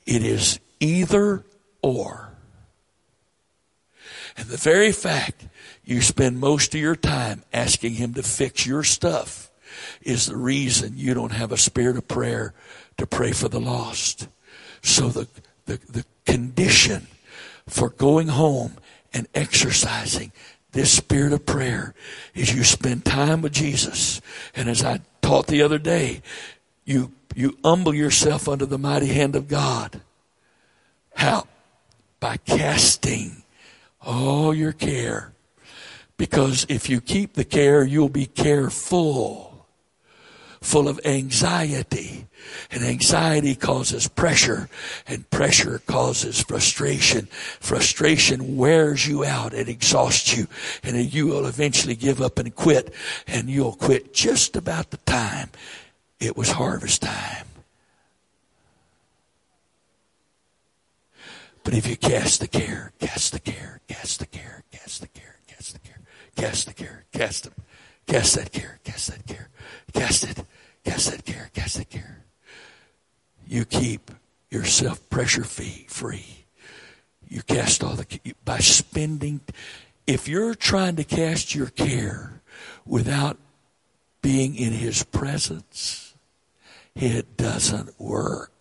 It is either or. And the very fact you spend most of your time asking him to fix your stuff is the reason you don't have a spirit of prayer to pray for the lost. So the condition for going home and exercising this spirit of prayer is you spend time with Jesus. And as I taught the other day, you humble yourself under the mighty hand of God. How? By casting all your care. Because if you keep the care, you'll be careful, full of anxiety. And anxiety causes pressure, and pressure causes frustration. Frustration wears you out and exhausts you, and you will eventually give up and quit, and you'll quit just about the time it was harvest time. But if you cast the care, cast the care, cast the care, cast the care, cast the care, cast the care, cast them, cast that care, cast that care, cast it, cast that care, cast that care. You keep yourself pressure free. You cast all the by spending. If you're trying to cast your care without being in his presence, it doesn't work.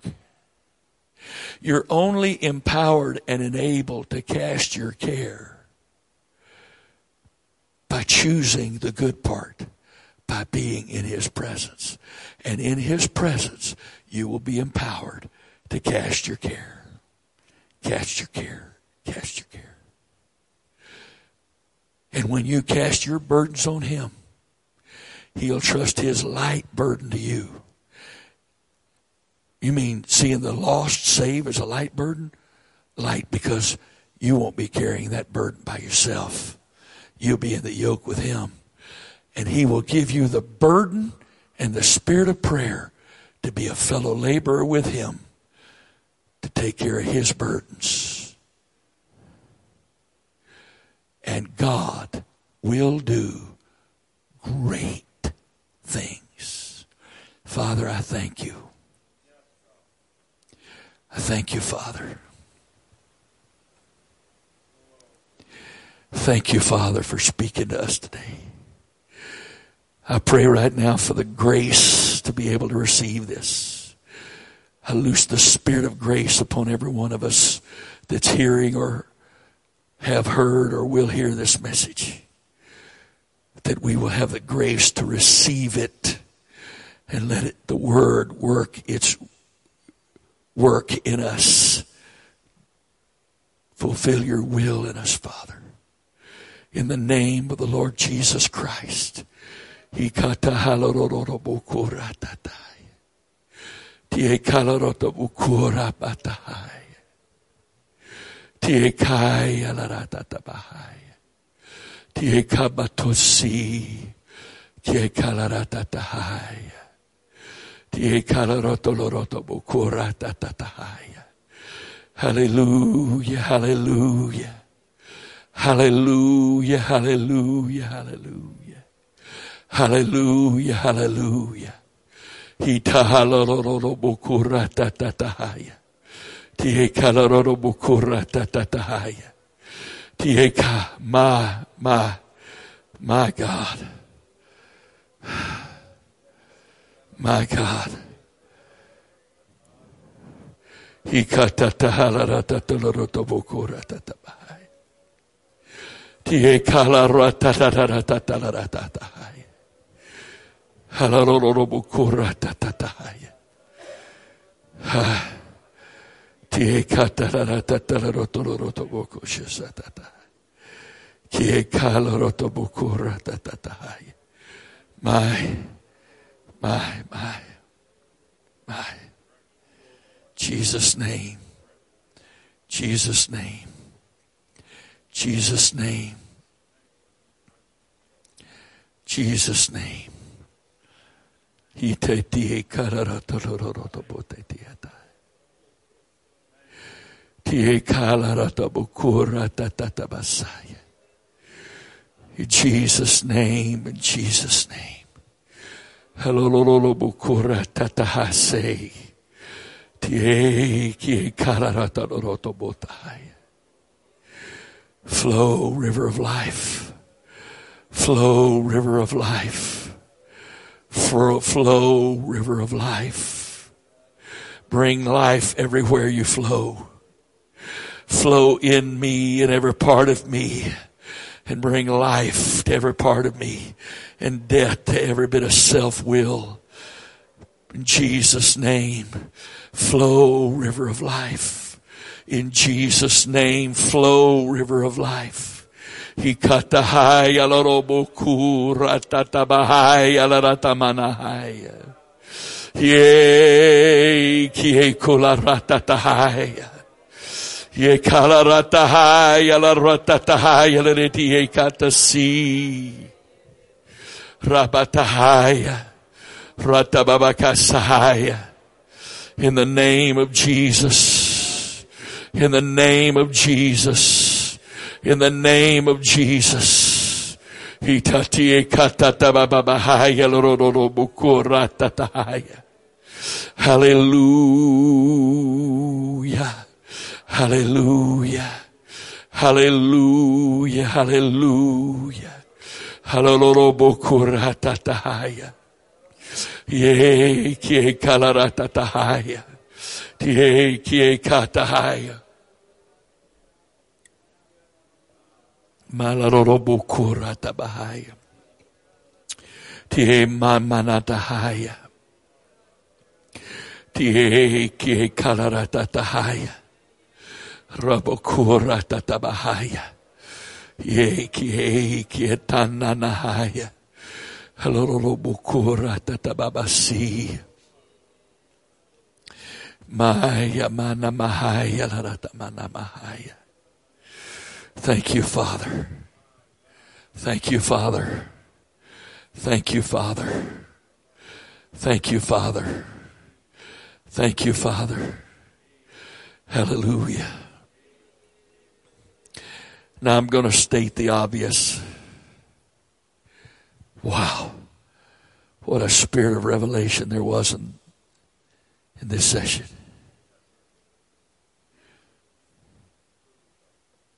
You're only empowered and enabled to cast your care by choosing the good part, by being in his presence. And in his presence, you will be empowered to cast your care. Cast your care. Cast your care. And when you cast your burdens on him, he'll trust his light burden to you. You mean seeing the lost saved as a light burden? Light, because you won't be carrying that burden by yourself. You'll be in the yoke with him. And he will give you the burden and the spirit of prayer to be a fellow laborer with him, to take care of his burdens. And God will do great things. Father, I thank you. I thank you, Father. Thank you, Father, for speaking to us today. I pray right now for the grace to be able to receive this. I loose the Spirit of grace upon every one of us that's hearing or have heard or will hear this message, that we will have the grace to receive it and let it, the Word work its work in us. Fulfill your will in us, Father. In the name of the Lord Jesus Christ. Hallelujah, hallelujah. Hallelujah, hallelujah, hallelujah. Hallelujah, hallelujah. My God. My God. My. Jesus' name. Jesus' name. Jesus' name. Jesus' name. In Jesus' name, in Jesus' name. Flow, river of life. Flow, river of life. Flow, river of life. Bring life everywhere you flow. Flow in me and every part of me, and bring life to every part of me, and death to every bit of self-will. In Jesus' name, flow, river of life. In Jesus' name, flow, river of life. In the name of Jesus. In the name of Jesus. In the name of Jesus. Hallelujah. Hallelujah. Hallelujah. Hallelujah. Hallelujah. Ye kie kalarata tahaya, ye kie katahaya, malarorobu kurata bahaya, ye manatahaya, ye kie kalarata tahaya, rabokurata tabahaya, ye kie tananahaya. Thank you, Father. Thank you, Father. Thank you, Father. Thank you, Father. Thank you, Father. Hallelujah. Now I'm going to state the obvious. Wow, what a spirit of revelation there was in this session.